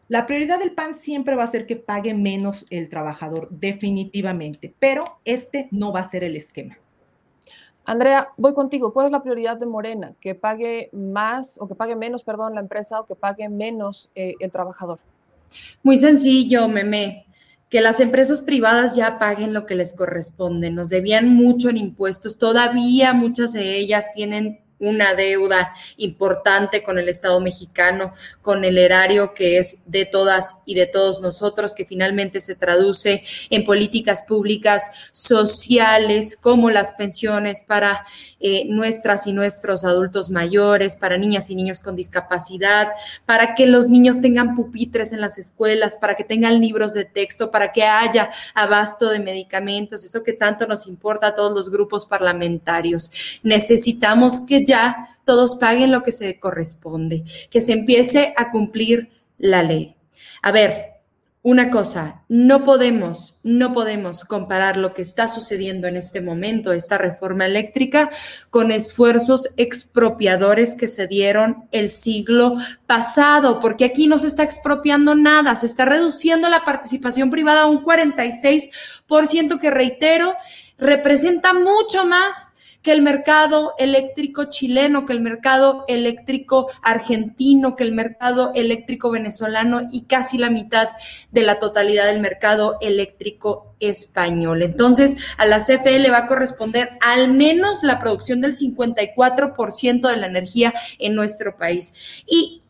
La prioridad del P A N siempre va a ser que pague menos el trabajador, definitivamente, pero este no va a ser el esquema. Andrea, voy contigo. ¿Cuál es la prioridad de Morena? ¿Que pague más o que pague menos, perdón, la empresa, o que pague menos eh, el trabajador? Muy sencillo, Meme. Que las empresas privadas ya paguen lo que les corresponde. Nos debían mucho en impuestos. Todavía muchas de ellas tienen una deuda importante con el Estado mexicano, con el erario que es de todas y de todos nosotros, que finalmente se traduce en políticas públicas sociales como las pensiones para eh, nuestras y nuestros adultos mayores, para niñas y niños con discapacidad, para que los niños tengan pupitres en las escuelas, para que tengan libros de texto, para que haya abasto de medicamentos, eso que tanto nos importa a todos los grupos parlamentarios. Necesitamos que ya todos paguen lo que se corresponde, que se empiece a cumplir la ley. A ver, una cosa, no podemos, no podemos comparar lo que está sucediendo en este momento, esta reforma eléctrica, con esfuerzos expropiadores que se dieron el siglo pasado, porque aquí no se está expropiando nada, se está reduciendo la participación privada a un cuarenta y seis por ciento que, reitero, representa mucho más que el mercado eléctrico chileno, que el mercado eléctrico argentino, que el mercado eléctrico venezolano y casi la mitad de la totalidad del mercado eléctrico español. Entonces, a la C F E le va a corresponder al menos la producción del cincuenta y cuatro por ciento de la energía en nuestro país. Y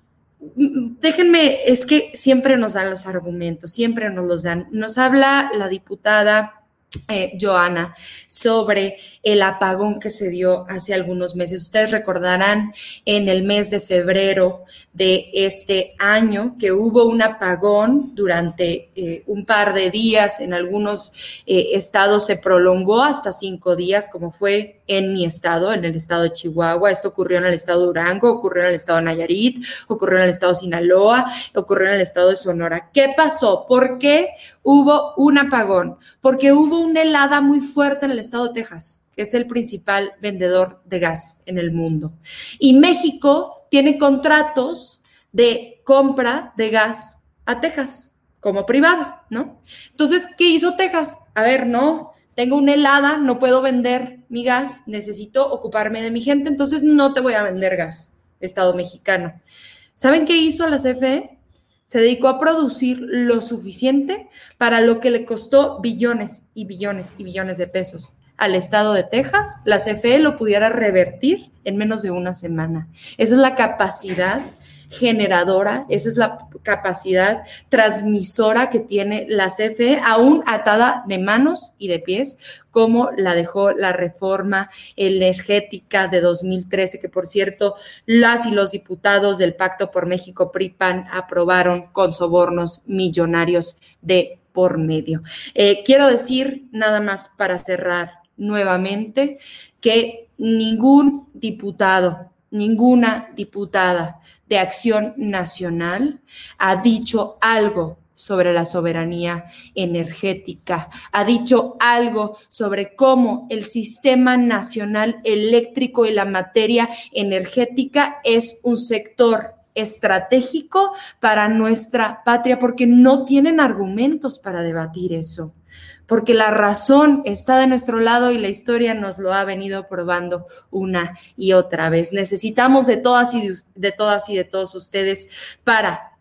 déjenme, es que siempre nos dan los argumentos, siempre nos los dan. Nos habla la diputada Eh, Johanna sobre el apagón que se dio hace algunos meses. Ustedes recordarán en el mes de febrero de este año que hubo un apagón durante eh, un par de días. En algunos eh, estados se prolongó hasta cinco días, como fue en mi estado, en el estado de Chihuahua. Esto ocurrió en el estado de Durango, ocurrió en el estado de Nayarit, ocurrió en el estado de Sinaloa, ocurrió en el estado de Sonora. ¿Qué pasó? ¿Por qué hubo un apagón? Porque hubo una helada muy fuerte en el estado de Texas, que es el principal vendedor de gas en el mundo. Y México tiene contratos de compra de gas a Texas como privado, ¿no? Entonces, ¿qué hizo Texas? A ver, no, tengo una helada, no puedo vender mi gas, necesito ocuparme de mi gente, entonces no te voy a vender gas, Estado mexicano. ¿Saben qué hizo la C F E? Se dedicó a producir lo suficiente para lo que le costó billones y billones y billones de pesos al estado de Texas, la C F E lo pudiera revertir en menos de una semana. Esa es la capacidad generadora, esa es la capacidad transmisora que tiene la C F E, aún atada de manos y de pies, como la dejó la reforma energética de dos mil trece, que por cierto, las y los diputados del Pacto por México P R I-PAN aprobaron con sobornos millonarios de por medio. Eh, quiero decir nada más para cerrar nuevamente que ningún diputado, ninguna diputada de Acción Nacional ha dicho algo sobre la soberanía energética, ha dicho algo sobre cómo el sistema nacional eléctrico y la materia energética es un sector estratégico para nuestra patria, porque no tienen argumentos para debatir eso, porque la razón está de nuestro lado y la historia nos lo ha venido probando una y otra vez. Necesitamos de todas y de, de todas y de todos ustedes para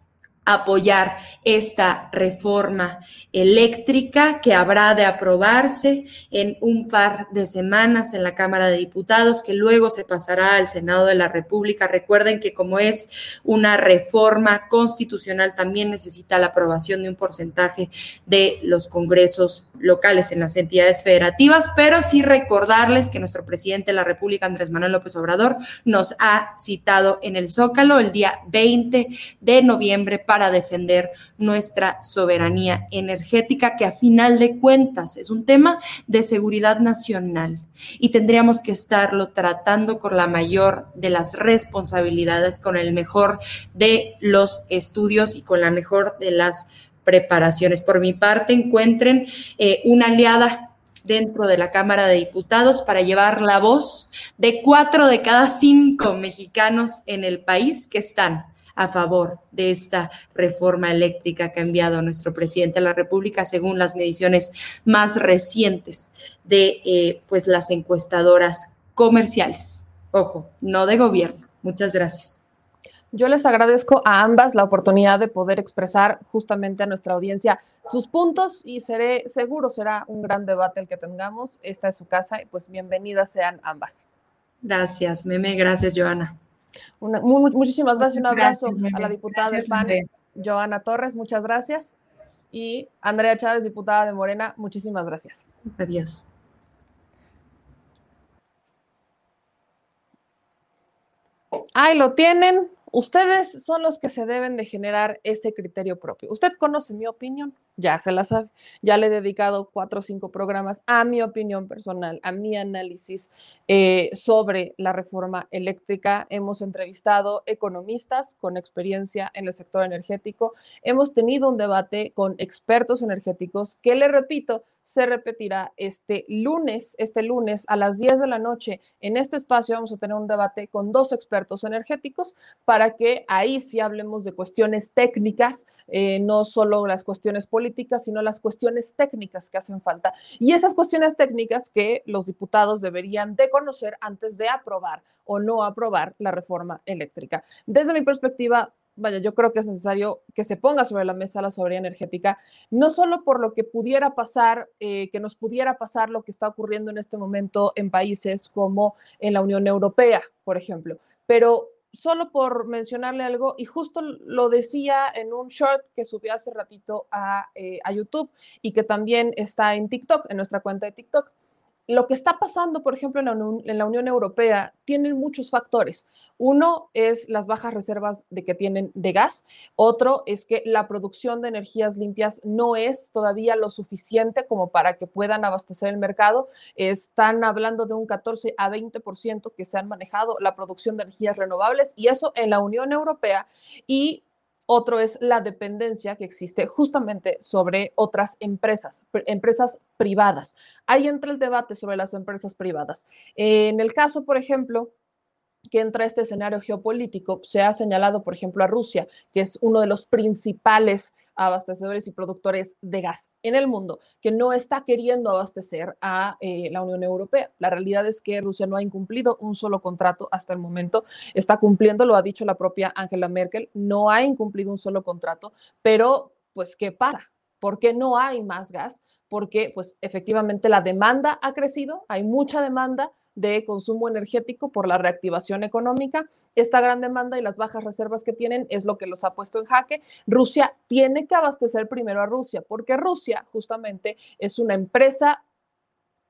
apoyar esta reforma eléctrica que habrá de aprobarse en un par de semanas en la Cámara de Diputados, que luego se pasará al Senado de la República. Recuerden que como es una reforma constitucional, también necesita la aprobación de un porcentaje de los congresos locales en las entidades federativas, pero sí recordarles que nuestro presidente de la República, Andrés Manuel López Obrador, nos ha citado en el Zócalo el día veinte de noviembre para para defender nuestra soberanía energética, que a final de cuentas es un tema de seguridad nacional y tendríamos que estarlo tratando con la mayor de las responsabilidades, con el mejor de los estudios y con la mejor de las preparaciones. Por mi parte, encuentren eh, una aliada dentro de la Cámara de Diputados para llevar la voz de cuatro de cada cinco mexicanos en el país que están a favor de esta reforma eléctrica que ha enviado nuestro presidente de la República, según las mediciones más recientes de eh, pues las encuestadoras comerciales. Ojo, no de gobierno. Muchas gracias. Yo les agradezco a ambas la oportunidad de poder expresar justamente a nuestra audiencia sus puntos y seré seguro será un gran debate el que tengamos. Esta es su casa y pues bienvenidas sean ambas. Gracias, Meme. Gracias, Johanna. Una, mu- muchísimas gracias. Un abrazo gracias, a la diputada gracias, del P A N, Andrea. Johanna Torres. Muchas gracias. Y Andrea Chávez, diputada de Morena. Muchísimas gracias. Adiós. Ahí lo tienen. Ustedes son los que se deben de generar ese criterio propio. Usted conoce mi opinión, ya se la sabe. Ya le he dedicado cuatro o cinco programas a mi opinión personal, a mi análisis eh, sobre la reforma eléctrica. Hemos entrevistado economistas con experiencia en el sector energético. Hemos tenido un debate con expertos energéticos que, le repito, se repetirá este lunes, este lunes a las diez de la noche. En este espacio vamos a tener un debate con dos expertos energéticos para que ahí sí hablemos de cuestiones técnicas, eh, no solo las cuestiones políticas, sino las cuestiones técnicas que hacen falta. Y esas cuestiones técnicas que los diputados deberían de conocer antes de aprobar o no aprobar la reforma eléctrica. Desde mi perspectiva, vaya, yo creo que es necesario que se ponga sobre la mesa la soberanía energética, no solo por lo que pudiera pasar, eh, que nos pudiera pasar lo que está ocurriendo en este momento en países como en la Unión Europea, por ejemplo, pero solo por mencionarle algo, y justo lo decía en un short que subí hace ratito a, eh, a YouTube y que también está en TikTok, en nuestra cuenta de TikTok. Lo que está pasando, por ejemplo, en la, Unión, en la Unión Europea tiene muchos factores. Uno es las bajas reservas de que tienen de gas. Otro es que la producción de energías limpias no es todavía lo suficiente como para que puedan abastecer el mercado. Están hablando de un catorce a veinte por ciento que se han manejado la producción de energías renovables, y eso en la Unión Europea. Y otro es la dependencia que existe justamente sobre otras empresas, empresas privadas. Ahí entra el debate sobre las empresas privadas. En el caso, por ejemplo, que entra este escenario geopolítico, se ha señalado, por ejemplo, a Rusia, que es uno de los principales abastecedores y productores de gas en el mundo, que no está queriendo abastecer a eh, la Unión Europea. La realidad es que Rusia no ha incumplido un solo contrato hasta el momento, está cumpliendo, lo ha dicho la propia Angela Merkel, no ha incumplido un solo contrato, pero pues ¿qué pasa? ¿Por qué no hay más gas? Porque pues efectivamente la demanda ha crecido, hay mucha demanda de consumo energético por la reactivación económica. Esta gran demanda y las bajas reservas que tienen es lo que los ha puesto en jaque. Rusia tiene que abastecer primero a Rusia, porque Rusia justamente es una empresa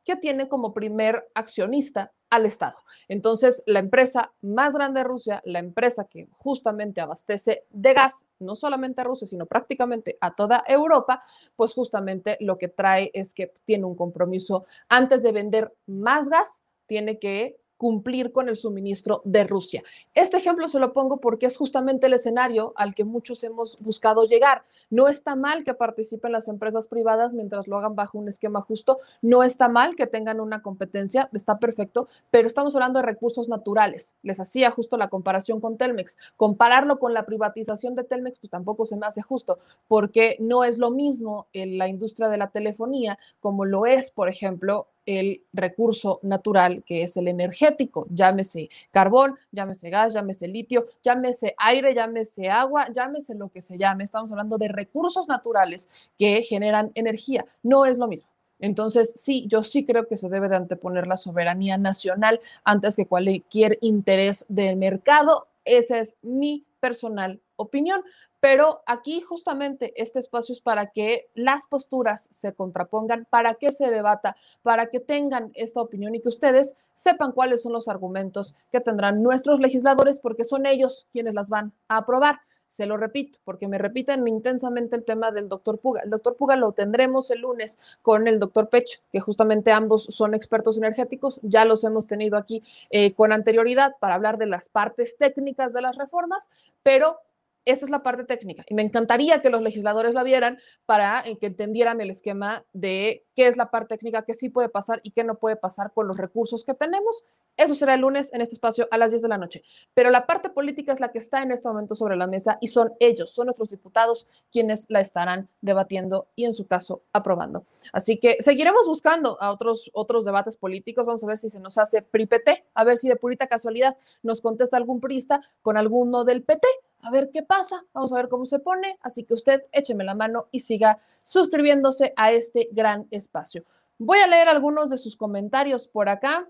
que tiene como primer accionista al Estado. Entonces, la empresa más grande de Rusia, la empresa que justamente abastece de gas, no solamente a Rusia, sino prácticamente a toda Europa, pues justamente lo que trae es que tiene un compromiso antes de vender más gas, tiene que cumplir con el suministro de Rusia. Este ejemplo se lo pongo porque es justamente el escenario al que muchos hemos buscado llegar. No está mal que participen las empresas privadas mientras lo hagan bajo un esquema justo. No está mal que tengan una competencia, está perfecto, pero estamos hablando de recursos naturales. Les hacía justo la comparación con Telmex. Compararlo con la privatización de Telmex, pues tampoco se me hace justo, porque no es lo mismo en la industria de la telefonía como lo es, por ejemplo, el recurso natural que es el energético, llámese carbón, llámese gas, llámese litio, llámese aire, llámese agua, llámese lo que se llame. Estamos hablando de recursos naturales que generan energía, no es lo mismo. Entonces, sí, yo sí creo que se debe de anteponer la soberanía nacional antes que cualquier interés del mercado. Esa es mi personal opinión, pero aquí justamente este espacio es para que las posturas se contrapongan, para que se debata, para que tengan esta opinión y que ustedes sepan cuáles son los argumentos que tendrán nuestros legisladores, porque son ellos quienes las van a aprobar. Se lo repito, porque me repiten intensamente el tema del doctor Puga. El doctor Puga lo tendremos el lunes con el doctor Pech, que justamente ambos son expertos energéticos. Ya los hemos tenido aquí eh, con anterioridad para hablar de las partes técnicas de las reformas, pero esa es la parte técnica. Y me encantaría que los legisladores la vieran para que entendieran el esquema de qué es la parte técnica, qué sí puede pasar y qué no puede pasar con los recursos que tenemos. Eso será el lunes en este espacio a las diez de la noche. Pero la parte política es la que está en este momento sobre la mesa y son ellos, son nuestros diputados quienes la estarán debatiendo y en su caso aprobando. Así que seguiremos buscando a otros, otros debates políticos. Vamos a ver si se nos hace P R I P T, a ver si de purita casualidad nos contesta algún priista con alguno del P T. A ver qué pasa, vamos a ver cómo se pone. Así que usted écheme la mano y siga suscribiéndose a este gran espacio. Voy a leer algunos de sus comentarios por acá.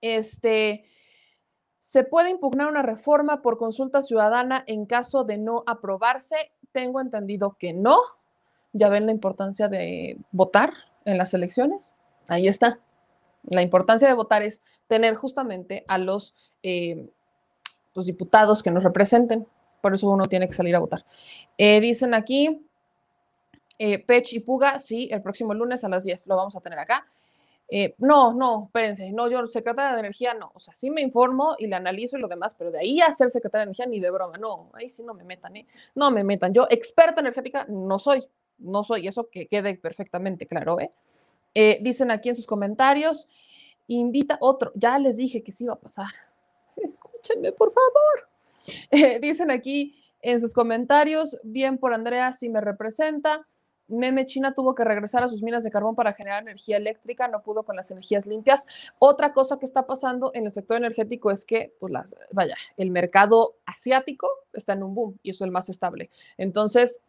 Este, se puede impugnar una reforma por consulta ciudadana en caso de no aprobarse. Tengo entendido que no. Ya ven la importancia de votar en las elecciones. Ahí está. La importancia de votar es tener justamente a los, eh, los diputados que nos representen. Por eso uno tiene que salir a votar. Eh, dicen aquí, eh, Pech y Puga, sí, el próximo lunes a las diez lo vamos a tener acá. Eh, no, no, espérense, no, yo secretaria de Energía no, o sea, sí me informo y la analizo y lo demás, pero de ahí a ser secretaria de Energía ni de broma, no, ahí sí no me metan, eh, no me metan, yo experta energética no soy, no soy, eso que quede perfectamente claro, eh. Eh, dicen aquí en sus comentarios, invita otro, ya les dije que sí iba a pasar, escúchenme por favor. Eh, dicen aquí en sus comentarios, bien por Andrea, si me representa. Meme, China tuvo que regresar a sus minas de carbón para generar energía eléctrica, no pudo con las energías limpias. Otra cosa que está pasando en el sector energético es que, pues, las, vaya, el mercado asiático está en un boom y eso es el más estable. Entonces,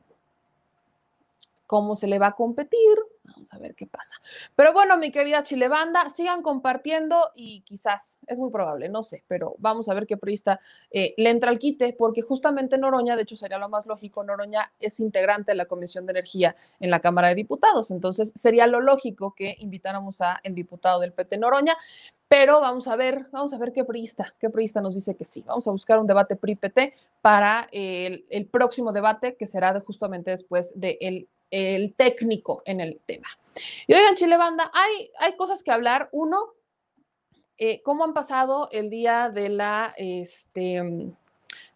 ¿cómo se le va a competir? Vamos a ver qué pasa. Pero bueno, mi querida Chilebanda, sigan compartiendo y quizás, es muy probable, no sé, pero vamos a ver qué priista eh, le entra al quite, porque justamente Noroña, de hecho sería lo más lógico, Noroña es integrante de la Comisión de Energía en la Cámara de Diputados, entonces sería lo lógico que invitáramos a el diputado del P T Noroña, pero vamos a ver, vamos a ver qué priista, qué priista nos dice que sí. Vamos a buscar un debate P R I P T para el, el próximo debate que será justamente después del el técnico en el tema. Y oigan, Chilebanda, hay, hay cosas que hablar. Uno, eh, ¿cómo han pasado el día de la, este,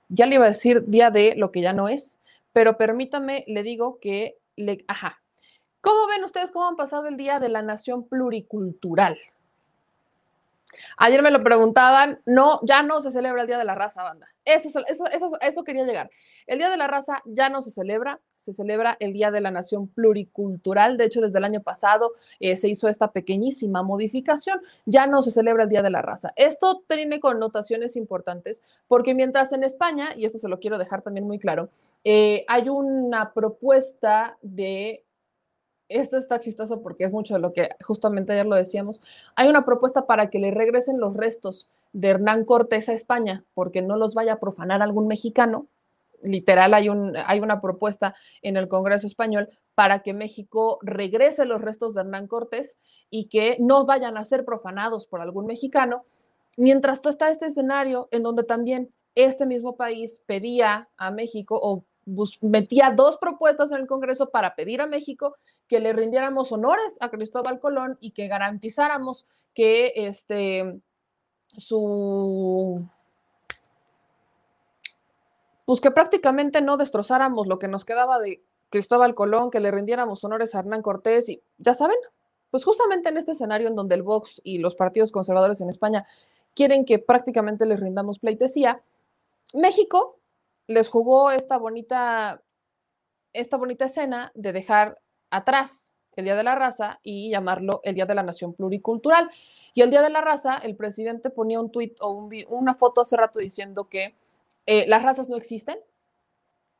ya le iba a decir día de lo que ya no es, pero permítame, le digo que, le, ajá, ¿cómo ven ustedes cómo han pasado el día de la nación pluricultural? Ayer me lo preguntaban, no, ya no se celebra el Día de la Raza, banda. Eso, eso, eso, eso quería llegar. El Día de la Raza ya no se celebra, se celebra el Día de la Nación Pluricultural. De hecho, desde el año pasado eh, se hizo esta pequeñísima modificación. Ya no se celebra el Día de la Raza. Esto tiene connotaciones importantes porque mientras en España, y esto se lo quiero dejar también muy claro, eh, hay una propuesta de... Esto está chistoso porque es mucho de lo que justamente ayer lo decíamos. Hay una propuesta para que le regresen los restos de Hernán Cortés a España porque no los vaya a profanar algún mexicano. Literal, hay, un, hay una propuesta en el Congreso Español para que México regrese los restos de Hernán Cortés y que no vayan a ser profanados por algún mexicano. Mientras tú está este escenario en donde también este mismo país pedía a México o metía dos propuestas en el Congreso para pedir a México que le rindiéramos honores a Cristóbal Colón y que garantizáramos que este, su... pues que prácticamente no destrozáramos lo que nos quedaba de Cristóbal Colón, que le rindiéramos honores a Hernán Cortés y, ya saben, pues justamente en este escenario en donde el Vox y los partidos conservadores en España quieren que prácticamente les rindamos pleitesía, México les jugó esta bonita, esta bonita escena de dejar atrás el Día de la Raza y llamarlo el Día de la Nación Pluricultural. Y el Día de la Raza, el presidente ponía un tuit o un, una foto hace rato diciendo que eh, las razas no existen.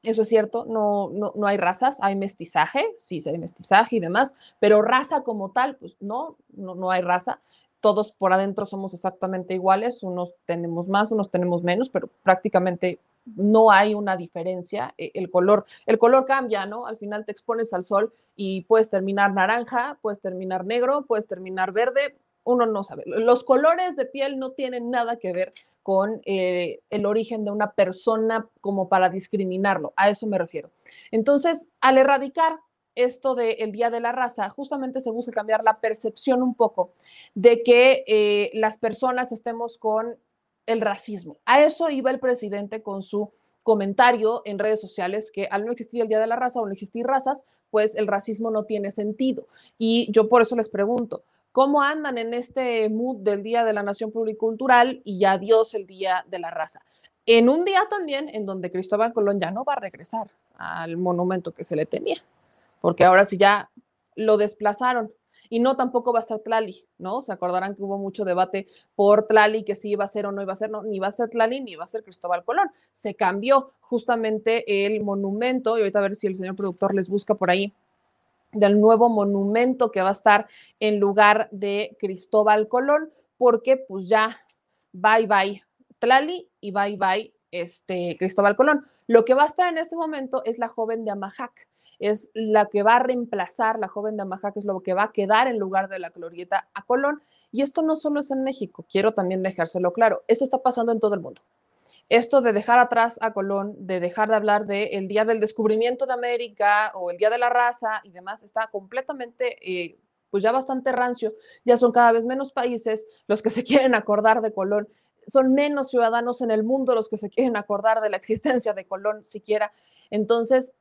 Eso es cierto, no, no, no hay razas, hay mestizaje, sí, sí hay mestizaje y demás, pero raza como tal, pues no, no, no hay raza. Todos por adentro somos exactamente iguales, unos tenemos más, unos tenemos menos, pero prácticamente no hay una diferencia, el color, el color cambia, ¿no? Al final te expones al sol y puedes terminar naranja, puedes terminar negro, puedes terminar verde, uno no sabe. Los colores de piel no tienen nada que ver con eh, el origen de una persona como para discriminarlo, a eso me refiero. Entonces, al erradicar esto del Día de la Raza, justamente se busca cambiar la percepción un poco de que eh, las personas estemos con el racismo. A eso iba el presidente con su comentario en redes sociales que al no existir el Día de la Raza o no existir razas, pues el racismo no tiene sentido. Y yo por eso les pregunto, ¿cómo andan en este mood del Día de la Nación Pluricultural y adiós el Día de la Raza? En un día también en donde Cristóbal Colón ya no va a regresar al monumento que se le tenía, porque ahora sí ya lo desplazaron. Y no, tampoco va a estar Tlali, ¿no? Se acordarán que hubo mucho debate por Tlali, que sí iba a ser o no iba a ser, no, ni va a ser Tlali, ni va a ser Cristóbal Colón. Se cambió justamente el monumento, y ahorita a ver si el señor productor les busca por ahí, del nuevo monumento que va a estar en lugar de Cristóbal Colón, porque pues ya bye bye Tlali y bye bye este, Cristóbal Colón. Lo que va a estar en este momento es la joven de Amajac, es la que va a reemplazar, la joven de Amajac es lo que va a quedar en lugar de la glorieta a Colón. Y esto no solo es en México, quiero también dejárselo claro, esto está pasando en todo el mundo. Esto de dejar atrás a Colón, de dejar de hablar del Día del Descubrimiento de América o el Día de la Raza y demás, está completamente, eh, pues ya bastante rancio. Ya son cada vez menos países los que se quieren acordar de Colón, son menos ciudadanos en el mundo los que se quieren acordar de la existencia de Colón siquiera. Entonces,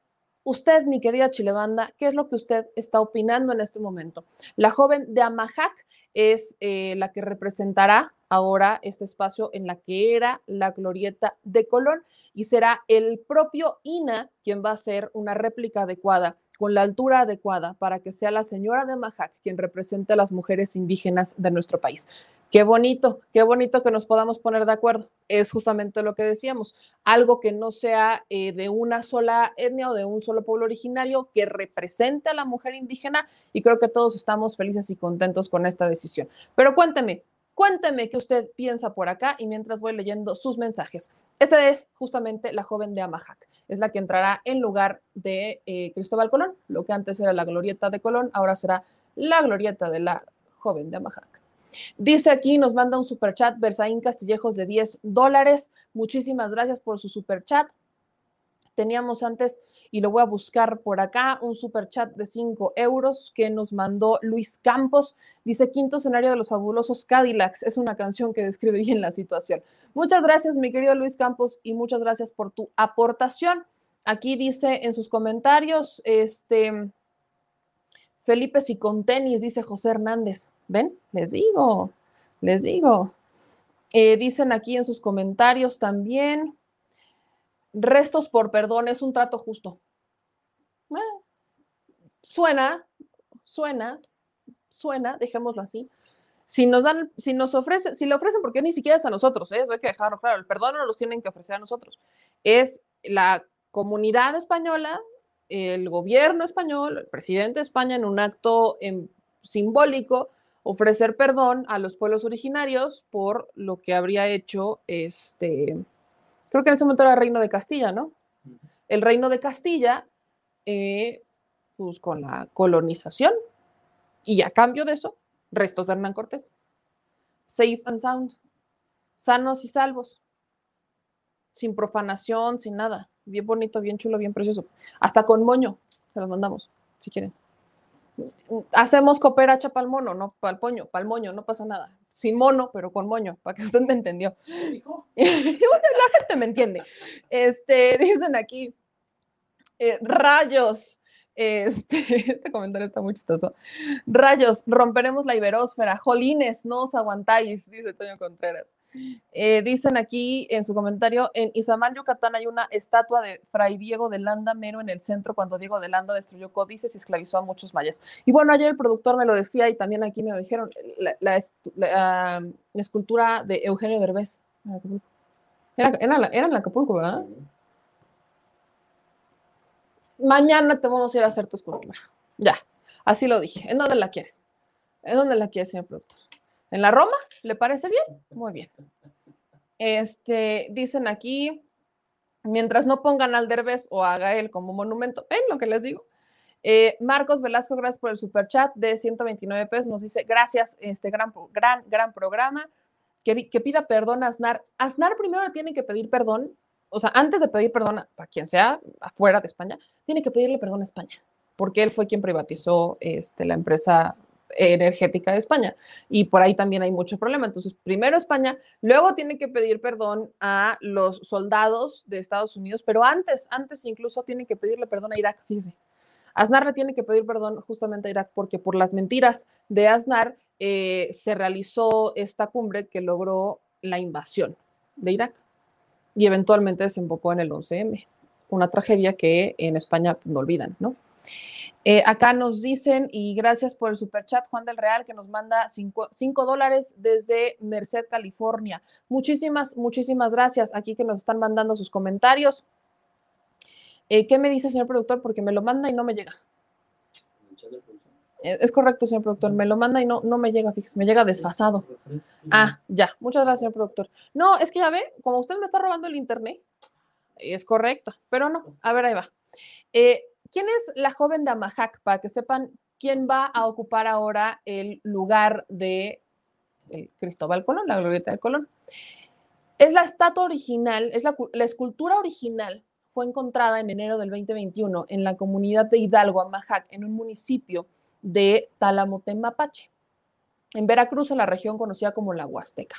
usted, mi querida Chilebanda, ¿qué es lo que usted está opinando en este momento? La joven de Amajac es eh, la que representará ahora este espacio en la que era la glorieta de Colón y será el propio I N A H quien va a hacer una réplica adecuada, con la altura adecuada, para que sea la señora de Amajac quien represente a las mujeres indígenas de nuestro país. Qué bonito, qué bonito que nos podamos poner de acuerdo. Es justamente lo que decíamos, algo que no sea eh, de una sola etnia o de un solo pueblo originario, que represente a la mujer indígena, y creo que todos estamos felices y contentos con esta decisión. Pero cuénteme, Cuénteme qué usted piensa por acá y mientras voy leyendo sus mensajes. Esa es justamente la joven de Amajac. Es la que entrará en lugar de eh, Cristóbal Colón. Lo que antes era la glorieta de Colón, ahora será la glorieta de la joven de Amajac. Dice aquí, nos manda un superchat, Versaín Castillejos, de diez dólares. Muchísimas gracias por su superchat. Teníamos antes, y lo voy a buscar por acá, un superchat de cinco euros que nos mandó Luis Campos. Dice, quinto escenario de los fabulosos Cadillacs. Es una canción que describe bien la situación. Muchas gracias, mi querido Luis Campos, y muchas gracias por tu aportación. Aquí dice en sus comentarios, este, Felipe si con tenis, dice José Hernández. ¿Ven? Les digo, les digo. Eh, dicen aquí en sus comentarios también, restos por perdón, es un trato justo. Eh, suena, suena, suena, dejémoslo así. Si nos dan, si nos ofrecen, si le ofrecen, porque ni siquiera es a nosotros, ¿eh? Eso hay que dejarlo claro, el perdón no los tienen que ofrecer a nosotros. Es la comunidad española, el gobierno español, el presidente de España, en un acto en, simbólico, ofrecer perdón a los pueblos originarios por lo que habría hecho este... Creo que en ese momento era el Reino de Castilla, ¿no? El Reino de Castilla, eh, pues con la colonización, y a cambio de eso, restos de Hernán Cortés. Safe and sound, sanos y salvos, sin profanación, sin nada. Bien bonito, bien chulo, bien precioso. Hasta con moño, se los mandamos, si quieren. Hacemos cooperacha pa'l mono, no pa'l poño, pa'l moño, no pasa nada. Sin mono, pero con moño, para que usted me entendió. ¿Dijo? La gente me entiende. Este, dicen aquí, eh, rayos, este, este comentario está muy chistoso. Rayos, romperemos la iberósfera, jolines, no os aguantáis, dice Toño Contreras. Eh, dicen aquí en su comentario, en Izamal, Yucatán, hay una estatua de Fray Diego de Landa Mero en el centro, cuando Diego de Landa destruyó códices y esclavizó a muchos mayas. Y bueno, ayer el productor me lo decía y también aquí me lo dijeron, la, la, la, uh, la escultura de Eugenio Derbez en Acapulco. Era, era, era en Acapulco, ¿verdad? Mañana te vamos a ir a hacer tu escultura. Ya, así lo dije. ¿En dónde la quieres? ¿En dónde la quieres, señor productor? ¿En la Roma? ¿Le parece bien? Muy bien. Este, dicen aquí, mientras no pongan al Derbez o a Gael como monumento, ¿ven lo que les digo? Eh, Marcos Velasco, gracias por el superchat de ciento veintinueve pesos. Nos dice, gracias, este gran, gran, gran programa. Que, que pida perdón a Aznar. Aznar primero tiene que pedir perdón, o sea, antes de pedir perdón a, a quien sea afuera de España, tiene que pedirle perdón a España, porque él fue quien privatizó este, la empresa energética de España, y por ahí también hay mucho problema. Entonces, primero España, luego tiene que pedir perdón a los soldados de Estados Unidos, pero antes, antes incluso tienen que pedirle perdón a Irak, fíjense. Aznar le tiene que pedir perdón justamente a Irak, porque por las mentiras de Aznar eh, se realizó esta cumbre que logró la invasión de Irak y eventualmente desembocó en el once eme, una tragedia que en España no olvidan, ¿no? Eh, acá nos dicen, y gracias por el superchat, Juan del Real, que nos manda cinco dólares desde Merced, California. Muchísimas, muchísimas gracias. Aquí que nos están mandando sus comentarios. Eh, ¿Qué me dice, señor productor? Porque me lo manda y no me llega. Es correcto, señor productor. Me lo manda y no, no me llega, fíjese, me llega desfasado. Ah, ya. Muchas gracias, señor productor. No, es que ya ve, como usted me está robando el internet, es correcto, pero no. A ver, ahí va. Eh, ¿Quién es la joven de Amajac? Para que sepan quién va a ocupar ahora el lugar de el Cristóbal Colón, la glorieta de Colón. Es la estatua original, es la, la escultura original fue encontrada en enero del veinte veintiuno en la comunidad de Hidalgo, Amajac, en un municipio de Talamote Mapache, en Veracruz, en la región conocida como la Huasteca.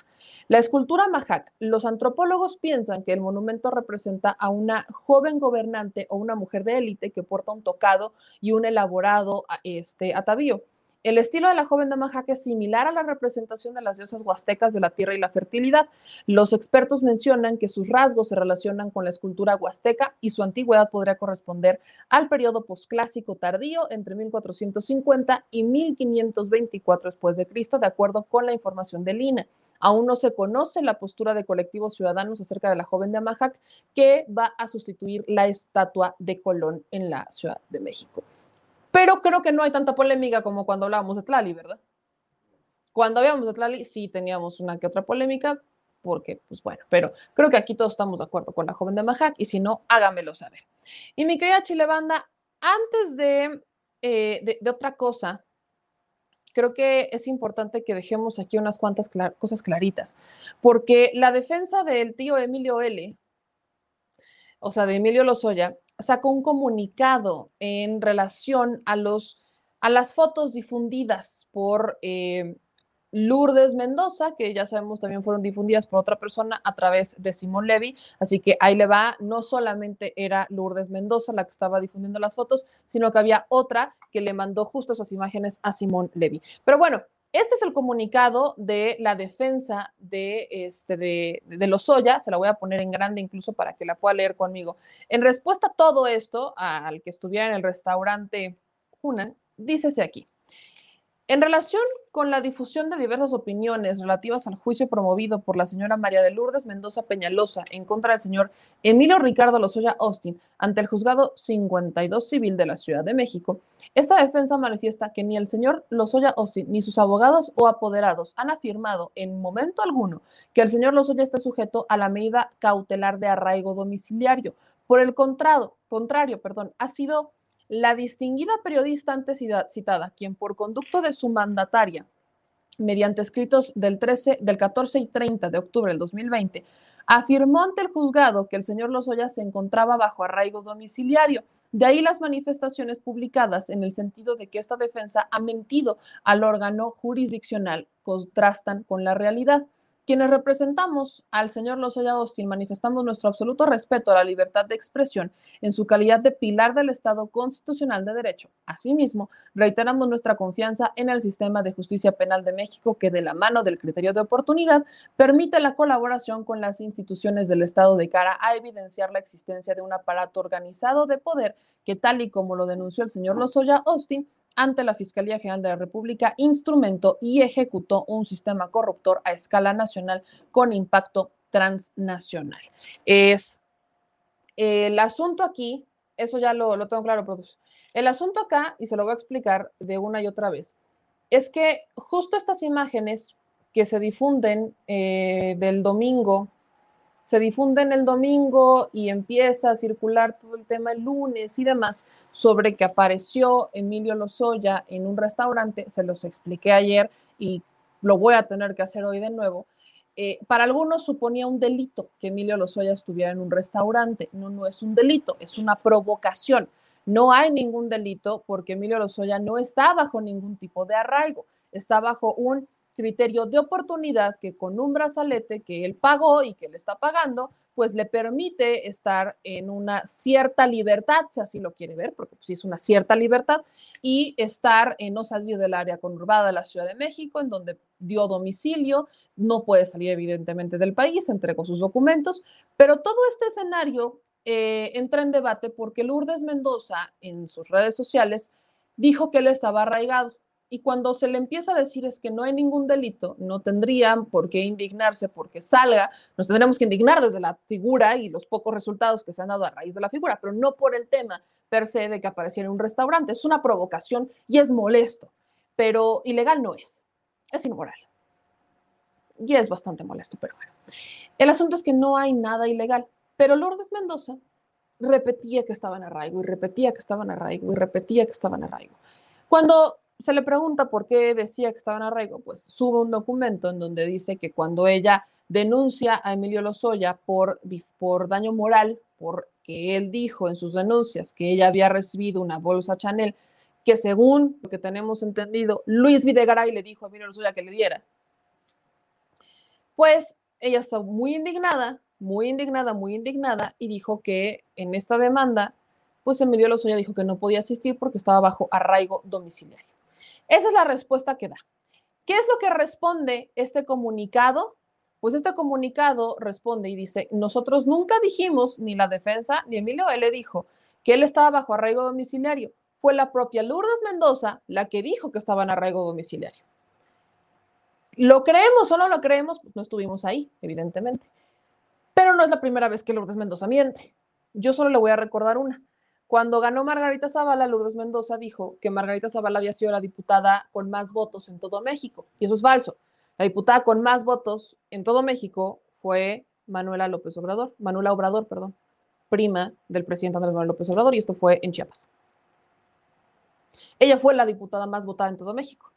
La escultura Amajac, los antropólogos piensan que el monumento representa a una joven gobernante o una mujer de élite que porta un tocado y un elaborado este, atavío. El estilo de la joven de Amajac es similar a la representación de las diosas huastecas de la tierra y la fertilidad. Los expertos mencionan que sus rasgos se relacionan con la escultura huasteca y su antigüedad podría corresponder al periodo posclásico tardío entre mil cuatrocientos cincuenta y mil quinientos veinticuatro después de Cristo, de acuerdo con la información del I N A. Aún no se conoce la postura de colectivos ciudadanos acerca de la joven de Amajac, que va a sustituir la estatua de Colón en la Ciudad de México. Pero creo que no hay tanta polémica como cuando hablábamos de Tlali, ¿verdad? Cuando hablábamos de Tlali sí teníamos una que otra polémica, porque, pues bueno, pero creo que aquí todos estamos de acuerdo con la joven de Amajac, y si no, hágamelo saber. Y mi querida Chilebanda, antes de, eh, de, de otra cosa, creo que es importante que dejemos aquí unas cuantas clar- cosas claritas, porque la defensa del tío Emilio L., o sea, de Emilio Lozoya, sacó un comunicado en relación a, los, a las fotos difundidas por eh, Lourdes Mendoza, que ya sabemos también fueron difundidas por otra persona a través de Simón Levy, así que ahí le va, no solamente era Lourdes Mendoza la que estaba difundiendo las fotos, sino que había otra que le mandó justo esas imágenes a Simón Levy. Pero bueno, este es el comunicado de la defensa de, este, de, de Lozoya, se la voy a poner en grande incluso para que la pueda leer conmigo. En respuesta a todo esto, al que estuviera en el restaurante Hunan, dícese aquí. En relación con la difusión de diversas opiniones relativas al juicio promovido por la señora María de Lourdes Mendoza Peñalosa en contra del señor Emilio Ricardo Lozoya Austin ante el juzgado cincuenta y dos civil de la Ciudad de México, esta defensa manifiesta que ni el señor Lozoya Austin ni sus abogados o apoderados han afirmado en momento alguno que el señor Lozoya esté sujeto a la medida cautelar de arraigo domiciliario. Por el contrario, contrario, perdón, ha sido la distinguida periodista antes citada, quien por conducto de su mandataria, mediante escritos del, trece, del catorce y treinta de octubre del dos mil veinte, afirmó ante el juzgado que el señor Lozoya se encontraba bajo arraigo domiciliario. De ahí las manifestaciones publicadas en el sentido de que esta defensa ha mentido al órgano jurisdiccional, contrastan con la realidad. Quienes representamos al señor Lozoya Austin manifestamos nuestro absoluto respeto a la libertad de expresión en su calidad de pilar del Estado constitucional de derecho. Asimismo, reiteramos nuestra confianza en el sistema de justicia penal de México que, de la mano del criterio de oportunidad, permite la colaboración con las instituciones del Estado de cara a evidenciar la existencia de un aparato organizado de poder que, tal y como lo denunció el señor Lozoya Austin, ante la Fiscalía General de la República, instrumentó y ejecutó un sistema corruptor a escala nacional con impacto transnacional. Es eh, el asunto aquí, eso ya lo, lo tengo claro, productor. El asunto acá, y se lo voy a explicar de una y otra vez, es que justo estas imágenes que se difunden eh, del domingo, se difunden el domingo y empieza a circular todo el tema el lunes y demás sobre que apareció Emilio Lozoya en un restaurante, se los expliqué ayer y lo voy a tener que hacer hoy de nuevo. Eh, para algunos suponía un delito que Emilio Lozoya estuviera en un restaurante. No, no es un delito, es una provocación. No hay ningún delito porque Emilio Lozoya no está bajo ningún tipo de arraigo, está bajo un criterio de oportunidad que con un brazalete que él pagó y que le está pagando, pues le permite estar en una cierta libertad, si así lo quiere ver, porque pues, es una cierta libertad, y estar en no salir del área conurbada de la Ciudad de México, en donde dio domicilio, no puede salir evidentemente del país, entregó sus documentos, pero todo este escenario eh, entra en debate porque Lourdes Mendoza en sus redes sociales dijo que él estaba arraigado. Y cuando se le empieza a decir es que no hay ningún delito, no tendrían por qué indignarse porque salga, nos tendremos que indignar desde la figura y los pocos resultados que se han dado a raíz de la figura, pero no por el tema per se de que apareciera en un restaurante. Es una provocación y es molesto, pero ilegal no es, es inmoral. Y es bastante molesto, pero bueno. El asunto es que no hay nada ilegal, pero Lourdes Mendoza repetía que estaba en arraigo y repetía que estaba en arraigo y repetía que estaba en arraigo. Cuando se le pregunta por qué decía que estaba en arraigo, pues sube un documento en donde dice que cuando ella denuncia a Emilio Lozoya por, por daño moral, porque él dijo en sus denuncias que ella había recibido una bolsa Chanel, que según lo que tenemos entendido, Luis Videgaray le dijo a Emilio Lozoya que le diera. Pues ella está muy indignada, muy indignada, muy indignada y dijo que en esta demanda, pues Emilio Lozoya dijo que no podía asistir porque estaba bajo arraigo domiciliario. Esa es la respuesta que da. ¿Qué es lo que responde este comunicado? Pues este comunicado responde y dice, nosotros nunca dijimos, ni la defensa, ni Emilio L. dijo que él estaba bajo arraigo domiciliario. Fue la propia Lourdes Mendoza la que dijo que estaba en arraigo domiciliario. ¿Lo creemos o no lo creemos? Pues no estuvimos ahí, evidentemente. Pero no es la primera vez que Lourdes Mendoza miente. Yo solo le voy a recordar una. Cuando ganó Margarita Zavala, Lourdes Mendoza dijo que Margarita Zavala había sido la diputada con más votos en todo México. Y eso es falso. La diputada con más votos en todo México fue Manuela López Obrador, Manuela Obrador, perdón, prima del presidente Andrés Manuel López Obrador, y esto fue en Chiapas. Ella fue la diputada más votada en todo México.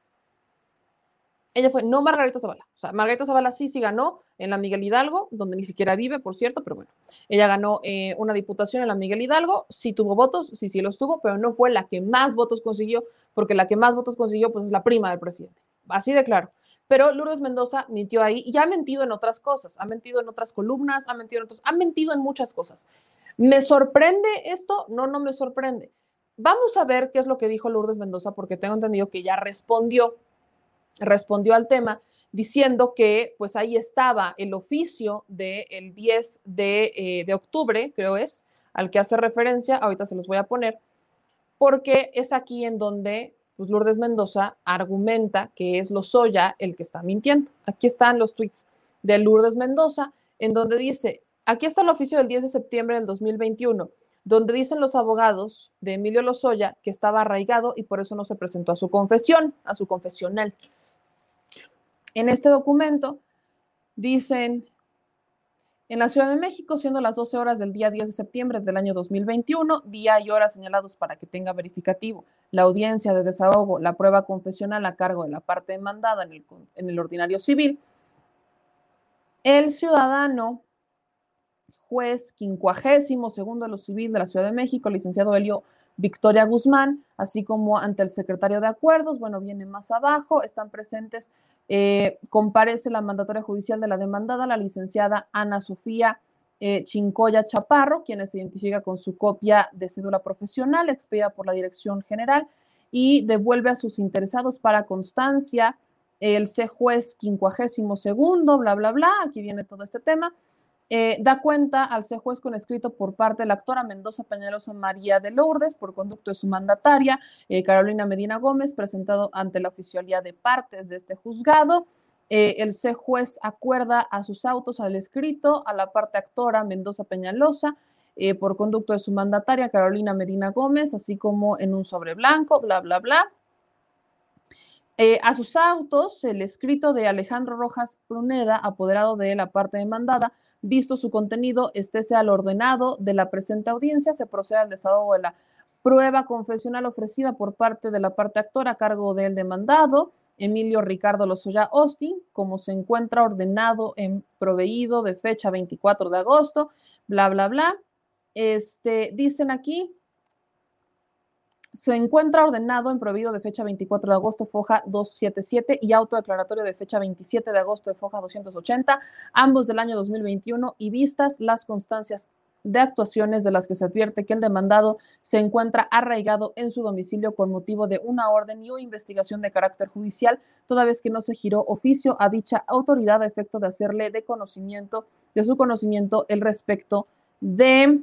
Ella fue, no Margarita Zavala. O sea, Margarita Zavala sí, sí ganó en la Miguel Hidalgo, donde ni siquiera vive, por cierto, pero bueno. Ella ganó eh, una diputación en la Miguel Hidalgo, sí tuvo votos, sí, sí los tuvo, pero no fue la que más votos consiguió, porque la que más votos consiguió, pues es la prima del presidente. Así de claro. Pero Lourdes Mendoza mintió ahí y ha mentido en otras cosas. Ha mentido en otras columnas, ha mentido en otros, ha mentido en muchas cosas. ¿Me sorprende esto? No, no me sorprende. Vamos a ver qué es lo que dijo Lourdes Mendoza, porque tengo entendido que ya respondió. Respondió al tema diciendo que pues ahí estaba el oficio del diez de, eh, de octubre, creo es, al que hace referencia, ahorita se los voy a poner, porque es aquí en donde pues, Lourdes Mendoza argumenta que es Lozoya el que está mintiendo. Aquí están los tweets de Lourdes Mendoza, en donde dice, aquí está el oficio del diez de septiembre del dos mil veintiuno, donde dicen los abogados de Emilio Lozoya que estaba arraigado y por eso no se presentó a su confesión, a su confesional. En este documento dicen, en la Ciudad de México, siendo las doce horas del día diez de septiembre del año dos mil veintiuno, día y hora señalados para que tenga verificativo, la audiencia de desahogo, la prueba confesional a cargo de la parte demandada en el, en el ordinario civil, el ciudadano juez quincuagésimo segundo de lo civil de la Ciudad de México, licenciado Helio Victoria Guzmán, así como ante el secretario de acuerdos, bueno, viene más abajo, están presentes, eh, comparece la mandataria judicial de la demandada, la licenciada Ana Sofía eh, Chincoya Chaparro, quien se identifica con su copia de cédula profesional expedida por la Dirección General y devuelve a sus interesados para constancia el C juez quincuagésimo segundo, bla, bla, bla, aquí viene todo este tema. Eh, da cuenta al C juez con escrito por parte de la actora Mendoza Peñalosa María de Lourdes por conducto de su mandataria eh, Carolina Medina Gómez, presentado ante la oficialía de partes de este juzgado. Eh, el C juez acuerda a sus autos al escrito a la parte actora Mendoza Peñalosa eh, por conducto de su mandataria Carolina Medina Gómez, así como en un sobre blanco, bla, bla, bla. Eh, a sus autos el escrito de Alejandro Rojas Pruneda, apoderado de la parte demandada. Visto su contenido, estése al ordenado de la presente audiencia, se procede al desahogo de la prueba confesional ofrecida por parte de la parte actora a cargo del demandado, Emilio Ricardo Lozoya Austin, como se encuentra ordenado en proveído de fecha veinticuatro de agosto, bla, bla, bla. Este, dicen aquí, se encuentra ordenado en proveído de fecha veinticuatro de agosto, foja doscientos setenta y siete y autodeclaratorio de fecha veintisiete de agosto de foja doscientos ochenta, ambos del año dos mil veintiuno y vistas las constancias de actuaciones de las que se advierte que el demandado se encuentra arraigado en su domicilio con motivo de una orden y o investigación de carácter judicial, toda vez que no se giró oficio a dicha autoridad a efecto de hacerle de conocimiento, de su conocimiento el respecto de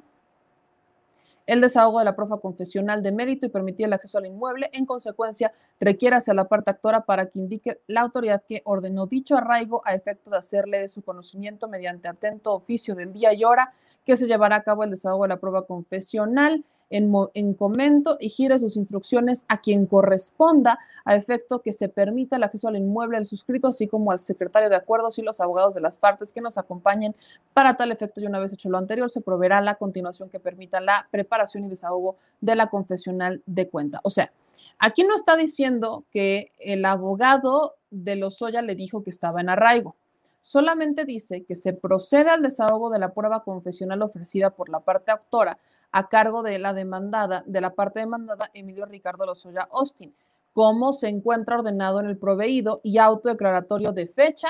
el desahogo de la prórroga confesional de mérito y permitir el acceso al inmueble. En consecuencia, requiérase a la parte actora para que indique la autoridad que ordenó dicho arraigo a efecto de hacerle de su conocimiento mediante atento oficio del día y hora que se llevará a cabo el desahogo de la prórroga confesional en, en comento y gire sus instrucciones a quien corresponda a efecto que se permita el acceso al inmueble del suscrito, así como al secretario de acuerdos y los abogados de las partes que nos acompañen para tal efecto, y una vez hecho lo anterior se proveerá la continuación que permita la preparación y desahogo de la confesional de cuenta. O sea, aquí no está diciendo que el abogado de Lozoya le dijo que estaba en arraigo. Solamente dice que se procede al desahogo de la prueba confesional ofrecida por la parte autora a cargo de la demandada, de la parte demandada Emilio Ricardo Lozoya Austin, como se encuentra ordenado en el proveído y autodeclaratorio de fecha,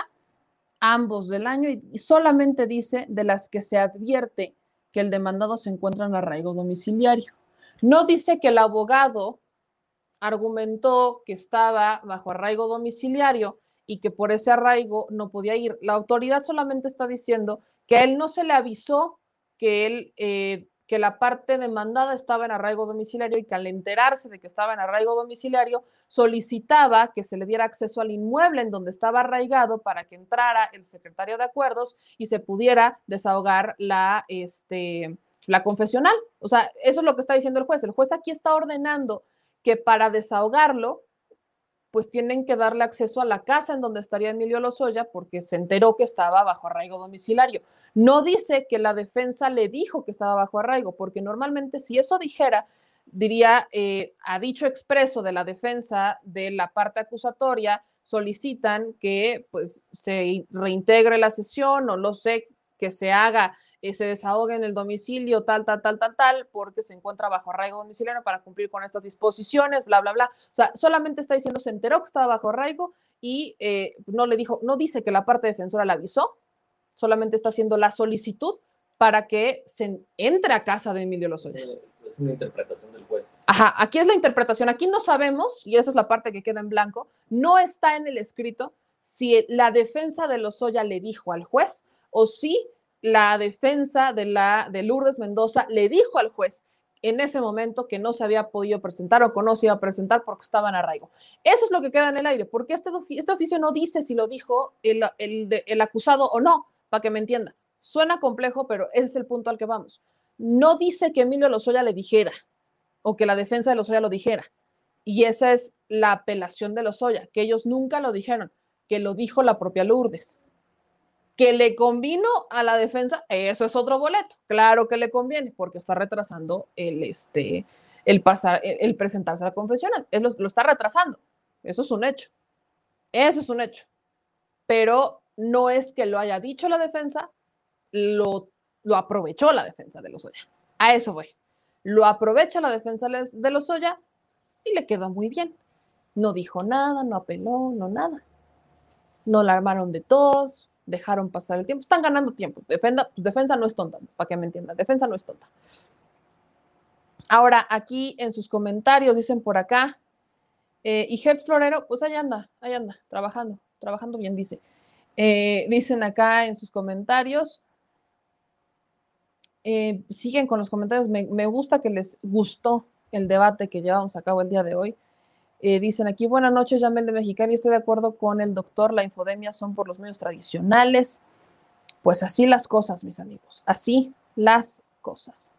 ambos del año, y solamente dice de las que se advierte que el demandado se encuentra en arraigo domiciliario. No dice que el abogado argumentó que estaba bajo arraigo domiciliario y que por ese arraigo no podía ir. La autoridad solamente está diciendo que a él no se le avisó que, él, eh, que la parte demandada estaba en arraigo domiciliario y que al enterarse de que estaba en arraigo domiciliario solicitaba que se le diera acceso al inmueble en donde estaba arraigado para que entrara el secretario de acuerdos y se pudiera desahogar la, este, la confesional. O sea, eso es lo que está diciendo el juez. El juez aquí está ordenando que para desahogarlo pues tienen que darle acceso a la casa en donde estaría Emilio Lozoya porque se enteró que estaba bajo arraigo domiciliario. No dice que la defensa le dijo que estaba bajo arraigo, porque normalmente si eso dijera, diría, eh, a dicho expreso de la defensa de la parte acusatoria, solicitan que pues se reintegre la sesión o lo sé, que se haga, eh, se desahogue en el domicilio, tal, tal, tal, tal, tal, porque se encuentra bajo arraigo domiciliario para cumplir con estas disposiciones, bla, bla, bla. O sea, solamente está diciendo, se enteró que estaba bajo arraigo y eh, no le dijo, no dice que la parte defensora la avisó, solamente está haciendo la solicitud para que se entre a casa de Emilio Lozoya. Es una interpretación del juez. Ajá, aquí es la interpretación, aquí no sabemos, y esa es la parte que queda en blanco, no está en el escrito si la defensa de Lozoya le dijo al juez o si la defensa de, la, de Lourdes Mendoza le dijo al juez en ese momento que no se había podido presentar o que no se iba a presentar porque estaba en arraigo. Eso es lo que queda en el aire, porque este, este oficio no dice si lo dijo el, el, el acusado o no, para que me entienda. Suena complejo, pero ese es el punto al que vamos. No dice que Emilio Lozoya le dijera o que la defensa de Lozoya lo dijera. Y esa es la apelación de Lozoya, que ellos nunca lo dijeron, que lo dijo la propia Lourdes. Que le convino a la defensa, eso es otro boleto. Claro que le conviene, porque está retrasando el, este, el, pasar, el, el presentarse a la confesional. Es lo, lo está retrasando. Eso es un hecho. Eso es un hecho. Pero no es que lo haya dicho la defensa, lo, lo aprovechó la defensa de Lozoya. A eso voy. Lo aprovecha la defensa de Lozoya y le quedó muy bien. No dijo nada, no apeló, no nada. No la armaron de tos. Dejaron pasar el tiempo, están ganando tiempo. Defenda, pues defensa no es tonta, para que me entiendan, defensa no es tonta. Ahora, aquí en sus comentarios dicen por acá, eh, y Hertz Florero, pues ahí anda, ahí anda, trabajando, trabajando bien, dice. Eh, dicen acá en sus comentarios, eh, siguen con los comentarios, me, me gusta que les gustó el debate que llevamos a cabo el día de hoy. Eh, dicen aquí, buenas noches, Yamel de Mexicali, estoy de acuerdo con el doctor, la infodemia son por los medios tradicionales. Pues así las cosas, mis amigos, así las cosas.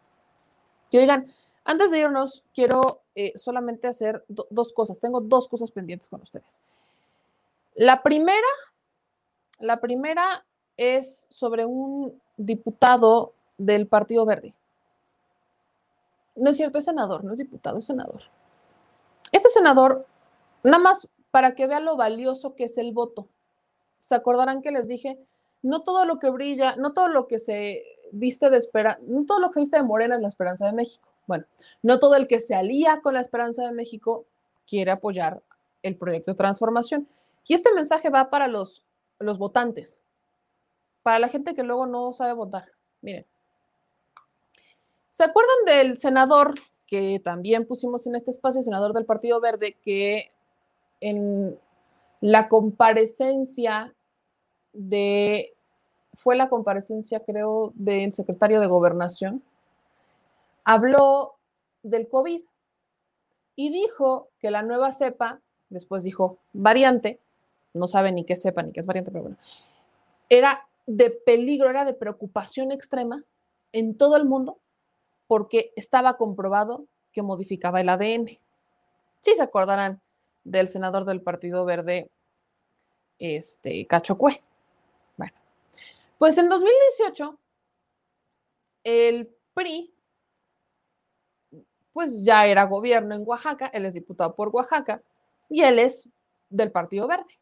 Y oigan, antes de irnos, quiero eh, solamente hacer do- dos cosas, tengo dos cosas pendientes con ustedes. La primera, la primera es sobre un diputado del Partido Verde. No es cierto, es senador, no es diputado, es senador. Este senador, nada más para que vean lo valioso que es el voto. Se acordarán que les dije, no todo lo que brilla, no todo lo que se viste de esperanza, no todo lo que se viste de morena es la esperanza de México. Bueno, no todo el que se alía con la esperanza de México quiere apoyar el proyecto de transformación. Y este mensaje va para los, los votantes, para la gente que luego no sabe votar. Miren, ¿se acuerdan del senador que también pusimos en este espacio, senador del Partido Verde, que en la comparecencia de, fue la comparecencia creo del secretario de Gobernación, habló del COVID y dijo que la nueva cepa, después dijo variante, no sabe ni qué cepa ni qué es variante, pero bueno, era de peligro, era de preocupación extrema en todo el mundo porque estaba comprobado que modificaba el A D N. Sí se acordarán del senador del Partido Verde, este, Cacho Cue. Bueno, pues en dos mil dieciocho el P R I pues ya era gobierno en Oaxaca, él es diputado por Oaxaca y él es del Partido Verde.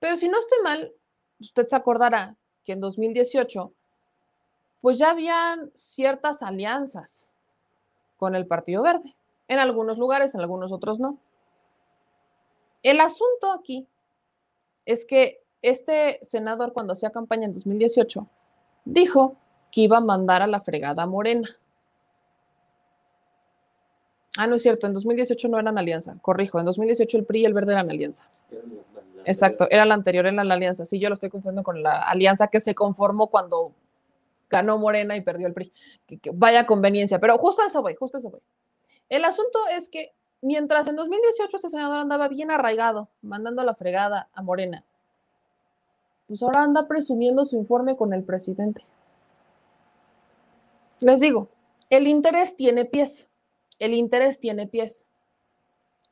Pero si no estoy mal, usted se acordará que en dos mil dieciocho pues ya habían ciertas alianzas con el Partido Verde, en algunos lugares, en algunos otros no. El asunto aquí es que este senador, cuando hacía campaña en dos mil dieciocho, dijo que iba a mandar a la fregada a Morena. Ah, no es cierto, en dos mil dieciocho no eran alianza, corrijo, en dos mil dieciocho el P R I y el Verde eran alianza. Exacto, era la anterior, era la alianza, sí, yo lo estoy confundiendo con la alianza que se conformó cuando ganó Morena y perdió el P R I. Que, que vaya conveniencia, pero justo eso voy, justo eso voy. El asunto es que mientras en dos mil dieciocho este senador andaba bien arraigado, mandando la fregada a Morena, pues ahora anda presumiendo su informe con el presidente. Les digo, el interés tiene pies, el interés tiene pies.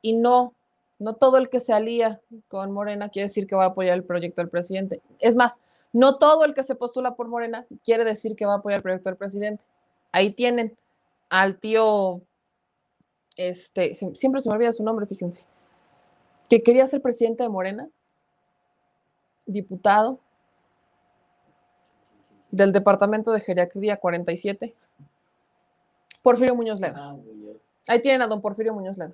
Y no, no todo el que se alía con Morena quiere decir que va a apoyar el proyecto del presidente. Es más, no todo el que se postula por Morena quiere decir que va a apoyar el proyecto del presidente. Ahí tienen al tío... Este, siempre se me olvida su nombre, fíjense, que quería ser presidente de Morena, diputado del departamento de geriatría cuarenta y siete, Porfirio Muñoz Ledo. Ahí tienen a don Porfirio Muñoz Ledo.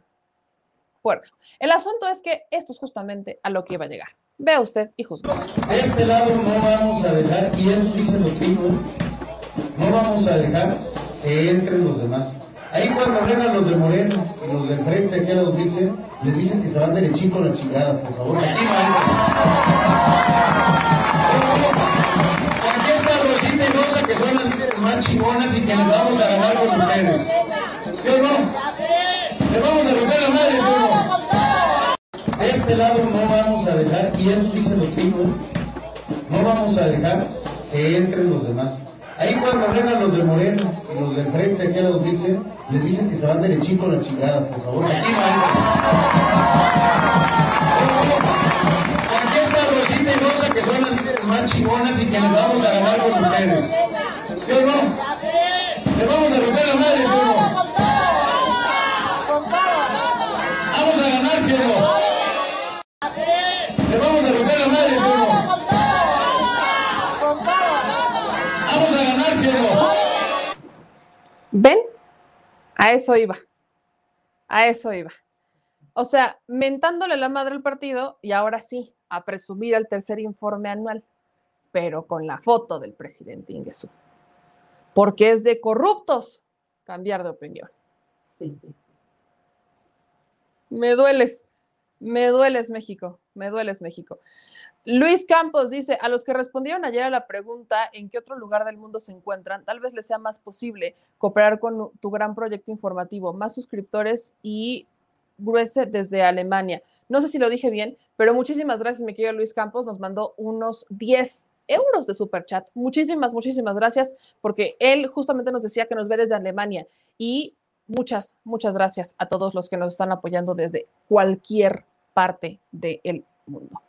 Bueno, el asunto es que esto es justamente a lo que iba a llegar. Vea usted y juzgue. De este lado no vamos a dejar, y eso dice los chicos, no vamos a dejar que entren los demás. Ahí cuando vengan los de Moreno y los de frente que los dicen, les dicen que se van derechito a la chingada, por favor. Aquí van. Aquí está Rosita y Rosa, que son las líderes más chingonas y que les vamos a ganar con ustedes. ¿Sí o no? Les vamos a romper la madre, ¿sí o no? De este lado no vamos a dejar, y eso dicen los chicos, no vamos a dejar que entren los demás. Ahí cuando vengan los de Moreno y los de frente que los dicen, les dicen que se van derechito a la chingada, por favor. Aquí van. Aquí está Rosita y Rosa, que son las líderes más chingonas y que les vamos a ganar con ustedes. ¿Sí o no? Les vamos a romper la madre, ¿sí o no? Vamos a ganar, ¿sí o no? Les vamos a romper la madre, ¿sí o no? ¿Ven? A eso iba, a eso iba. O sea, mentándole la madre al partido y ahora sí, a presumir el tercer informe anual, pero con la foto del presidente Ingesú. Porque es de corruptos cambiar de opinión. Me dueles, me dueles México, me dueles México. Luis Campos dice, a los que respondieron ayer a la pregunta en qué otro lugar del mundo se encuentran, tal vez les sea más posible cooperar con tu gran proyecto informativo, más suscriptores y gruese desde Alemania. No sé si lo dije bien, pero muchísimas gracias, mi querido Luis Campos, nos mandó unos diez euros de superchat. Muchísimas, muchísimas gracias, porque él justamente nos decía que nos ve desde Alemania y muchas, muchas gracias a todos los que nos están apoyando desde cualquier parte del mundo.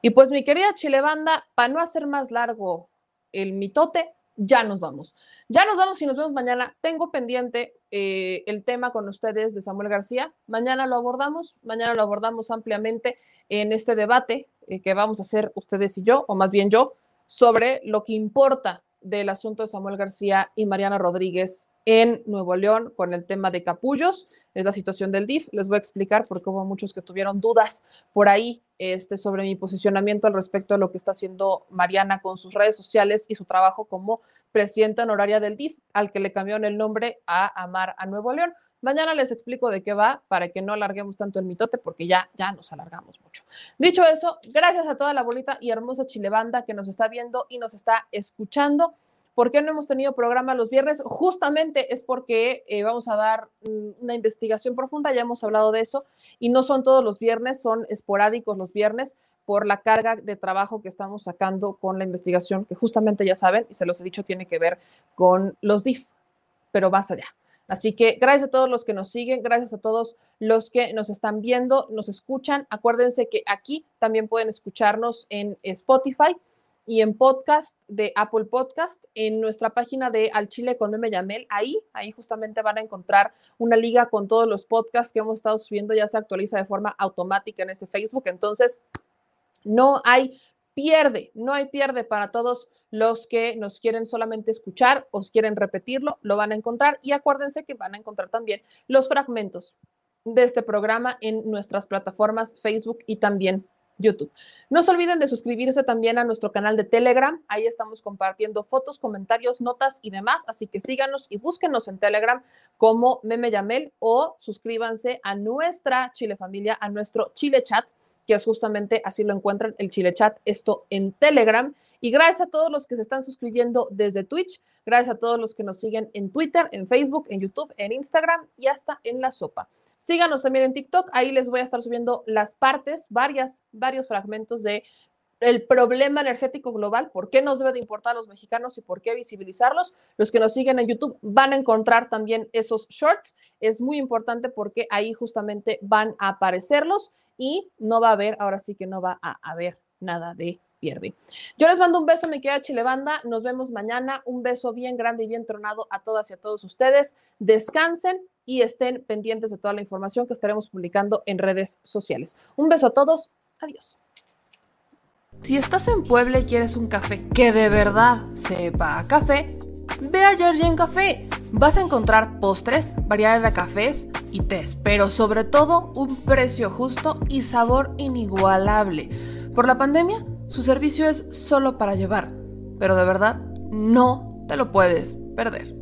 Y pues mi querida Chilebanda, para no hacer más largo el mitote, ya nos vamos. Ya nos vamos y nos vemos mañana. Tengo pendiente eh, el tema con ustedes de Samuel García. Mañana lo abordamos, mañana lo abordamos ampliamente en este debate eh, que vamos a hacer ustedes y yo, o más bien yo, sobre lo que importa del asunto de Samuel García y Mariana Rodríguez en Nuevo León con el tema de capullos. Es la situación del D I F. Les voy a explicar porque hubo muchos que tuvieron dudas por ahí este, sobre mi posicionamiento al respecto de lo que está haciendo Mariana con sus redes sociales y su trabajo como presidenta honoraria del D I F, al que le cambiaron el nombre a Amar a Nuevo León. Mañana les explico de qué va para que no alarguemos tanto el mitote porque ya, ya nos alargamos mucho. Dicho eso, gracias a toda la bonita y hermosa Chilebanda que nos está viendo y nos está escuchando. ¿Por qué no hemos tenido programa los viernes? Justamente es porque eh, vamos a dar una investigación profunda, ya hemos hablado de eso, y no son todos los viernes, son esporádicos los viernes por la carga de trabajo que estamos sacando con la investigación, que justamente ya saben, y se los he dicho, tiene que ver con los D I F, pero más allá. Así que gracias a todos los que nos siguen, gracias a todos los que nos están viendo, nos escuchan. Acuérdense que aquí también pueden escucharnos en Spotify y en podcast de Apple Podcast, en nuestra página de Al Chile con Meme Yamel. Ahí, ahí justamente van a encontrar una liga con todos los podcasts que hemos estado subiendo. Ya se actualiza de forma automática en ese Facebook. Entonces, no hay pierde, no hay pierde para todos los que nos quieren solamente escuchar o quieren repetirlo, lo van a encontrar. Y acuérdense que van a encontrar también los fragmentos de este programa en nuestras plataformas Facebook y también YouTube. No se olviden de suscribirse también a nuestro canal de Telegram. Ahí estamos compartiendo fotos, comentarios, notas y demás. Así que síganos y búsquenos en Telegram como Meme Yamel o suscríbanse a nuestra Chile Familia, a nuestro Chile Chat, que es justamente así lo encuentran, el Chile Chat, esto en Telegram. Y gracias a todos los que se están suscribiendo desde Twitch, gracias a todos los que nos siguen en Twitter, en Facebook, en YouTube, en Instagram y hasta en La Sopa. Síganos también en TikTok, ahí les voy a estar subiendo las partes, varias, varios fragmentos de el problema energético global, por qué nos debe de importar a los mexicanos y por qué visibilizarlos. Los que nos siguen en YouTube van a encontrar también esos shorts. Es muy importante porque ahí justamente van a aparecerlos y no va a haber, ahora sí que no va a haber nada de pierde. Yo les mando un beso, mi querida Chilebanda. Nos vemos mañana. Un beso bien grande y bien tronado a todas y a todos ustedes. Descansen y estén pendientes de toda la información que estaremos publicando en redes sociales. Un beso a todos. Adiós. Si estás en Puebla y quieres un café que de verdad sepa a café, ve a Georgian Café. Vas a encontrar postres, variedad de cafés y tés, pero sobre todo un precio justo y sabor inigualable. Por la pandemia, su servicio es solo para llevar, pero de verdad no te lo puedes perder.